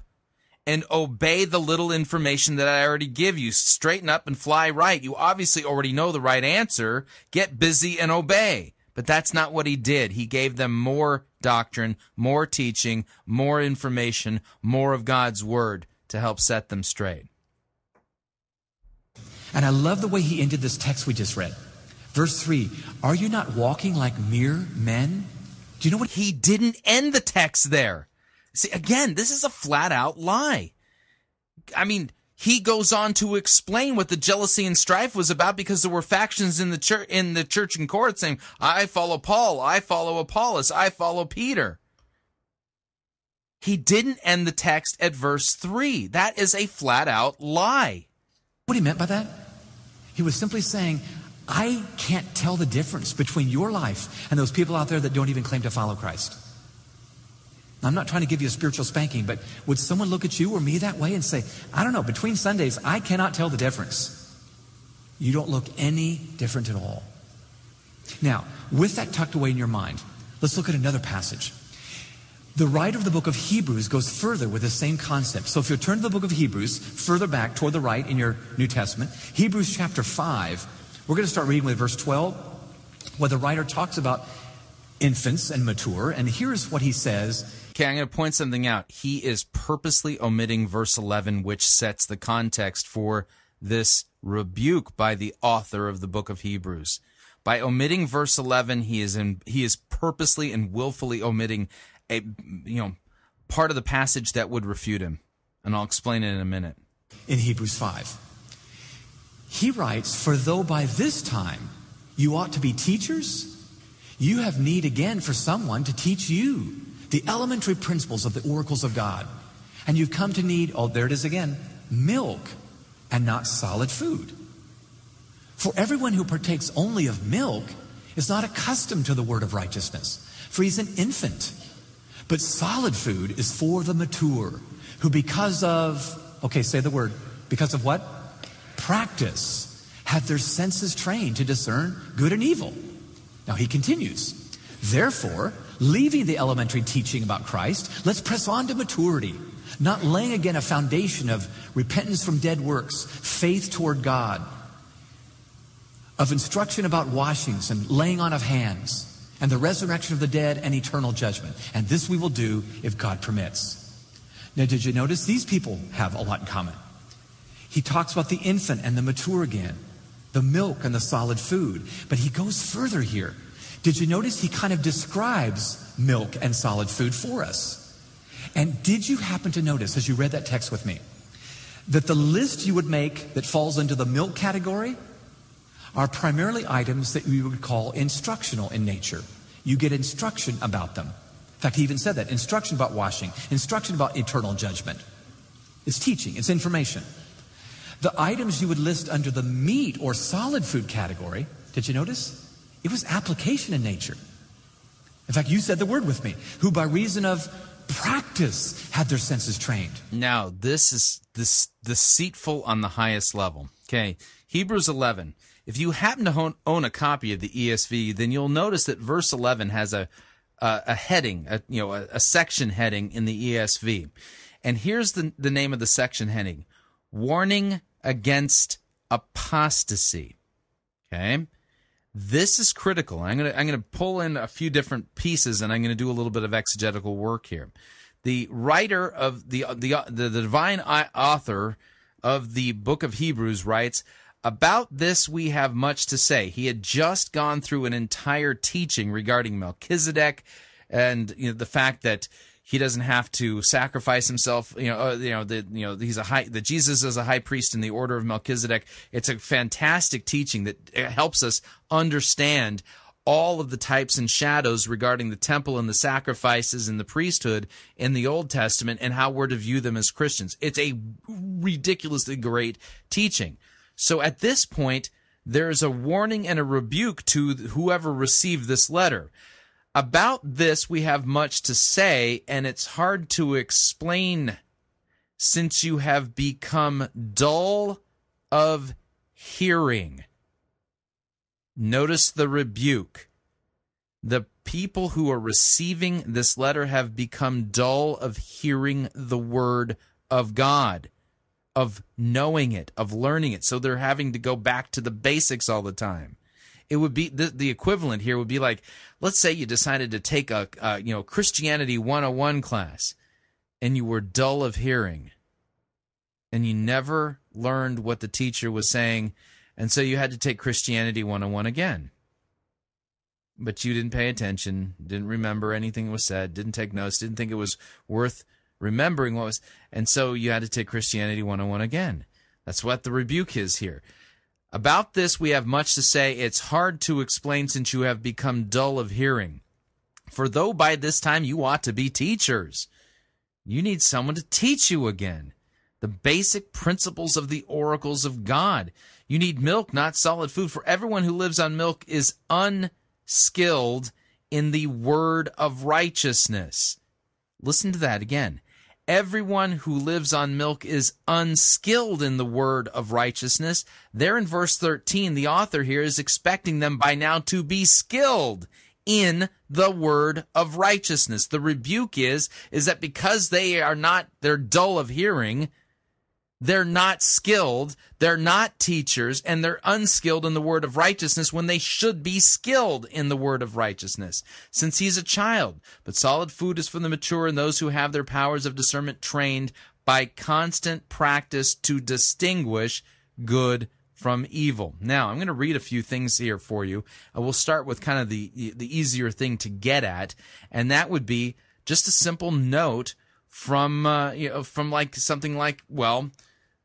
and obey the little information that I already give you. Straighten up and fly right. You obviously already know the right answer. Get busy and obey. But that's not what he did. He gave them more doctrine, more teaching, more information, more of God's word to help set them straight. And I love the way he ended this text we just read. Verse 3, are you not walking like mere men? Do you know what? He didn't end the text there. See, again, this is a flat-out lie. I mean, he goes on to explain what the jealousy and strife was about, because there were factions in the church in Corinth saying, I follow Paul, I follow Apollos, I follow Peter. He didn't end the text at verse 3. That is a flat-out lie. What he meant by that? He was simply saying, I can't tell the difference between your life and those people out there that don't even claim to follow Christ. I'm not trying to give you a spiritual spanking, but would someone look at you or me that way and say, I don't know, between Sundays, I cannot tell the difference. You don't look any different at all. Now, with that tucked away in your mind, let's look at another passage. The writer of the book of Hebrews goes further with the same concept. So if you'll turn to the book of Hebrews, further back toward the right in your New Testament, Hebrews chapter 5, we're going to start reading with verse 12, where the writer talks about infants and mature, and here's what he says Okay, I'm going to point something out. He is purposely omitting verse 11, which sets the context for this rebuke by the author of the book of Hebrews. By omitting verse 11, he is purposely and willfully omitting a part of the passage that would refute him, and I'll explain it in a minute. In Hebrews 5, he writes, "For though by this time you ought to be teachers, you have need again for someone to teach you the elementary principles of the oracles of God. And you've come to need," oh, there it is again, "milk and not solid food. For everyone who partakes only of milk is not accustomed to the word of righteousness, for he's an infant. But solid food is for the mature, who because of," okay, say the word, "because of" what? "Practice, have their senses trained to discern good and evil." Now he continues, "Therefore, leaving the elementary teaching about Christ, let's press on to maturity, not laying again a foundation of repentance from dead works, faith toward God, of instruction about washings and laying on of hands, and the resurrection of the dead and eternal judgment. And this we will do if God permits." Now, did you notice these people have a lot in common? He talks about the infant and the mature again, the milk and the solid food, but he goes further here. Did you notice he kind of describes milk and solid food for us? And did you happen to notice, as you read that text with me, that the list you would make that falls into the milk category are primarily items that we would call instructional in nature. You get instruction about them. In fact, he even said that. Instruction about washing. Instruction about eternal judgment. It's teaching. It's information. The items you would list under the meat or solid food category, did you notice? It was application in nature. In fact, you said the word with me, "who by reason of practice had their senses trained." Now, this is deceitful on the highest level. Okay, Hebrews 11. If you happen to own a copy of the ESV, then you'll notice that verse 11 has a heading, a section heading in the ESV. And here's the name of the section heading: Warning Against Apostasy. Okay? This is critical. I'm going to pull in a few different pieces, and I'm going to do a little bit of exegetical work here. The writer of the divine author of the book of Hebrews writes, "About this we have much to say." He had just gone through an entire teaching regarding Melchizedek, and the fact that he doesn't have to sacrifice himself. That Jesus is a high priest in the order of Melchizedek. It's a fantastic teaching that helps us understand all of the types and shadows regarding the temple and the sacrifices and the priesthood in the Old Testament and how we're to view them as Christians. It's a ridiculously great teaching. So at this point, there is a warning and a rebuke to whoever received this letter. "About this we have much to say, and it's hard to explain, since you have become dull of hearing." Notice the rebuke. The people who are receiving this letter have become dull of hearing the word of God, of knowing it, of learning it. So they're having to go back to the basics all the time. It would be the equivalent here would be like, let's say you decided to take a Christianity 101 class, and you were dull of hearing, and you never learned what the teacher was saying, and so you had to take Christianity 101 again. But you didn't pay attention, didn't remember anything that was said, didn't take notes, didn't think it was worth remembering what was, and so you had to take Christianity 101 again. That's what the rebuke is here. "About this we have much to say. It's hard to explain, since you have become dull of hearing. For though by this time you ought to be teachers," you need someone to teach you again the basic principles of the oracles of God. "You need milk, not solid food, for everyone who lives on milk is unskilled in the word of righteousness." Listen to that again. "Everyone who lives on milk is unskilled in the word of righteousness." There in verse 13, the author here is expecting them by now to be skilled in the word of righteousness. The rebuke is that because they're dull of hearing, They're not skilled, they're not teachers, and they're unskilled in the word of righteousness when they should be skilled in the word of righteousness, since he's a child. But solid food is for the mature and those who have their powers of discernment trained by constant practice to distinguish good from evil. Now, I'm going to read a few things here for you. We'll start with kind of the easier thing to get at, and that would be just a simple note from something like, well,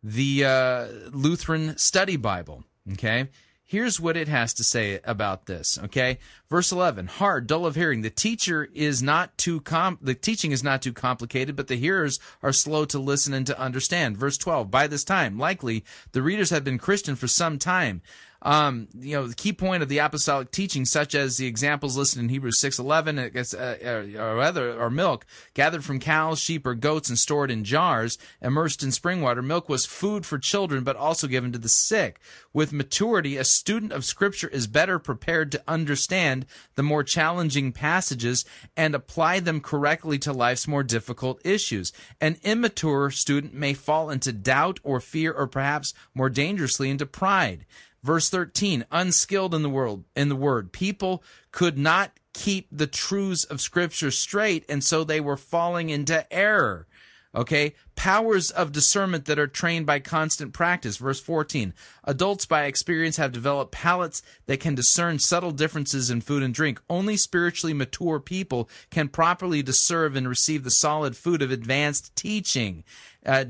the Lutheran Study Bible, okay? Here's what it has to say about this, okay? Verse 11, hard, dull of hearing. The teaching is not too complicated, but the hearers are slow to listen and to understand. Verse 12, by this time, likely, the readers have been Christian for some time. The key point of the apostolic teaching, such as the examples listed in Hebrews 6:11, or milk gathered from cows, sheep, or goats and stored in jars, immersed in spring water. Milk was food for children, but also given to the sick. With maturity, a student of Scripture is better prepared to understand the more challenging passages and apply them correctly to life's more difficult issues. An immature student may fall into doubt or fear, or perhaps more dangerously into pride. Verse 13, unskilled in the word. People could not keep the truths of Scripture straight, and so they were falling into error. Okay? Powers of discernment that are trained by constant practice. Verse 14, adults by experience have developed palates that can discern subtle differences in food and drink. Only spiritually mature people can properly discern and receive the solid food of advanced teaching.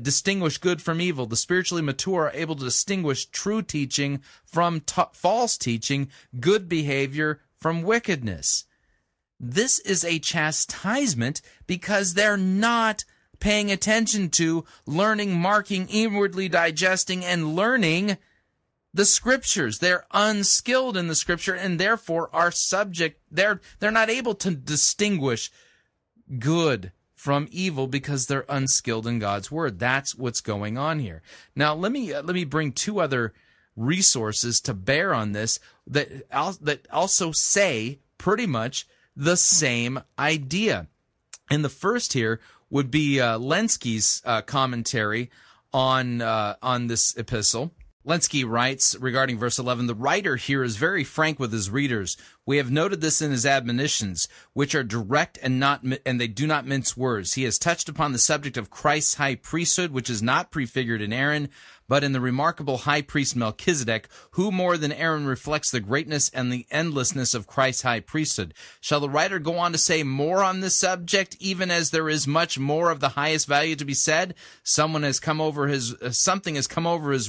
Distinguish good from evil. The spiritually mature are able to distinguish true teaching from false teaching, good behavior from wickedness. This is a chastisement because they're not paying attention to learning, marking, inwardly digesting, and learning the Scriptures. They're unskilled in the Scripture and therefore are subject. They're not able to distinguish good from evil because they're unskilled in God's word. That's what's going on here. Now, let me bring two other resources to bear on this that also say pretty much the same idea. And the first here would be Lenski's commentary on this epistle. Lenski writes regarding verse 11, the writer here is very frank with his readers. We have noted this in his admonitions, which are direct and they do not mince words. He has touched upon the subject of Christ's high priesthood, which is not prefigured in Aaron, but in the remarkable high priest Melchizedek, who more than Aaron reflects the greatness and the endlessness of Christ's high priesthood. Shall the writer go on to say more on this subject, even as there is much more of the highest value to be said? Something has come over his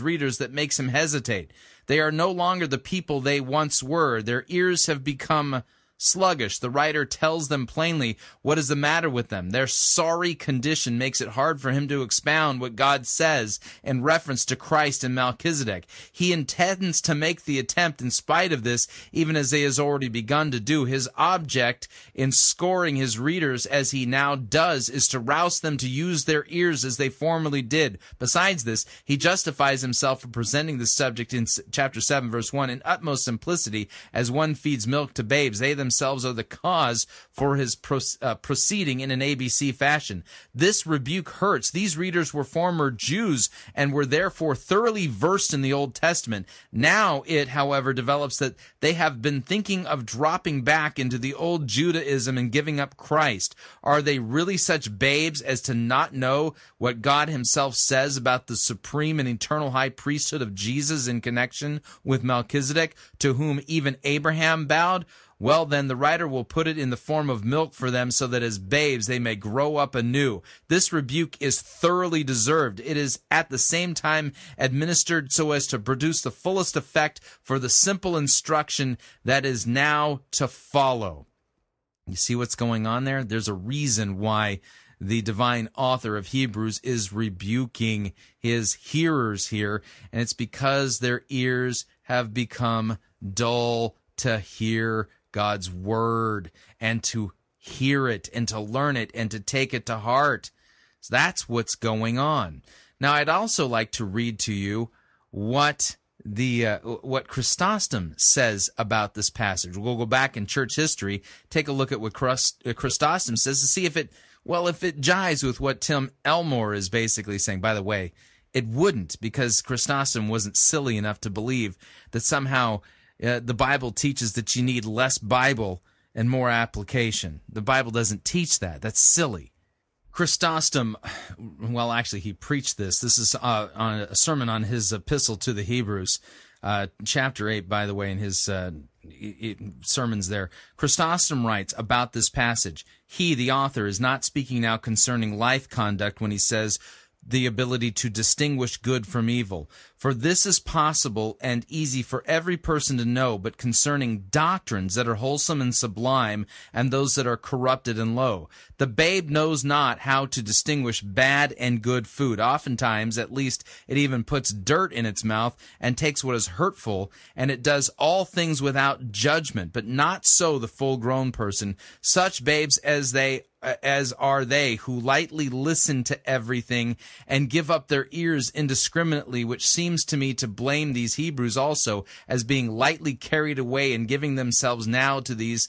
readers that makes him hesitate. They are no longer the people they once were. Their ears have become sluggish. The writer tells them plainly what is the matter with them. Their sorry condition makes it hard for him to expound what God says in reference to Christ and Melchizedek. He intends to make the attempt in spite of this, even as he has already begun to do. His object in scoring his readers, as he now does, is to rouse them to use their ears as they formerly did. Besides this, he justifies himself for presenting the subject in chapter 7, verse 1, in utmost simplicity, as one feeds milk to babes. They themselves are the cause for his proceeding in an ABC fashion. This rebuke hurts. These readers were former Jews and were therefore thoroughly versed in the Old Testament. Now it, however, develops that they have been thinking of dropping back into the old Judaism and giving up Christ. Are they really such babes as to not know what God himself says about the supreme and eternal high priesthood of Jesus in connection with Melchizedek, to whom even Abraham bowed? Well, then, the writer will put it in the form of milk for them so that as babes they may grow up anew. This rebuke is thoroughly deserved. It is at the same time administered so as to produce the fullest effect for the simple instruction that is now to follow. You see what's going on there? There's a reason why the divine author of Hebrews is rebuking his hearers here, and it's because their ears have become dull to hear God's word and to hear it and to learn it and to take it to heart. So that's what's going on. Now, I'd also like to read to you what Chrysostom says about this passage. We'll go back in church history, take a look at what Chrysostom says to see if it jives with what Tim Elmore is basically saying. By the way, It wouldn't, because Chrysostom wasn't silly enough to believe that somehow the Bible teaches that you need less Bible and more application. The Bible doesn't teach that. That's silly. Chrysostom, well, actually, he preached this. This is on a sermon on his epistle to the Hebrews, chapter 8, by the way, in his sermons there. Chrysostom writes about this passage. He, the author, is not speaking now concerning life conduct when he says the ability to distinguish good from evil. For this is possible and easy for every person to know, but concerning doctrines that are wholesome and sublime and those that are corrupted and low. The babe knows not how to distinguish bad and good food. Oftentimes, at least, it even puts dirt in its mouth and takes what is hurtful, and it does all things without judgment, but not so the full-grown person. Such babes as are they who lightly listen to everything and give up their ears indiscriminately, which seems to me to blame these Hebrews also as being lightly carried away and giving themselves now to these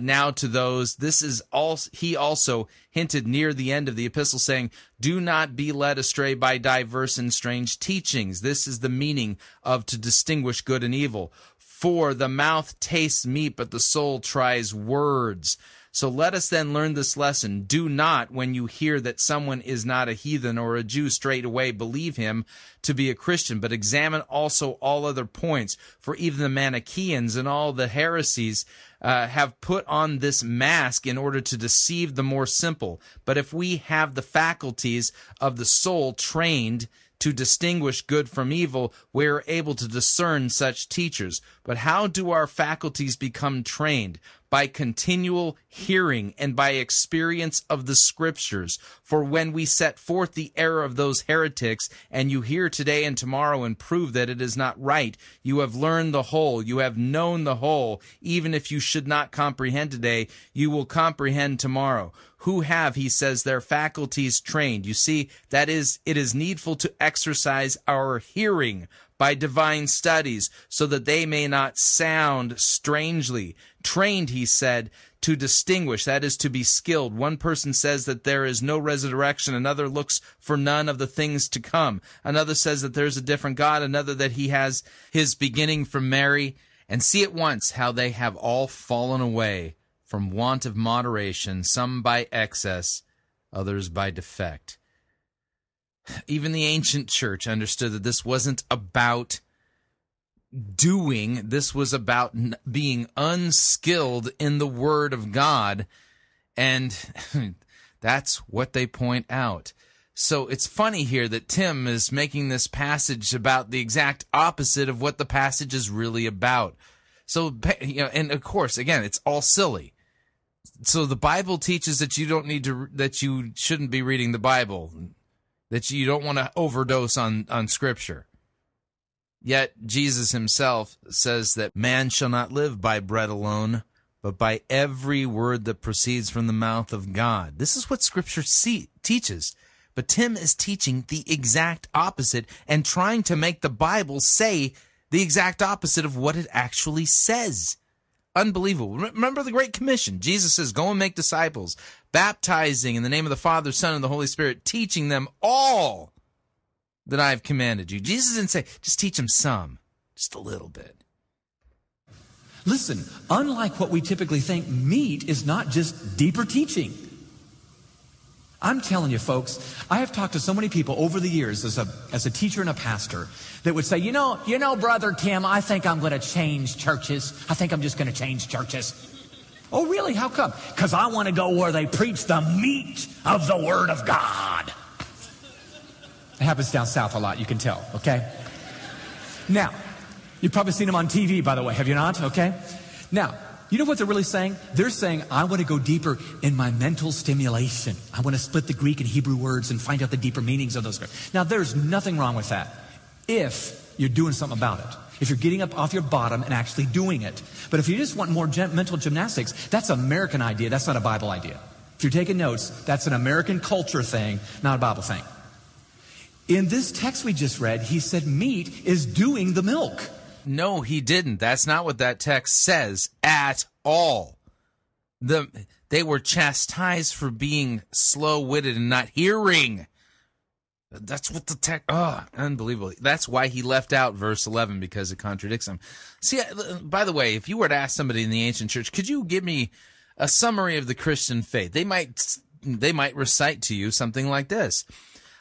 now to those. This is all he also hinted near the end of the epistle, saying, do not be led astray by diverse and strange teachings. This is the meaning of to distinguish good and evil. For the mouth tastes meat, but the soul tries words. So let us then learn this lesson. Do not, when you hear that someone is not a heathen or a Jew, straightway believe him to be a Christian, but examine also all other points. For even the Manichaeans and all the heresies have put on this mask in order to deceive the more simple. But if we have the faculties of the soul trained to distinguish good from evil, we are able to discern such teachers. But how do our faculties become trained? By continual hearing and by experience of the Scriptures. For when we set forth the error of those heretics, and you hear today and tomorrow and prove that it is not right, you have learned the whole, you have known the whole. Even if you should not comprehend today, you will comprehend tomorrow. Who have, he says, their faculties trained. You see, that is, it is needful to exercise our hearing by divine studies, so that they may not sound strangely. Trained, he said, to distinguish, that is, to be skilled. One person says that there is no resurrection, another looks for none of the things to come. Another says that there is a different God, another that he has his beginning from Mary. And see at once how they have all fallen away from want of moderation, some by excess, others by defect. Even the ancient church understood that this wasn't about doing, this was about being unskilled in the Word of God, and that's what they point out. So it's funny here that Tim is making this passage about the exact opposite of what the passage is really about. So, you know, and of course, again, it's all silly. So the Bible teaches that you don't need to, that you shouldn't be reading the Bible, that you don't want to overdose on Scripture. Yet Jesus himself says that man shall not live by bread alone, but by every word that proceeds from the mouth of God. This is what Scripture teaches. But Tim is teaching the exact opposite and trying to make the Bible say the exact opposite of what it actually says. Unbelievable. Remember the Great Commission. Jesus says, go and make disciples, baptizing in the name of the Father, Son, and the Holy Spirit, teaching them all that I have commanded you. Jesus didn't say, just teach them some, just a little bit. Listen, unlike what we typically think, meat is not just deeper teaching. I'm telling you, folks, I have talked to so many people over the years as a teacher and a pastor that would say, you know, Brother Tim, I think I'm going to change churches. I think I'm just going to change churches. Oh, really? How come? Because I want to go where they preach the meat of the Word of God. It happens down south a lot, you can tell, okay? Now, you've probably seen them on TV, by the way, have you not? Okay? Now, you know what they're really saying? They're saying, I want to go deeper in my mental stimulation. I want to split the Greek and Hebrew words and find out the deeper meanings of those words. Now, there's nothing wrong with that if you're doing something about it, if you're getting up off your bottom and actually doing it. But if you just want more mental gymnastics, that's an American idea. That's not a Bible idea. If you're taking notes, that's an American culture thing, not a Bible thing. In this text we just read, he said meat is doing the milk. No, he didn't. That's not what that text says at all. They were chastised for being slow-witted and not hearing. That's what the text... Oh, unbelievable. That's why he left out verse 11, because it contradicts him. See, by the way, if you were to ask somebody in the ancient church, could you give me a summary of the Christian faith? They might recite to you something like this.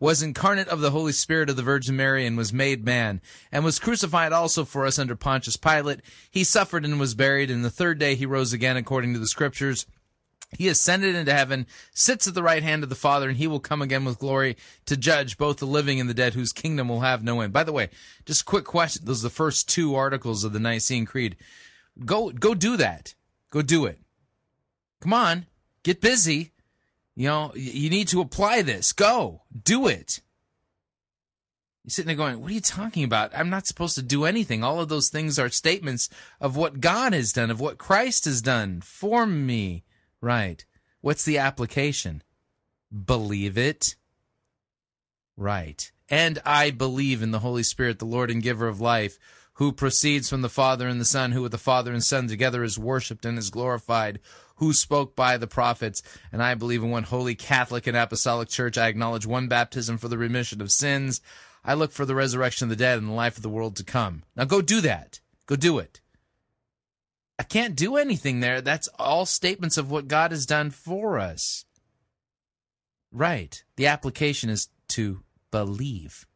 was incarnate of the Holy Spirit of the Virgin Mary, and was made man, and was crucified also for us under Pontius Pilate. He suffered and was buried, and the third day he rose again according to the Scriptures. He ascended into heaven, sits at the right hand of the Father, and he will come again with glory to judge both the living and the dead, whose kingdom will have no end. By the way, just a quick question. Those are the first two articles of the Nicene Creed. Go do that. Go do it. Come on. Get busy. You know, you need to apply this. Go. Do it. You're sitting there going, what are you talking about? I'm not supposed to do anything. All of those things are statements of what God has done, of what Christ has done for me. Right. What's the application? Believe it. Right. And I believe in the Holy Spirit, the Lord and giver of life, who proceeds from the Father and the Son, who with the Father and Son together is worshipped and is glorified, who spoke by the prophets. And I believe in one holy Catholic and apostolic church. I acknowledge one baptism for the remission of sins. I look for the resurrection of the dead and the life of the world to come. Now go do that. Go do it. I can't do anything there. That's all statements of what God has done for us. Right. The application is to believe.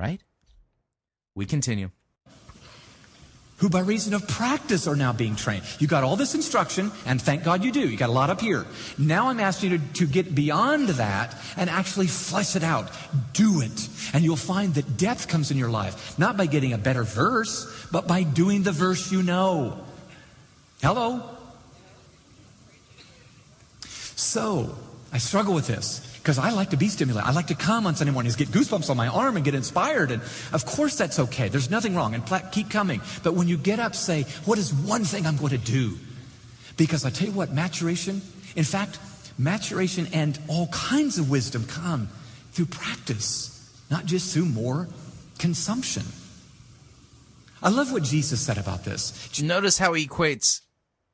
Right? We continue. Who by reason of practice are now being trained. You got all this instruction, and thank God you do. You got a lot up here. Now I'm asking you to get beyond that and actually flesh it out. Do it. And you'll find that depth comes in your life, not by getting a better verse, but by doing the verse you know. Hello? So, I struggle with this because I like to be stimulated. I like to come on Sunday mornings, get goosebumps on my arm and get inspired. And of course that's okay. There's nothing wrong. And keep coming. But when you get up, say, what is one thing I'm going to do? Because I tell you what, maturation and all kinds of wisdom come through practice, not just through more consumption. I love what Jesus said about this. Notice how he equates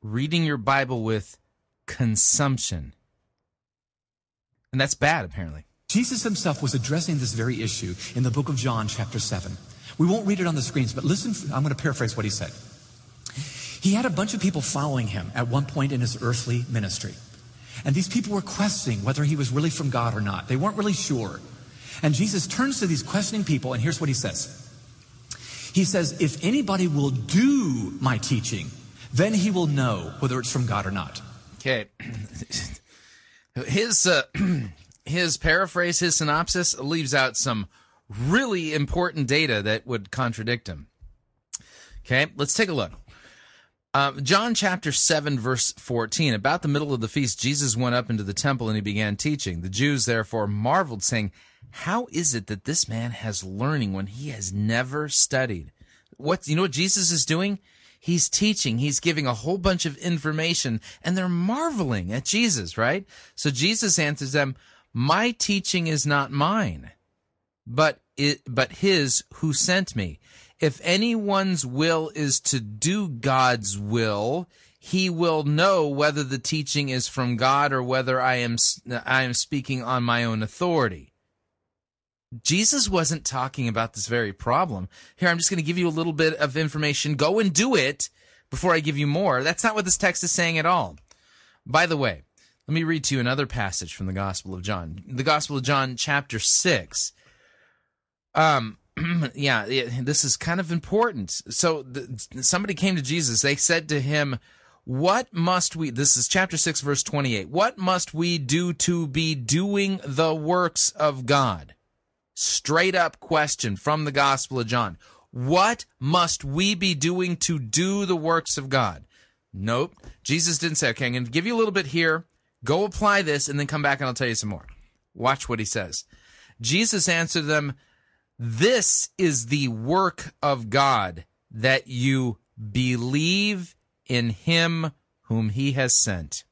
reading your Bible with consumption. And that's bad, apparently. Jesus himself was addressing this very issue in the book of John, chapter 7. We won't read it on the screens, but listen, I'm going to paraphrase what he said. He had a bunch of people following him at one point in his earthly ministry. And these people were questioning whether he was really from God or not. They weren't really sure. And Jesus turns to these questioning people, and here's what he says. He says, if anybody will do my teaching, then he will know whether it's from God or not. Okay. His paraphrase, his synopsis, leaves out some really important data that would contradict him. Okay, let's take a look. John chapter 7, verse 14. About the middle of the feast, Jesus went up into the temple and he began teaching. The Jews therefore marveled, saying, how is it that this man has learning when he has never studied? You know what Jesus is doing? He's teaching. He's giving a whole bunch of information, and they're marveling at Jesus, right? So Jesus answers them, my teaching is not mine, but his who sent me. If anyone's will is to do God's will, he will know whether the teaching is from God or whether I am speaking on my own authority. Jesus wasn't talking about this very problem. Here, I'm just going to give you a little bit of information. Go and do it before I give you more. That's not what this text is saying at all. By the way, let me read to you another passage from the Gospel of John. The Gospel of John, chapter 6. This is kind of important. So somebody came to Jesus. They said to him, what must we... This is chapter 6, verse 28. What must we do to be doing the works of God? Straight up question from the Gospel of John. What must we be doing to do the works of God? Nope. Jesus didn't say, okay, I'm going to give you a little bit here. Go apply this and then come back and I'll tell you some more. Watch what he says. Jesus answered them, this is the work of God, that you believe in him whom he has sent.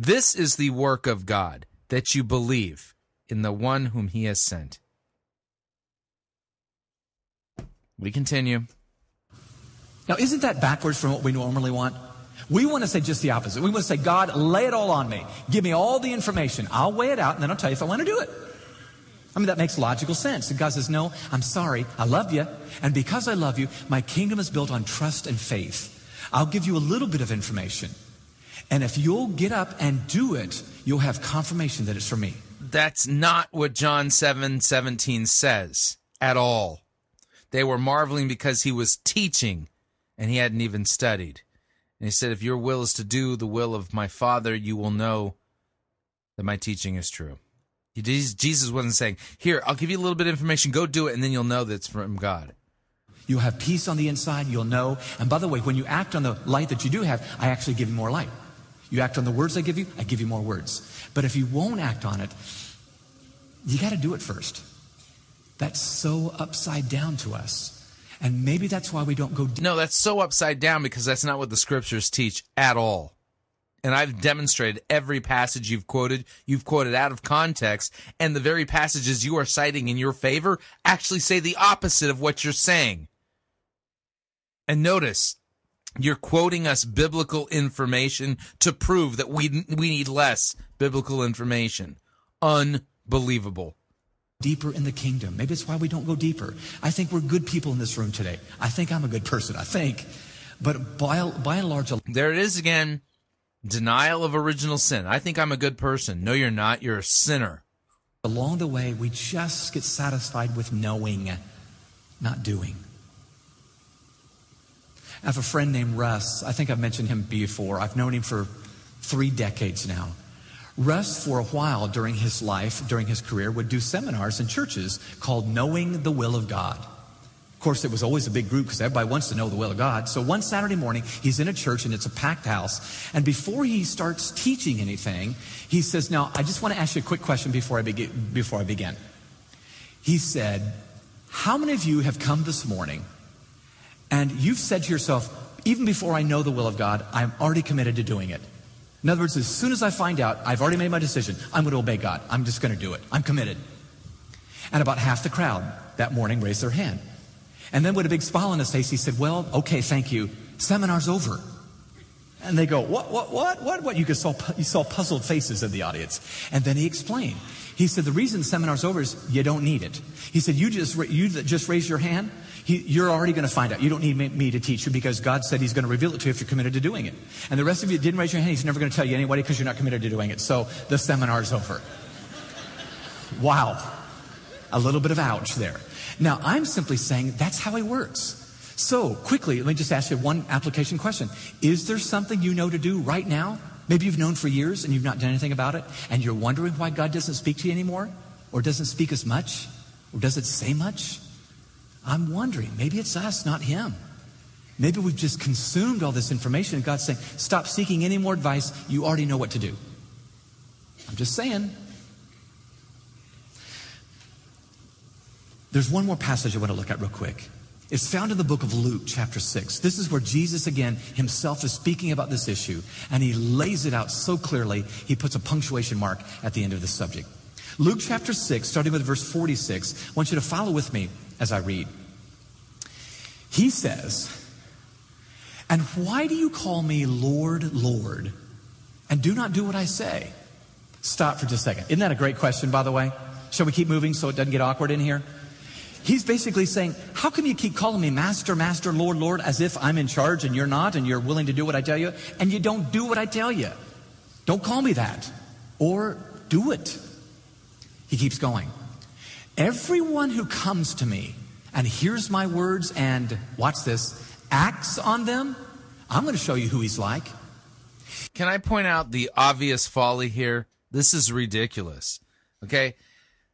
This is the work of God, that you believe in the one whom he has sent. We continue. Now, isn't that backwards from what we normally want? We want to say just the opposite. We want to say, God, lay it all on me. Give me all the information. I'll weigh it out, and then I'll tell you if I want to do it. I mean, that makes logical sense. And God says, no, I'm sorry. I love you. And because I love you, my kingdom is built on trust and faith. I'll give you a little bit of information. And if you'll get up and do it, you'll have confirmation that it's for me. That's not what John 7:17 says at all. They were marveling because he was teaching, and he hadn't even studied. And he said, if your will is to do the will of my Father, you will know that my teaching is true. Jesus wasn't saying, here, I'll give you a little bit of information, go do it, and then you'll know that it's from God. You'll have peace on the inside, you'll know. And by the way, when you act on the light that you do have, I actually give you more light. You act on the words I give you more words. But if you won't act on it, you got to do it first. That's so upside down to us. And maybe that's why we don't go... No, that's so upside down because that's not what the scriptures teach at all. And I've demonstrated every passage you've quoted out of context, and the very passages you are citing in your favor actually say the opposite of what you're saying. And notice, you're quoting us biblical information to prove that we need less biblical information. Unbelievable. Deeper in the kingdom. Maybe it's why we don't go deeper. I think we're good people in this room today. I think I'm a good person, I think. But by and large... There it is again. Denial of original sin. I think I'm a good person. No, you're not. You're a sinner. Along the way, we just get satisfied with knowing, not doing. I have a friend named Russ. I think I've mentioned him before. I've known him for 3 decades now. Russ, for a while during his life, during his career, would do seminars in churches called Knowing the Will of God. Of course, it was always a big group because everybody wants to know the will of God. So one Saturday morning, he's in a church and it's a packed house. And before he starts teaching anything, he says, now, I just want to ask you a quick question before I begin. He said, how many of you have come this morning and you've said to yourself, even before I know the will of God, I'm already committed to doing it? In other words, as soon as I find out, I've already made my decision. I'm going to obey God. I'm just going to do it. I'm committed. And about half the crowd that morning raised their hand. And then with a big smile on his face, he said, well, okay, thank you. Seminar's over. And they go, what? You saw puzzled faces in the audience. And then he explained. He said, the reason seminar's over is you don't need it. He said, you just raise your hand. You're already going to find out. You don't need me to teach you because God said he's going to reveal it to you if you're committed to doing it. And the rest of you didn't raise your hand. He's never going to tell you anybody because you're not committed to doing it. So the seminar's over. Wow. A little bit of ouch there. Now, I'm simply saying that's how he works. So quickly, let me just ask you one application question. Is there something you know to do right now? Maybe you've known for years and you've not done anything about it. And you're wondering why God doesn't speak to you anymore or doesn't speak as much or doesn't say much. I'm wondering, maybe it's us, not him. Maybe we've just consumed all this information and God's saying, stop seeking any more advice. You already know what to do. I'm just saying. There's one more passage I want to look at real quick. It's found in the book of Luke, chapter 6. This is where Jesus, again, himself is speaking about this issue. And he lays it out so clearly, he puts a punctuation mark at the end of the subject. Luke chapter 6, starting with verse 46. I want you to follow with me as I read. He says, and why do you call me Lord, Lord, and do not do what I say? Stop for just a second. Isn't that a great question, by the way? Shall we keep moving so it doesn't get awkward in here? He's basically saying, how come you keep calling me Master, Master, Lord, Lord, as if I'm in charge and you're not, and you're willing to do what I tell you, and you don't do what I tell you? Don't call me that. Or do it. He keeps going. Everyone who comes to me and hears my words and, watch this, acts on them, I'm going to show you who he's like. Can I point out the obvious folly here? This is ridiculous. Okay?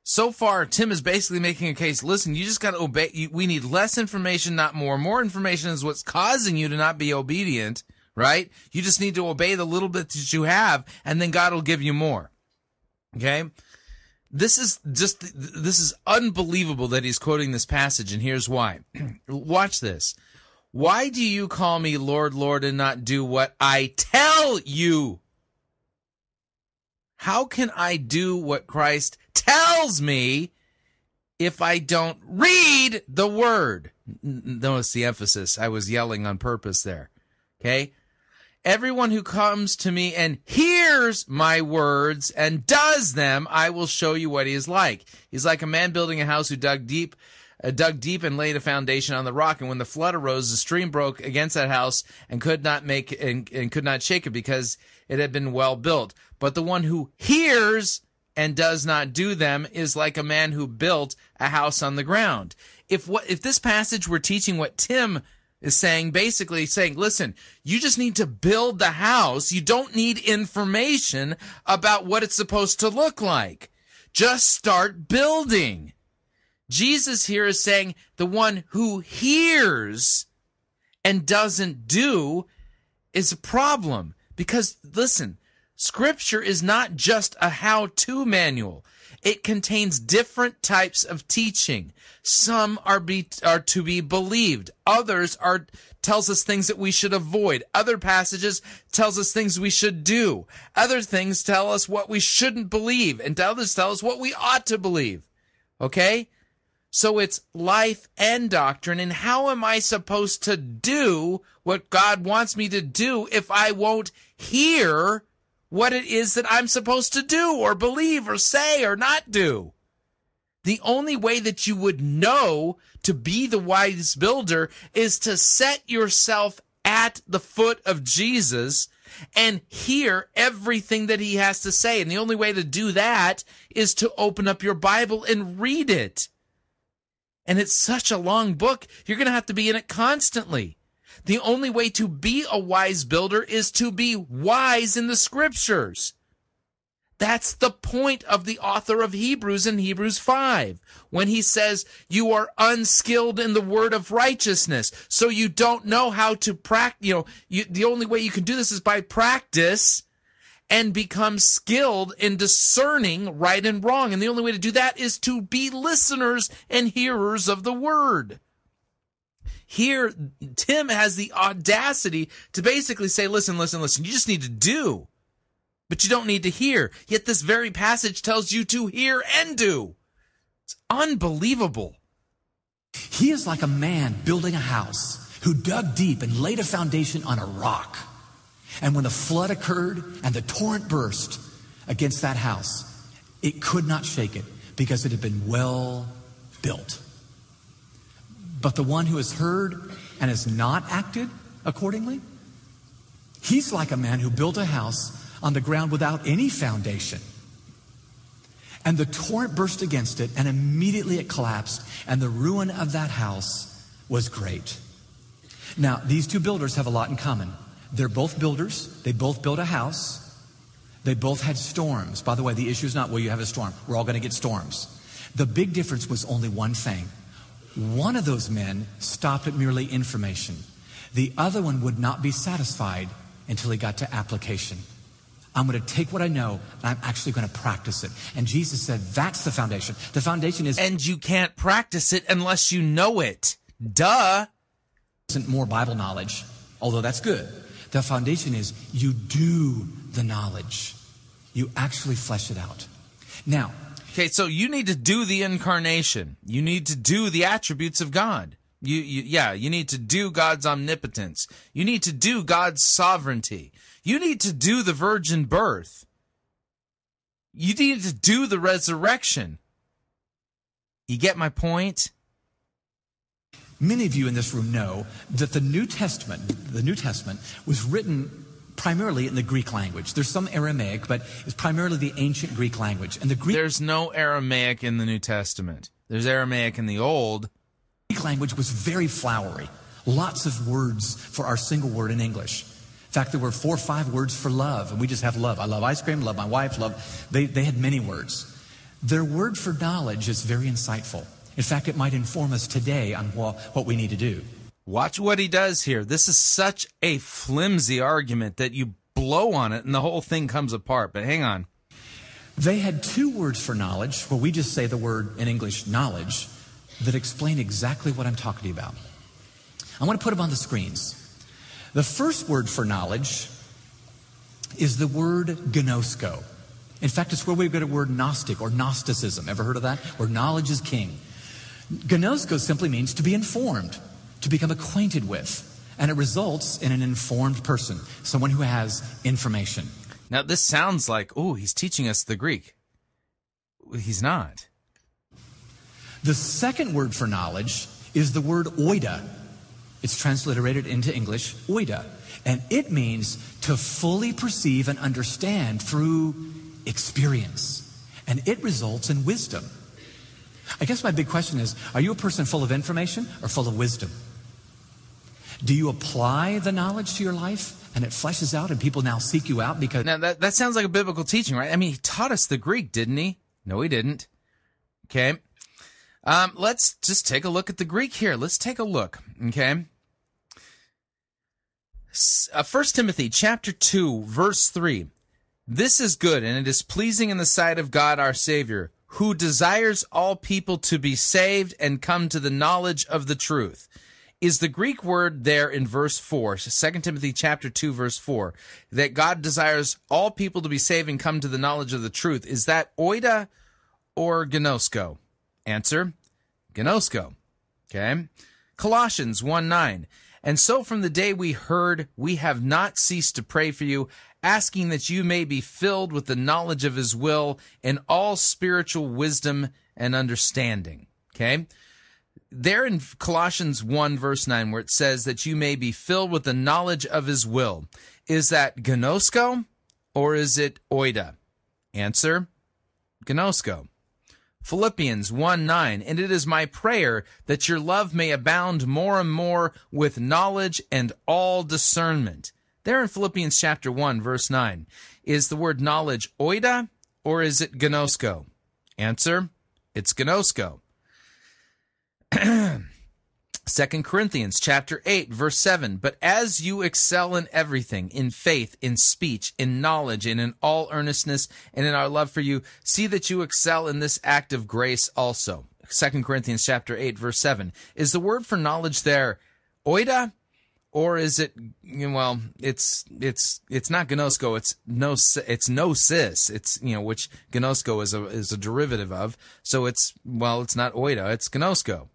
So far, Tim is basically making a case, listen, you just got to obey. We need less information, not more. More information is what's causing you to not be obedient, right? You just need to obey the little bit that you have, and then God will give you more. Okay? This is unbelievable that he's quoting this passage, and here's why. Watch this. Why do you call me Lord, Lord, and not do what I tell you? How can I do what Christ tells me if I don't read the Word? Notice the emphasis. I was yelling on purpose there. Okay? Everyone who comes to me and hears my words and does them, I will show you what he is like. He's like a man building a house who dug deep and laid a foundation on the rock. And when the flood arose, the stream broke against that house and could not shake it because it had been well built. But the one who hears and does not do them is like a man who built a house on the ground. If this passage were teaching what Tim is saying, basically saying, listen, you just need to build the house. You don't need information about what it's supposed to look like. Just start building. Jesus here is saying the one who hears and doesn't do is a problem. Because, listen, Scripture is not just a how-to manual. It contains different types of teaching. Some are to be believed. Others tells us things that we should avoid. Other passages tells us things we should do. Other things tell us what we shouldn't believe, and others tell us what we ought to believe. Okay? So it's life and doctrine, and how am I supposed to do what God wants me to do if I won't hear what it is that I'm supposed to do or believe or say or not do? The only way that you would know to be the wise builder is to set yourself at the foot of Jesus and hear everything that he has to say. And the only way to do that is to open up your Bible and read it. And it's such a long book, you're going to have to be in it constantly. The only way to be a wise builder is to be wise in the Scriptures. That's the point of the author of Hebrews in Hebrews 5, when he says, you are unskilled in the word of righteousness, so you don't know how to practice. The only way you can do this is by practice and become skilled in discerning right and wrong. And the only way to do that is to be listeners and hearers of the word. Here, Tim has the audacity to basically say, listen, you just need to do, but you don't need to hear. Yet this very passage tells you to hear and do. It's unbelievable. He is like a man building a house who dug deep and laid a foundation on a rock. And when the flood occurred and the torrent burst against that house, it could not shake it because it had been well built. But the one who has heard and has not acted accordingly, he's like a man who built a house on the ground without any foundation. And the torrent burst against it, and immediately it collapsed, and the ruin of that house was great. Now, these two builders have a lot in common. They're both builders. They both built a house. They both had storms. By the way, the issue is not, well, you have a storm. We're all going to get storms. The big difference was only one thing. One of those men stopped at merely information. The other one would not be satisfied until he got to application. I'm going to take what I know, and I'm actually going to practice it. And Jesus said, that's the foundation. The foundation is... And you can't practice it unless you know it. Duh. Isn't more Bible knowledge, although that's good. The foundation is you do the knowledge. You actually flesh it out. Now... Okay, so you need to do the incarnation. You need to do the attributes of God. You need to do God's omnipotence. You need to do God's sovereignty. You need to do the virgin birth. You need to do the resurrection. You get my point? Many of you in this room know that the New Testament was written primarily in the Greek language. There's some Aramaic, but it's primarily the ancient Greek language. And there's no Aramaic in the New Testament. There's Aramaic in the Old. Greek language was very flowery. Lots of words for our single word in English. In fact, there were 4 or 5 words for love, and we just have love. I love ice cream, love my wife, love... They had many words. Their word for knowledge is very insightful. In fact, it might inform us today on what we need to do. Watch what he does here. This is such a flimsy argument that you blow on it and the whole thing comes apart. But hang on. They had 2 words for knowledge, where we just say the word in English, knowledge, that explain exactly what I'm talking to you about. I want to put them on the screens. The first word for knowledge is the word gnosko. In fact, it's where we get a word Gnostic or Gnosticism. Ever heard of that? Where knowledge is king. Gnosko simply means to be informed, to become acquainted with. And it results in an informed person, someone who has information. Now, this sounds like, oh, he's teaching us the Greek. He's not. The second word for knowledge is the word oida. It's transliterated into English, oida. And it means to fully perceive and understand through experience. And it results in wisdom. I guess my big question is, are you a person full of information or full of wisdom? Do you apply the knowledge to your life and it fleshes out and people now seek you out because... Now, that sounds like a biblical teaching, right? I mean, he taught us the Greek, didn't he? No, he didn't. Okay. Let's just take a look at the Greek here. Let's take a look, okay? 1 Timothy chapter 2, verse 3. This is good, and it is pleasing in the sight of God our Savior, who desires all people to be saved and come to the knowledge of the truth. Is the Greek word there in verse 4, 2 Timothy chapter 2, verse 4, that God desires all people to be saved and come to the knowledge of the truth. Is that oida or gnosko? Answer, gnosko. Okay. Colossians 1:9. And so from the day we heard, we have not ceased to pray for you, asking that you may be filled with the knowledge of his will in all spiritual wisdom and understanding. Okay. There in Colossians 1, verse 9, where it says that you may be filled with the knowledge of his will. Is that gnosko or is it oida? Answer, gnosko. Philippians 1:9, and it is my prayer that your love may abound more and more with knowledge and all discernment. There in Philippians chapter 1, verse 9, is the word knowledge oida or is it gnosko? Answer, it's gnosko. 2 Corinthians chapter 8, verse 7, but as you excel in everything, in faith, in speech, in knowledge, and in all earnestness, and in our love for you, see that you excel in this act of grace also. 2 Corinthians chapter 8, verse 7. Is the word for knowledge there oida, or is it, well, it's not gnosko, it's gnosis, it's, you know, which gnosko is a derivative of, so it's, well, it's not oida, it's gnosko.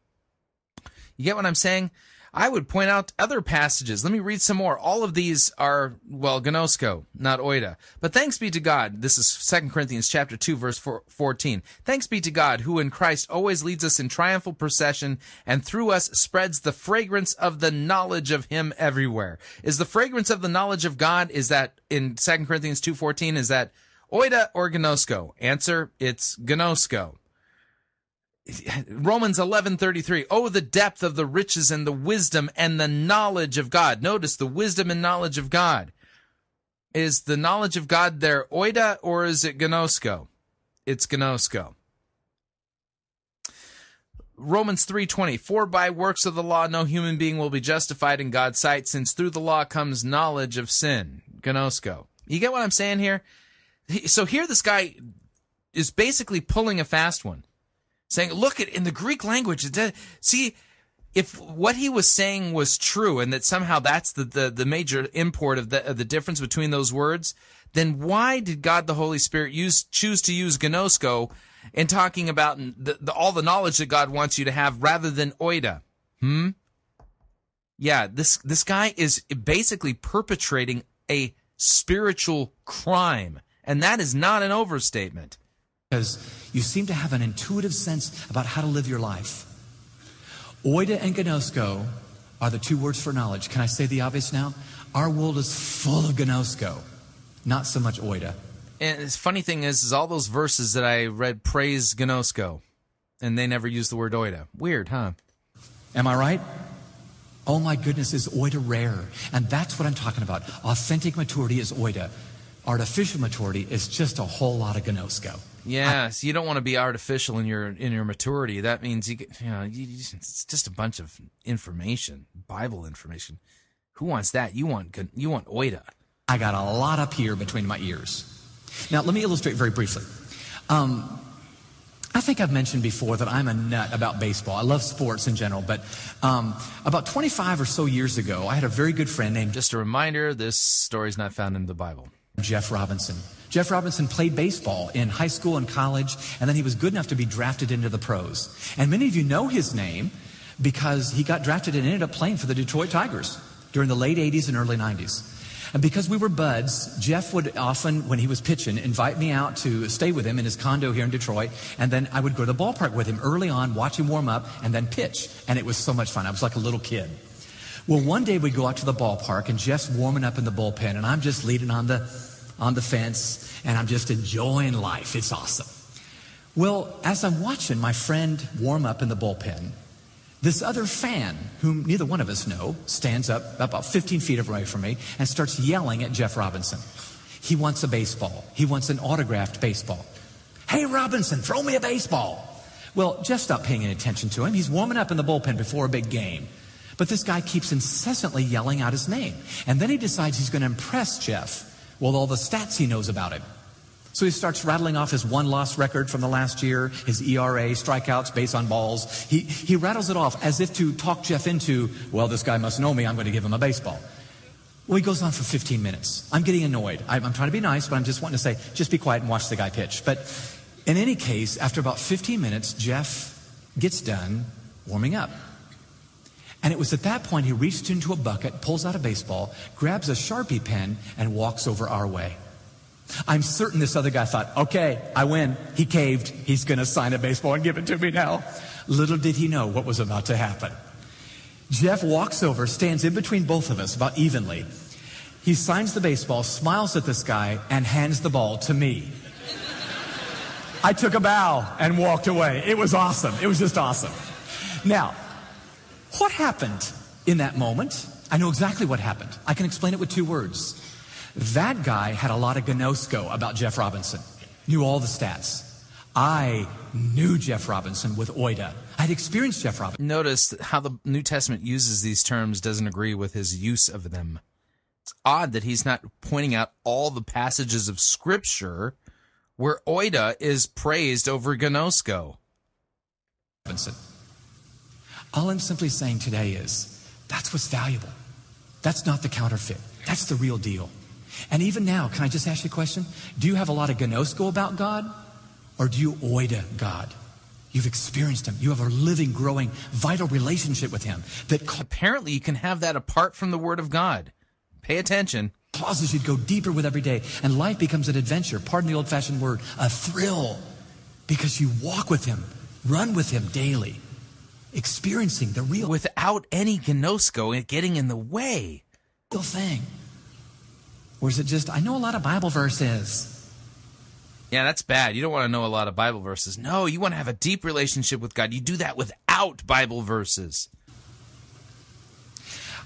You get what I'm saying? I would point out other passages. Let me read some more. All of these are, well, gnosko, not oida. But thanks be to God. This is 2 Corinthians chapter 2, verse 14. Thanks be to God, who in Christ always leads us in triumphal procession, and through us spreads the fragrance of the knowledge of him everywhere. Is the fragrance of the knowledge of God, is that in 2 Corinthians 2:14, is that oida or gnosko? Answer, it's gnosko. Romans 11:33, oh, the depth of the riches and the wisdom and the knowledge of God. Notice the wisdom and knowledge of God. Is the knowledge of God there oida or is it gnosko? It's gnosko. Romans 3:20, for by works of the law no human being will be justified in God's sight, since through the law comes knowledge of sin. Gnosko. You get what I'm saying here? So here this guy is basically pulling a fast one. Saying, look, in the Greek language, see, if what he was saying was true and that somehow that's the major import of the difference between those words, then why did God the Holy Spirit choose to use gnosko in talking about all the knowledge that God wants you to have rather than oida? Yeah, this guy is basically perpetrating a spiritual crime, and that is not an overstatement. Because you seem to have an intuitive sense about how to live your life. Oida and gnosko are the two words for knowledge. Can I say the obvious now? Our world is full of gnosko, not so much oida. And the funny thing is all those verses that I read praise gnosko, and they never use the word oida. Weird, huh? Am I right? Oh my goodness, is oida rare? And that's what I'm talking about. Authentic maturity is oida. Artificial maturity is just a whole lot of gnosko. Yes, you don't want to be artificial in your maturity. That means it's just a bunch of information, Bible information. Who wants that? You want oida. I got a lot up here between my ears. Now let me illustrate very briefly. I think I've mentioned before that I'm a nut about baseball. I love sports in general, but about 25 or so years ago, I had a very good friend named. Just a reminder: this story's not found in the Bible. Jeff Robinson, Jeff Robinson played baseball in high school and college, and then he was good enough to be drafted into the pros. And many of you know his name because he got drafted and ended up playing for the Detroit Tigers during the late 80s and early 90s. And because we were buds, Jeff would often, when he was pitching, invite me out to stay with him in his condo here in Detroit. And then I would go to the ballpark with him early on, watch him warm up, and then pitch. And it was so much fun. I was like a little kid. Well, one day we'd go out to the ballpark, and Jeff's warming up in the bullpen, and I'm just leaning on the fence, and I'm just enjoying life. It's awesome. Well, as I'm watching my friend warm up in the bullpen, this other fan, whom neither one of us know, stands up about 15 feet away from me and starts yelling at Jeff Robinson. He wants a baseball. He wants an autographed baseball. Hey, Robinson, throw me a baseball. Well, Jeff stopped paying any attention to him. He's warming up in the bullpen before a big game. But this guy keeps incessantly yelling out his name. And then he decides he's going to impress Jeff with all the stats he knows about him. So he starts rattling off his one-loss record from the last year, his ERA, strikeouts, base on balls. He rattles it off as if to talk Jeff into, well, this guy must know me. I'm going to give him a baseball. Well, he goes on for 15 minutes. I'm getting annoyed. I'm trying to be nice, but I'm just wanting to say, just be quiet and watch the guy pitch. But in any case, after about 15 minutes, Jeff gets done warming up. And it was at that point he reached into a bucket, pulls out a baseball, grabs a Sharpie pen, and walks over our way. I'm certain this other guy thought, okay, I win. He caved. He's going to sign a baseball and give it to me now. Little did he know what was about to happen. Jeff walks over, stands in between both of us about evenly. He signs the baseball, smiles at this guy, and hands the ball to me. I took a bow and walked away. It was awesome. It was just awesome. Now, what happened in that moment? I know exactly what happened. I can explain it with two words. That guy had a lot of gnosko about Jeff Robinson, knew all the stats. I knew Jeff Robinson with Oida. I'd experienced Jeff Robinson. Notice how the New Testament uses these terms doesn't agree with his use of them. It's odd that he's not pointing out all the passages of Scripture where Oida is praised over gnosko. Robinson. All I'm simply saying today is that's what's valuable. That's not the counterfeit. That's the real deal. And even now, can I just ask you a question? Do you have a lot of gnosko about God? Or do you oida God? You've experienced Him. You have a living, growing, vital relationship with Him. That apparently, you can have that apart from the Word of God. Pay attention. Causes you to go deeper with every day. And life becomes an adventure. Pardon the old-fashioned word. A thrill. Because you walk with Him. Run with Him daily. Experiencing the real. Without any gnosko getting in the way. Real thing. Or is it just, I know a lot of Bible verses. Yeah, that's bad. You don't want to know a lot of Bible verses. No, you want to have a deep relationship with God. You do that without Bible verses.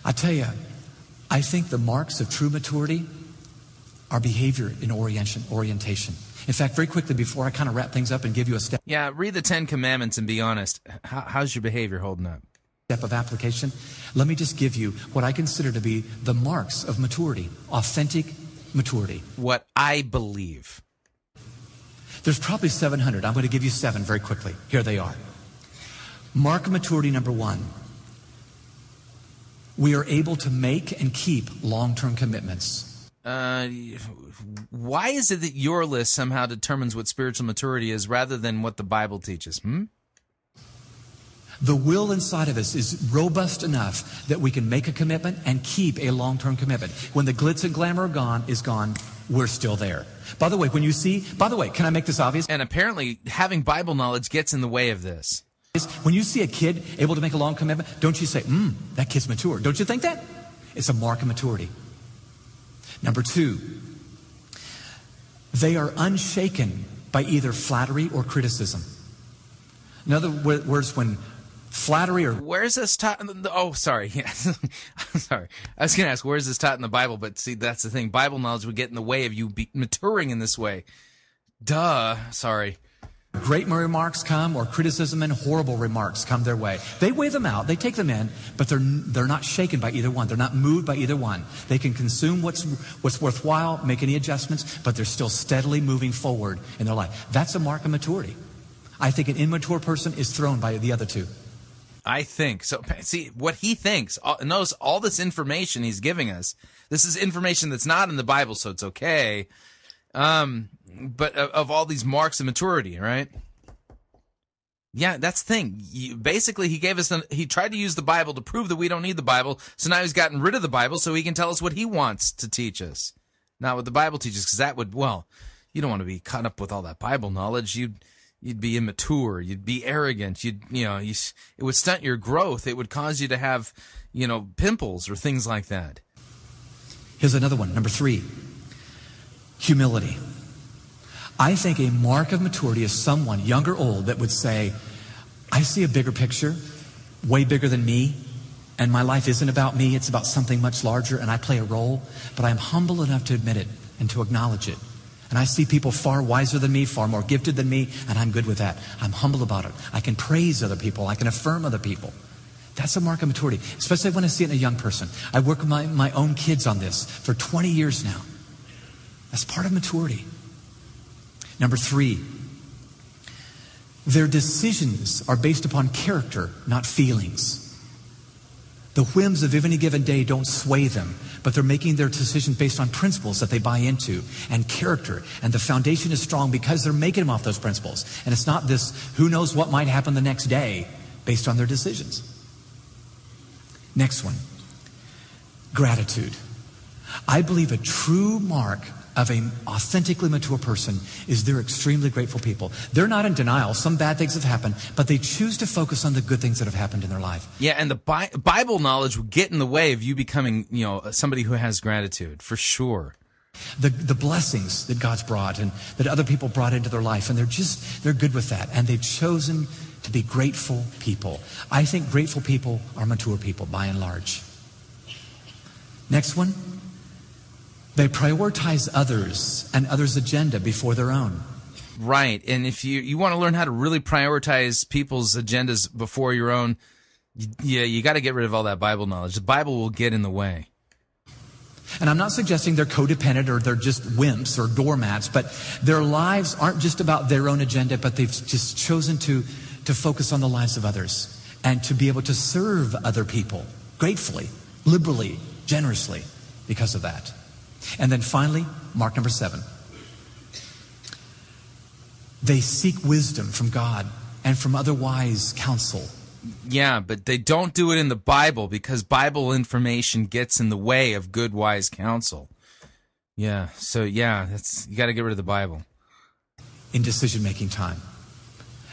I tell you, I think the marks of true maturity are behavior and orientation. In fact, very quickly before I kind of wrap things up and give you a step. Yeah, read the Ten Commandments and be honest. How's your behavior holding up? Step of application, let me just give you what I consider to be the marks of maturity, authentic maturity. What I believe. There's probably 700. I'm going to give you 7 very quickly. Here they are. Mark of maturity number 1. We are able to make and keep long-term commitments. Why is it that your list somehow determines what spiritual maturity is rather than what the Bible teaches? The will inside of us is robust enough that we can make a commitment and keep a long-term commitment. When the glitz and glamour is gone, we're still there. By the way, can I make this obvious? And apparently having Bible knowledge gets in the way of this. When you see a kid able to make a long commitment, don't you say, that kid's mature. Don't you think that? It's a mark of maturity. Number 2, they are unshaken by either flattery or criticism. In other words, when flattery or... Where's this taught? Oh, sorry. I'm sorry. I was going to ask, where's this taught in the Bible? But see, that's the thing. Bible knowledge would get in the way of you maturing in this way. Duh. Sorry. Great remarks come, or criticism and horrible remarks come their way. They weigh them out. They take them in, but they're not shaken by either one. They're not moved by either one. They can consume what's worthwhile, make any adjustments, but they're still steadily moving forward in their life. That's a mark of maturity. I think an immature person is thrown by the other two. I think so. See, what he thinks, notice all this information he's giving us. This is information that's not in the Bible, so it's okay. But of all these marks of maturity, right? Yeah, that's the thing. Basically, he gave us. He tried to use the Bible to prove that we don't need the Bible. So now he's gotten rid of the Bible, so he can tell us what he wants to teach us, not what the Bible teaches. Because that would, well, you don't want to be caught up with all that Bible knowledge. You'd be immature. You'd be arrogant. It would stunt your growth. It would cause you to have, pimples or things like that. Here's another one. Number 3, humility. I think a mark of maturity is someone, young or old, that would say, I see a bigger picture, way bigger than me, and my life isn't about me, it's about something much larger, and I play a role, but I'm humble enough to admit it and to acknowledge it. And I see people far wiser than me, far more gifted than me, and I'm good with that. I'm humble about it. I can praise other people. I can affirm other people. That's a mark of maturity, especially when I see it in a young person. I work with my own kids on this for 20 years now. That's part of maturity. Number 3, their decisions are based upon character, not feelings. The whims of any given day don't sway them, but they're making their decisions based on principles that they buy into and character. And the foundation is strong because they're making them off those principles. And it's not this who knows what might happen the next day based on their decisions. Next one, gratitude. I believe a true mark of an authentically mature person is they're extremely grateful people. They're not in denial. Some bad things have happened, but they choose to focus on the good things that have happened in their life. Yeah, and the Bible knowledge will get in the way of you becoming, somebody who has gratitude, for sure. The blessings that God's brought and that other people brought into their life, and they're good with that, and they've chosen to be grateful people. I think grateful people are mature people, by and large. Next one. They prioritize others and others' agenda before their own. Right. And if you want to learn how to really prioritize people's agendas before your own, you got to get rid of all that Bible knowledge. The Bible will get in the way. And I'm not suggesting they're codependent or they're just wimps or doormats, but their lives aren't just about their own agenda, but they've just chosen to focus on the lives of others and to be able to serve other people gratefully, liberally, generously because of that. And then finally, mark number 7. They seek wisdom from God and from other wise counsel. Yeah, but they don't do it in the Bible because Bible information gets in the way of good wise counsel. Yeah, you got to get rid of the Bible. In decision-making time.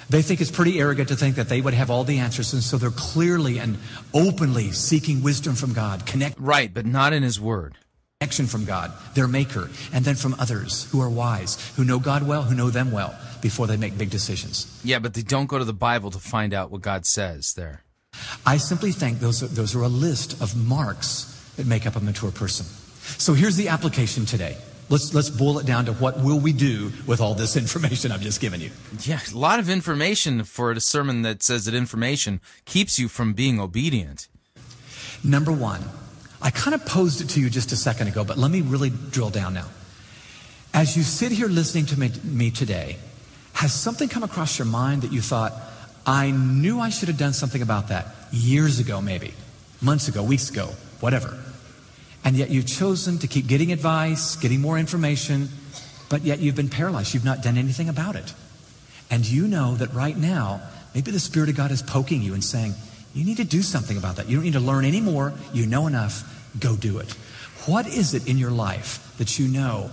They think it's pretty arrogant to think that they would have all the answers, and so they're clearly and openly seeking wisdom from God. Right, but not in His Word. Action from God, their maker, and then from others who are wise, who know God well, who know them well, before they make big decisions. Yeah, but they don't go to the Bible to find out what God says there. I simply think those are a list of marks that make up a mature person. So here's the application today. Let's boil it down to what will we do with all this information I've just given you. Yeah, a lot of information for a sermon that says that information keeps you from being obedient. Number 1. I kind of posed it to you just a second ago, but let me really drill down now. As you sit here listening to me today, has something come across your mind that you thought, I knew I should have done something about that years ago maybe, months ago, weeks ago, whatever. And yet you've chosen to keep getting advice, getting more information, but yet you've been paralyzed. You've not done anything about it. And you know that right now, maybe the Spirit of God is poking you and saying, you need to do something about that. You don't need to learn any more. You know enough. Go do it. What is it in your life that you know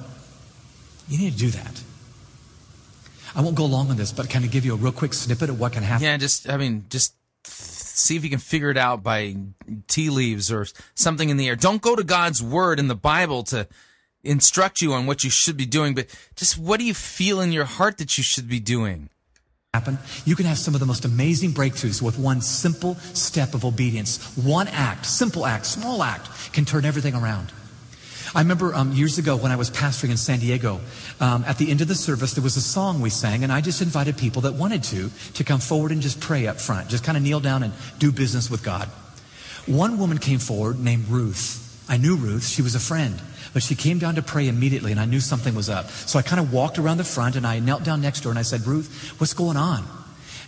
you need to do that? I won't go long on this, but kind of give you a real quick snippet of what can happen. Yeah, just see if you can figure it out by tea leaves or something in the air. Don't go to God's Word in the Bible to instruct you on what you should be doing, but just what do you feel in your heart that you should be doing? You can have some of the most amazing breakthroughs with one simple step of obedience. One act, simple act, small act can turn everything around. I remember years ago when I was pastoring in San Diego, at the end of the service there was a song we sang, and I just invited people that wanted to come forward and just pray up front, just kind of kneel down and do business with God. One woman came forward named Ruth. I knew Ruth. She was a friend. But she came down to pray immediately, and I knew something was up. So I kind of walked around the front, and I knelt down next to her, and I said, Ruth, what's going on?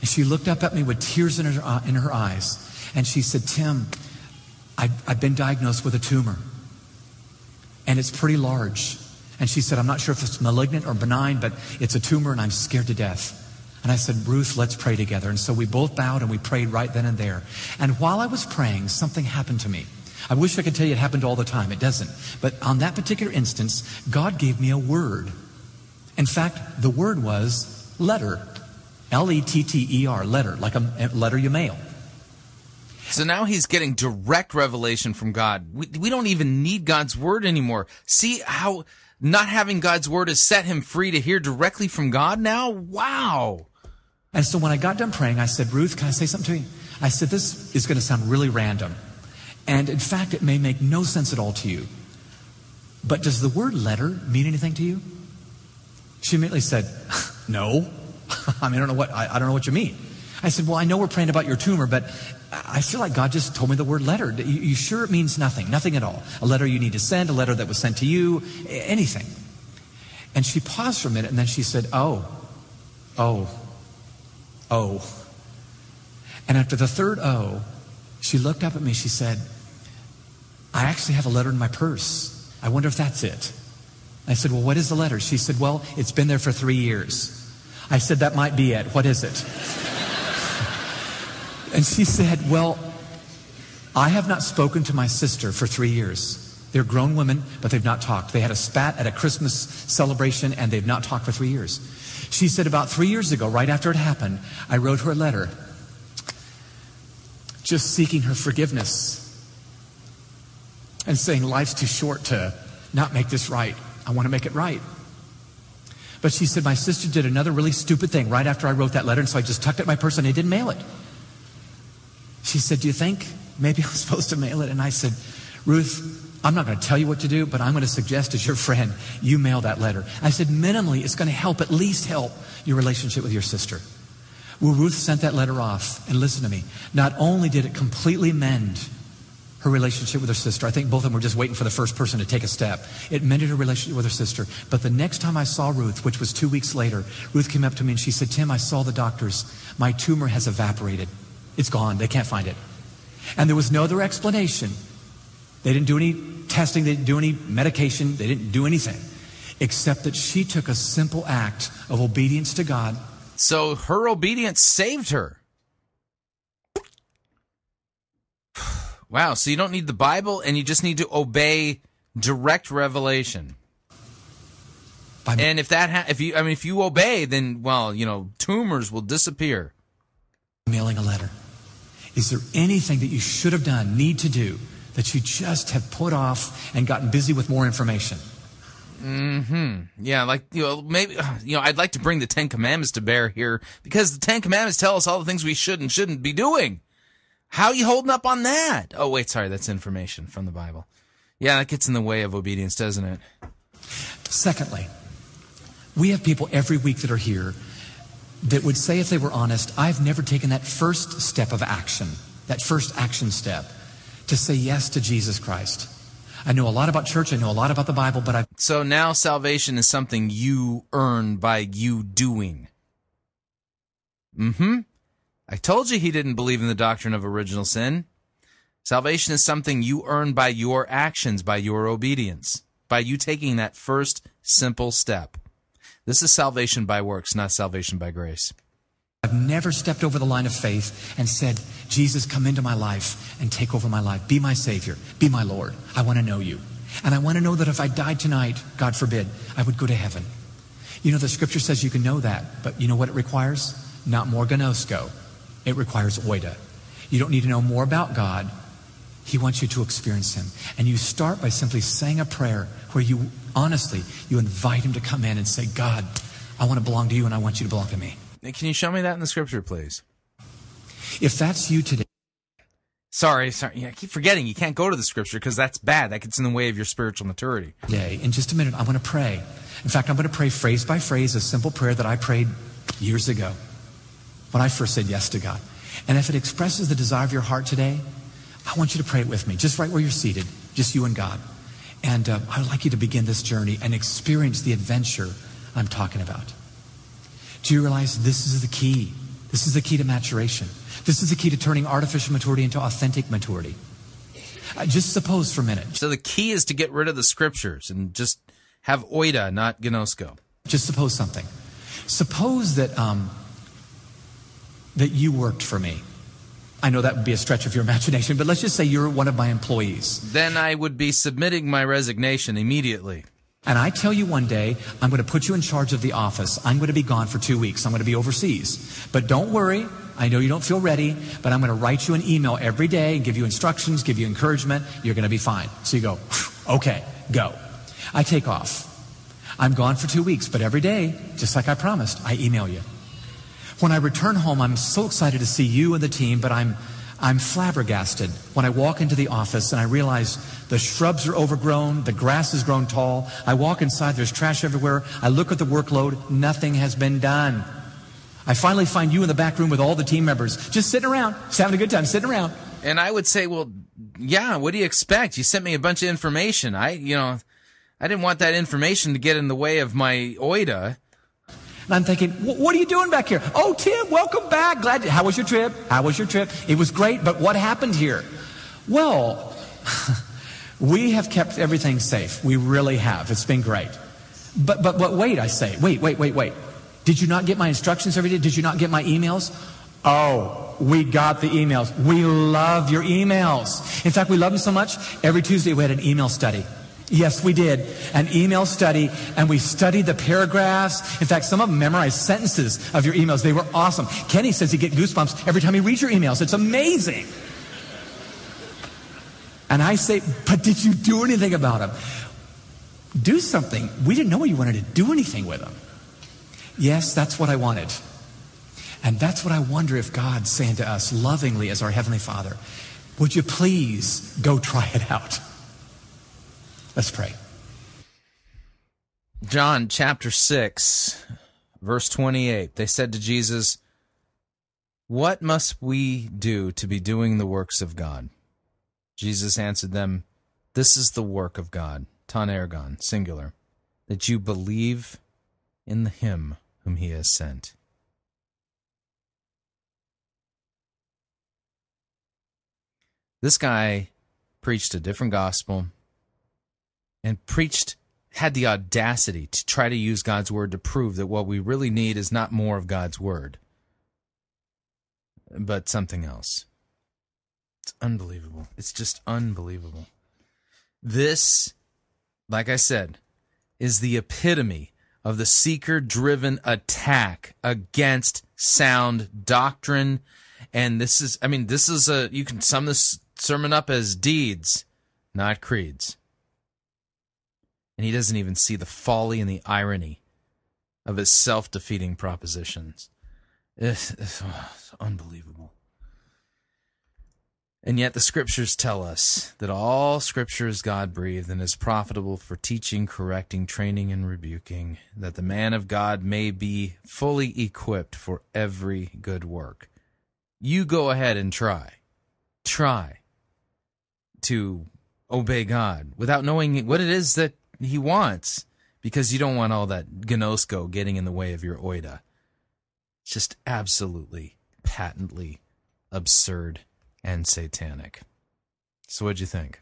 And she looked up at me with tears in her eyes, and she said, Tim, I've been diagnosed with a tumor, and it's pretty large, And she said, I'm not sure if it's malignant or benign, but it's a tumor and I'm scared to death. And I said, Ruth, let's pray together. And so we both bowed and we prayed right then and there. And while I was praying, something happened to me. I wish I could tell you it happened all the time. It doesn't. But on that particular instance, God gave me a word. In fact, the word was letter. L-E-T-T-E-R, letter, like a letter you mail. So now he's getting direct revelation from God. We don't even need God's word anymore. See how not having God's word has set him free to hear directly from God now? Wow. And so when I got done praying, I said, Ruth, can I say something to you? I said, this is going to sound really random. And in fact, it may make no sense at all to you. But does the word letter mean anything to you? She immediately said, no. I mean, I don't know what you mean. I said, well, I know we're praying about your tumor, but I feel like God just told me the word letter. You sure it means nothing? Nothing at all. A letter you need to send, a letter that was sent to you, anything. And she paused for a minute and then she said, oh. And after the third oh, she looked up at me. She said, I actually have a letter in my purse. I wonder if that's it. I said, well, what is the letter? She said, well, it's been there for 3 years. I said, that might be it. What is it? And she said, well, I have not spoken to my sister for 3 years. They're grown women, but they've not talked. They had a spat at a Christmas celebration, and they've not talked for 3 years. She said, about 3 years ago, right after it happened, I wrote her a letter just seeking her forgiveness and saying life's too short to not make this right. I want to make it right. But she said, my sister did another really stupid thing right after I wrote that letter, and so I just tucked it in my purse and I didn't mail it. She said, do you think maybe I'm supposed to mail it? And I said, Ruth, I'm not going to tell you what to do, but I'm going to suggest as your friend, you mail that letter. I said, minimally, it's going to help, at least help your relationship with your sister. Well, Ruth sent that letter off, and listen to me. Not only did it completely mend her relationship with her sister, I think both of them were just waiting for the first person to take a step. It mended her relationship with her sister. But the next time I saw Ruth, which was 2 weeks later, Ruth came up to me and she said, Tim, I saw the doctors. My tumor has evaporated. It's gone. They can't find it. And there was no other explanation. They didn't do any testing. They didn't do any medication. They didn't do anything except that she took a simple act of obedience to God. So her obedience saved her. Wow. So you don't need the Bible, and you just need to obey direct revelation. And if that, if you obey, then, well, you know, tumors will disappear. Mailing a letter. Is there anything that you should have done, need to do, that you just have put off and gotten busy with more information? Yeah, like, you know, maybe, you know, I'd like to bring the Ten Commandments to bear here, because the Ten Commandments tell us all the things we should and shouldn't be doing. How are you holding up on that? Oh, wait, sorry, that's information from the Bible. Yeah, that gets in the way of obedience, doesn't it? Secondly, we have people every week that are here that would say, if they were honest, I've never taken that first step of action, that first action step to say yes to Jesus Christ. I know a lot about church, I know a lot about the Bible, but So now salvation is something you earn by you doing. I told you he didn't believe in the doctrine of original sin. Salvation is something you earn by your actions, by your obedience, by you taking that first simple step. This is salvation by works, not salvation by grace. I've never stepped over the line of faith and said, Jesus, come into my life and take over my life. Be my Savior. Be my Lord. I want to know you. And I want to know that if I died tonight, God forbid, I would go to heaven. You know, the scripture says you can know that, but you know what it requires? Not more gnosko. It requires oida. You don't need to know more about God. He wants you to experience him. And you start by simply saying a prayer where you, honestly, you invite him to come in and say, God, I want to belong to you and I want you to belong to me. Can you show me that in the scripture, please? If that's you today. Sorry. Yeah, I keep forgetting. You can't go to the scripture because that's bad. That gets in the way of your spiritual maturity. Yay. In just a minute, I'm going to pray. In fact, I'm going to pray phrase by phrase a simple prayer that I prayed years ago when I first said yes to God. And if it expresses the desire of your heart today, I want you to pray it with me, just right where you're seated, just you and God. And I would like you to begin this journey and experience the adventure I'm talking about. Do you realize this is the key? This is the key to maturation. This is the key to turning artificial maturity into authentic maturity. Just suppose for a minute. So the key is to get rid of the scriptures and just have oida, not gnosko. Just suppose something. Suppose that that you worked for me. I know that would be a stretch of your imagination, but let's just say you're one of my employees. Then I would be submitting my resignation immediately. And I tell you one day, I'm going to put you in charge of the office. I'm going to be gone for 2 weeks. I'm going to be overseas. But don't worry. I know you don't feel ready, but I'm going to write you an email every day and give you instructions, give you encouragement. You're going to be fine. So you go, okay, go. I take off. I'm gone for 2 weeks, but every day, just like I promised, I email you. When I return home, I'm so excited to see you and the team, but I'm flabbergasted when I walk into the office and I realize the shrubs are overgrown, the grass has grown tall. I walk inside, there's trash everywhere. I look at the workload, nothing has been done. I finally find you in the back room with all the team members, just sitting around, just having a good time, sitting around. And I would say, well, yeah, what do you expect? You sent me a bunch of information. I didn't want that information to get in the way of my OIDA. And I'm thinking, what are you doing back here? Oh, Tim, welcome back. Glad you. How was your trip? How was your trip? It was great, but what happened here? Well, we have kept everything safe. We really have. It's been great. But wait, I say. Wait. Did you not get my instructions every day? Did you not get my emails? Oh, we got the emails. We love your emails. In fact, we love them so much, every Tuesday we had an email study. Yes, we did. An email study, and we studied the paragraphs. In fact, some of them memorized sentences of your emails. They were awesome. Kenny says he gets goosebumps every time he reads your emails. It's amazing. And I say, but did you do anything about them? Do something. We didn't know you wanted to do anything with them. Yes, that's what I wanted. And that's what I wonder if God's saying to us lovingly as our Heavenly Father, would you please go try it out? Let's pray. John chapter 6, verse 28. They said to Jesus, "What must we do to be doing the works of God?" Jesus answered them, "This is the work of God," ton ergon, singular, "that you believe in him whom he has sent." This guy preached a different gospel. And preached, had the audacity to try to use God's word to prove that what we really need is not more of God's word, but something else. It's unbelievable. It's just unbelievable. This, like I said, is the epitome of the seeker-driven attack against sound doctrine. And this is, you can sum this sermon up as deeds, not creeds. And he doesn't even see the folly and the irony of his self-defeating propositions. It's unbelievable. And yet the scriptures tell us that all scripture is God-breathed and is profitable for teaching, correcting, training, and rebuking, that the man of God may be fully equipped for every good work. You go ahead and try. Try to obey God without knowing what it is that He wants, because you don't want all that gnosko getting in the way of your oida. It's just absolutely, patently absurd and satanic. So what'd you think?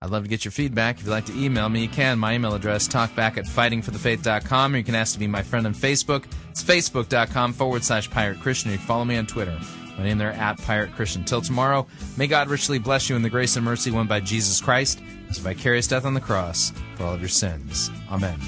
I'd love to get your feedback. If you'd like to email me, you can. My email address, talkback@fightingforthefaith.com, or you can ask to be my friend on Facebook. It's facebook.com/Pirate Christian. You can follow me on Twitter. My name there, @Pirate Christian. Till tomorrow, may God richly bless you in the grace and mercy won by Jesus Christ, his vicarious death on the cross for all of your sins. Amen.